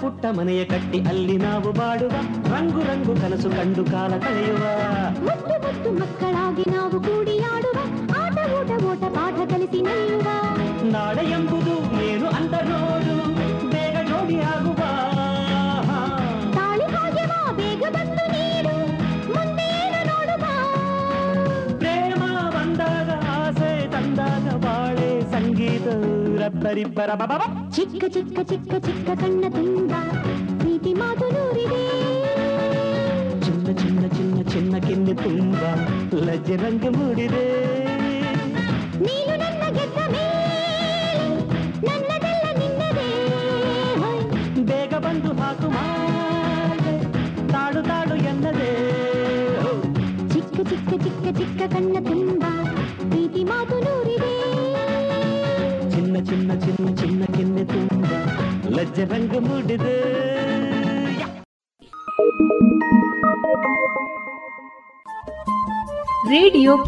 ಪುಟ್ಟ ಮನೆಯ ಕಟ್ಟಿ ಅಲ್ಲಿ ನಾವು ಬಾಡುವ ರಂಗು ರಂಗು ಕನಸು ಕಂಡು ಕಾಲ ಕಳೆಯುವ, ಮುತ್ತು ಮುತ್ತು ಮಕ್ಕಳಾಗಿ ನಾವು ಕೂಡಿಯಾಡುವ ಆಟ ಊಟ ಓಟ ಪಾಠ ಕಲಿಸಿ ನಿಲ್ಲುವ. ನಾಳೆ ಎಂಬುದು ಏನು ಅಂತ ನೋಡು ಬೇಗ ಜೋಡಿ ಆಗುವ, ತಾಳಿ ಹಾಗೆವ ಬೇಗ ಬಂದು ನೀಡು ಮುಂದೆ ನೋಡುವ. ಪ್ರೇಮ ಬಂದಾಗ ಆಸೆ ತಂದಾಗ ಬಾಳೆ ಸಂಗೀತ ರಬ್ಬರಿಬ್ಬರ ಬಾಬಾ. ಚಿಕ್ಕ ಚಿಕ್ಕ ಚಿಕ್ಕ ಚಿಕ್ಕ ಕಣ್ಣ ತುಂಬ ಪ್ರೀತಿ ಮಾತು ನೂರಿದೆ. ಚಿನ್ನ ಚಿನ್ನ ಚಿನ್ನ ಚಿನ್ನ ಕಿನ್ನ ತುಂಬ ಲಜ್ಜೆ ರಂಗು ಮೂಡಿದೆ. ನೀನು ನನ್ನ ಗೆದ್ದ ಮೇಲೆ ನನ್ನದೆಲ್ಲ ನಿನ್ನದೇ, ಬೇಗ ಬಂದು ಹಾಕು ಮಾಲೆ ತಾಡು ತಾಡು ಎನ್ನದೇ. ಚಿಕ್ಕ ಚಿಕ್ಕ ಚಿಕ್ಕ ಚಿಕ್ಕ ಕಣ್ಣ ತುಂಬ ಪ್ರೀತಿ ಮಾತು ನೂರಿದೆ. ಚಿನ್ನ ಚಿನ್ನ ಚಿನ್ನ ಚಿನ್ನ ಕಿನ್ನ ತುಂಬ ಲಜ್ಜೆ ರಂಗು ಮೂಡಿದೆ. ರೇಡಿಯೋ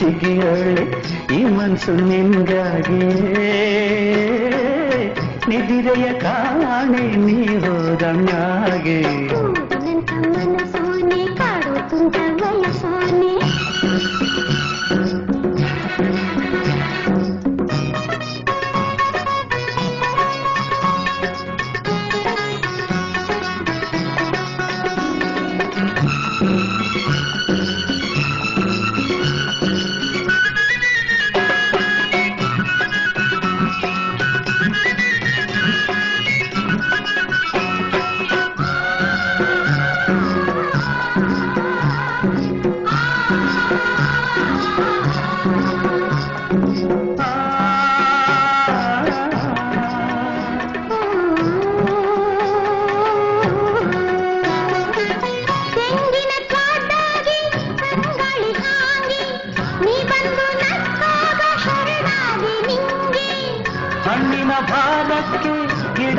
ಜಿಗಿಯೊಳ್ಳೆ ಈ ಮನ್ಸು ನಿನ್ಗಾಗಿ, ನಿದಿರೆಯ ಕಾಣೆ ನೀ ಹೋದಮ್ಮಾಗೆ.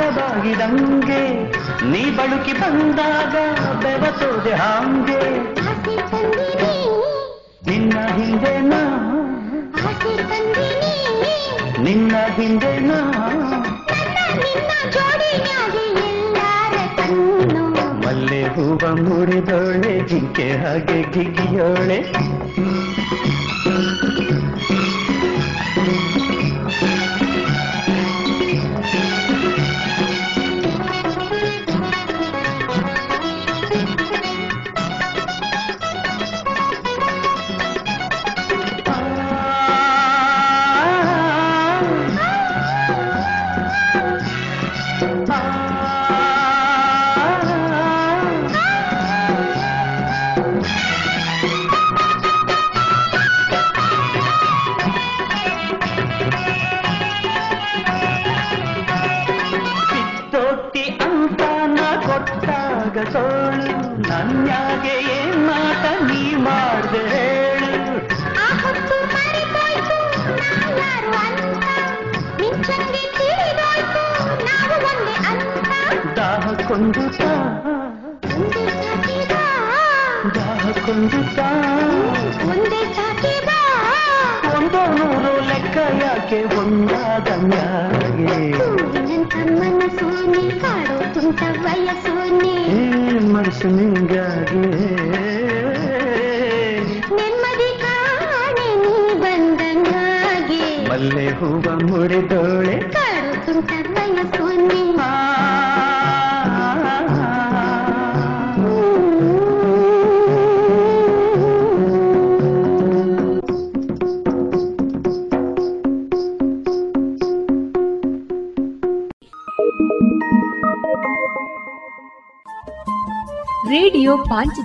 ಇಷ್ಟವಾಗಿದಂಗೆ ನೀ ಬಳುಕಿ ಬಂದಾಗ ಬೆವಸೋದೆ ಹಾಂಗೆ ನಿನ್ನ ಹಿಂದೆ ನಾ ನಿನ್ನ ಹಿಂದೆ ನಾ ಮಲ್ಲೆ ಹೂವ ಮುರಿದೋಳೆ ಜಿಂಕೆ ಹಾಗೆ ಗಿಗಿಯೋಳೆ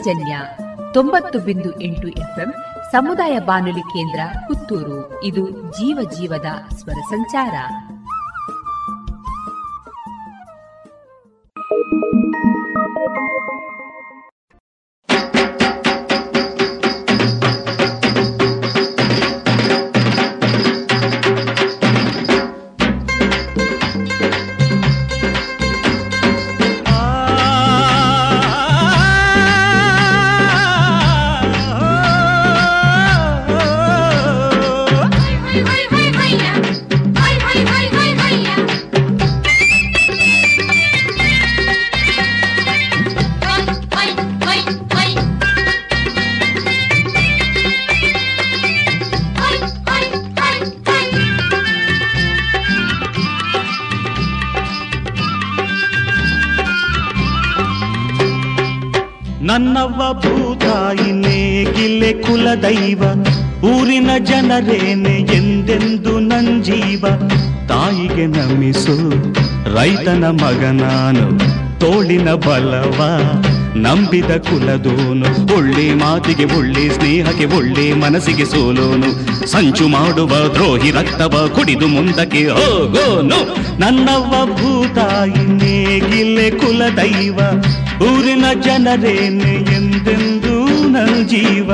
ಜನ್ಯ 90.8 FM ಸಮುದಾಯ ಬಾನುಲಿ ಕೇಂದ್ರ ಪುತ್ತೂರು. ಇದು ಜೀವ ಜೀವದ ಸ್ವರ ಸಂಚಾರ. ದೈವ ಊರಿನ ಜನರೇನೆ ಎಂದೆಂದು ನಂಜೀವ ತಾಯಿಗೆ ನಮಿಸು ರೈತನ ಮಗನಾನು ತೋಳಿನ ಬಲವ ನಂಬಿದ ಕುಲದೋನು ಒಳ್ಳೆ ಮಾತಿಗೆ ಒಳ್ಳೆ ಸ್ನೇಹಕ್ಕೆ ಒಳ್ಳೆ ಮನಸ್ಸಿಗೆ ಸೋಲೋನು ಸಂಚು ಮಾಡುವ ದ್ರೋಹಿ ರಕ್ತವ ಕುಡಿದು ಮುಂದಕ್ಕೆ ಹೋಗೋನು ನನ್ನವ್ವ ಭೂತಾಯಿ ನೇಗಿಲೆ ಕುಲದೈವ ಊರಿನ ಜನರೇನೆ ಎಂದೆಂದು ನಂಜೀವ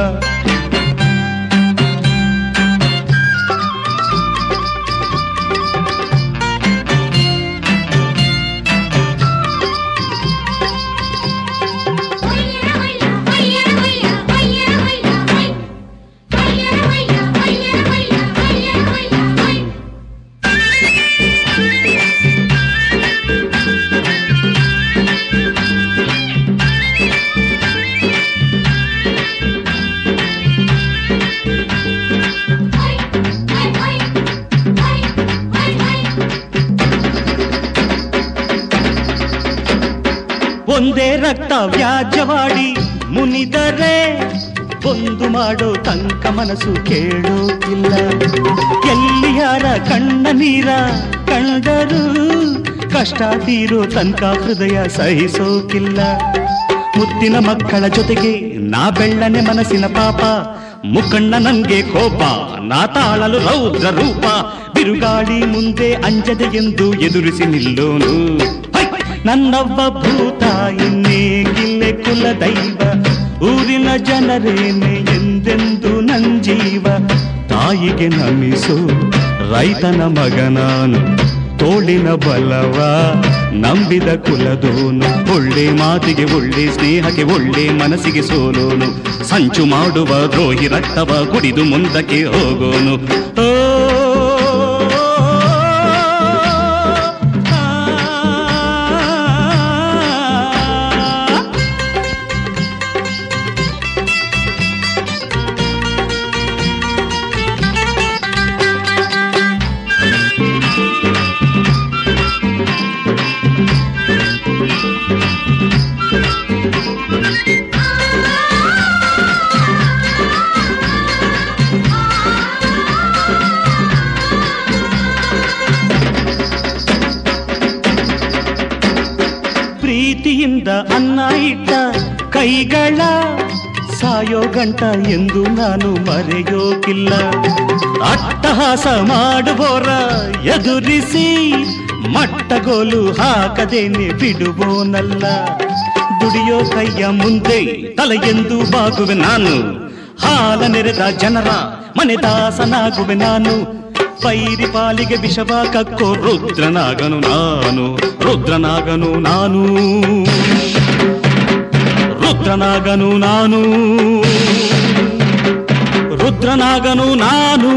ವ್ಯಾಜ್ಯವಾಡಿ ಮುನಿದರೆ ಒಂದು ಮಾಡೋ ತನಕ ಮನಸ್ಸು ಕೇಳೋದಿಲ್ಲ ಎಲ್ಲಿ ಯಾರ ಕಣ್ಣ ನೀರ ಕಣದರು ಕಷ್ಟ ತೀರೋ ತನಕ ಹೃದಯ ಸಹಿಸೋಕಿಲ್ಲ ಮುತ್ತಿನ ಮಕ್ಕಳ ಜೊತೆಗೆ ನಾ ಬೆಳ್ಳನೆ ಮನಸ್ಸಿನ ಪಾಪ ಮುಖಂಡ ನನ್ಗೆ ಕೋಪ ನಾ ತಾಳಲು ರೌದ್ರ ರೂಪ ಬಿರುಗಾಳಿ ಮುಂದೆ ಅಂಜದೆ ಎಂದು ಎದುರಿಸಿ ನಿಲ್ಲೋನು ನನ್ನವ್ವ ಭೂತಾಯಿ ನೇಗಿಲೆ ಕುಲದೈವ ಊರಿನ ಜನರೇನೆ ಎಂದೆಂದು ನಂಜೀವ ತಾಯಿಗೆ ನಮಿಸು ರೈತನ ಮಗನಾನು ತೋಳಿನ ಬಲವ ನಂಬಿದ ಕುಲದೋನು, ಒಳ್ಳೆ ಮಾತಿಗೆ ಒಳ್ಳೆ ಸ್ನೇಹಕ್ಕೆ ಒಳ್ಳೆ ಮನಸ್ಸಿಗೆ ಸೋಲೋನು, ಸಂಚು ಮಾಡುವ ದ್ರೋಹಿ ರಕ್ತವ ಕುಡಿದು ಮುಂದಕ್ಕೆ ಹೋಗೋನು. ಓ ಅನ್ನ ಇಟ್ಟ ಕೈಗಳ ಸಾಯೋ ಗಂಟ ಎಂದು ನಾನು ಮರೆಯೋಕಿಲ್ಲ. ಅಟ್ಟಹಾಸ ಮಾಡುವೋರ ಎದುರಿಸಿ ಮಟ್ಟಗೋಲು ಹಾಕದೇನೆ ಬಿಡುವೋನಲ್ಲ. ದುಡಿಯೋ ಕೈಯ ಮುಂದೆ ತಲೆಯೆಂದು ಬಾಗುವೆ ನಾನು, ಹಾಲ ನೆರೆದ ಜನರ ಮನೆದಾಸನಾಗುವೆ ನಾನು, ಪೈರಿ ಪಾಲಿಗೆ ವಿಷವ ಕಕ್ಕೋ ರುದ್ರನಾಗನು ನಾನು, ರುದ್ರನಾಗನು ನಾನು, ರುದ್ರನಾಗನು ನಾನು, ರುದ್ರನಾಗನು ನಾನು.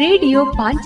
ರೇಡಿಯೋ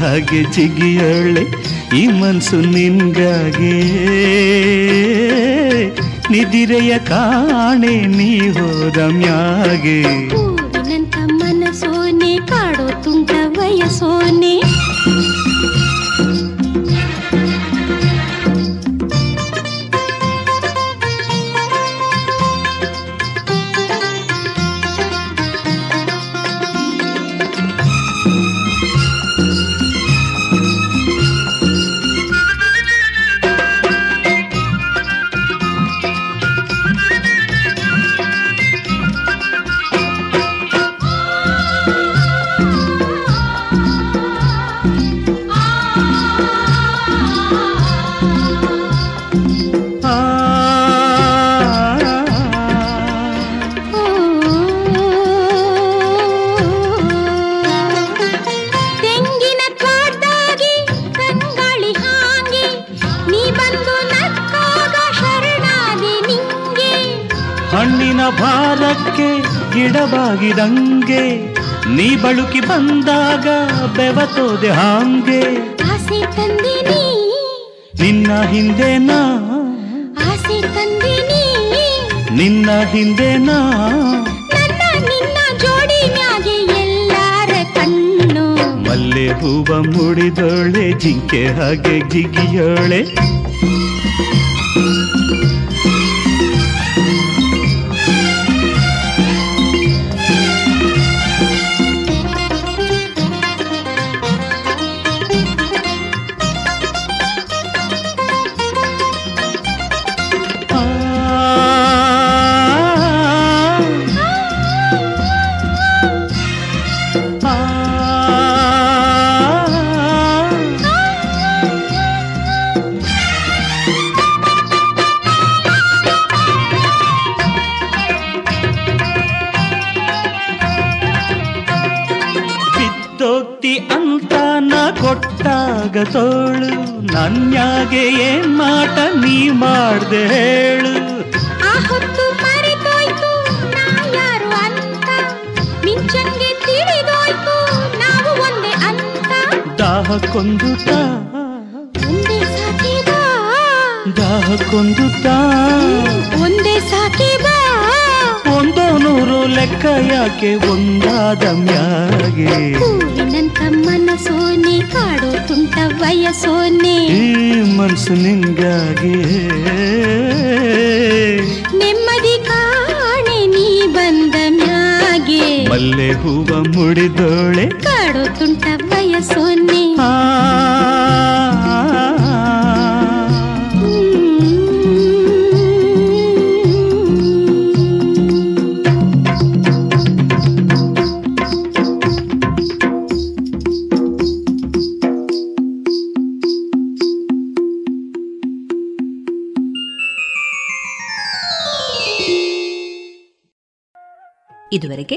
ಹಾಗೆ ಜಿಗಿಯೊಳ್ಳೆ ಈ ಮನ್ಸು ನಿನ್ಗಾಗೆ, ನಿದಿರೆಯ ಕಾಣೆ ನೀ ಹೋದ ಮ್ಯಾಗೆ. ಊರಿನಂತ ಮನಸೋನೆ ಕಾಡೋ ತುಂಟ ವಯಸೋನೆ, ಗಿಡವಾಗಿದಂಗೆ ನೀ ಬಳುಕಿ ಬಂದಾಗ ಬೆವತೋದೆ ಹಾಂಗೆ. ಆಸೆ ತಂದಿನಿ ನಿನ್ನ ಹಿಂದೆನಾ, ಆಸೆ ತಂದಿನಿ ನಿನ್ನ ಹಿಂದೆನಾ, ಹೂವ ಮುಡಿದೋಳೆ ಜಿಂಕೆ ಹಾಗೆ ಜಿಗಿಯೋಳೆ. ತೋಳು ನನ್ಯಾಗೆ ಏನ್ ಮಾಟ ನೀ ಮಾಡ್ದೆ ಹೇಳು. ಆ ಹೊತ್ತು ಮರೆತೋಯ್ತು ನಾ ಯಾರು ಅಂತ ಮಿಂಚನ್ಗೆ ತಿಳಿದೋಯ್ತು ನಾವು ಒಂದೇ ಅಂತ. ದಾಹಕ್ಕೊಂದುತ್ತ ಒಂದೇ ಸಾಕಿದ, ದಾಹಕ್ಕೊಂದುತ್ತ ಒಂದೇ ಸಾಕಿದ, ಒಂದೋ ನೂರು ಲೆಕ್ಕ ಯಾಕೆ ಒಂದಾದ ಮ್ಯಾಗೆ. ನನ್ನಮ್ಮನ ಸೋನೆ ಕಾಡೋ ತುಂಟ ವಯ ಸೋನೆ ಮನ್ಸು ನಿಂಗಾಗೆ. ನೆಮ್ಮದಿ ಕಾಣೆ ನೀ ಬಂದ ಮ್ಯಾಗೆ, ಮಲ್ಲೆ ಹೂವ ಮುಡಿದೋಳೆ ಕಾಡೋ ತುಂಟ ವಯ ಸೋನೆ. ಇದುವರೆಗೆ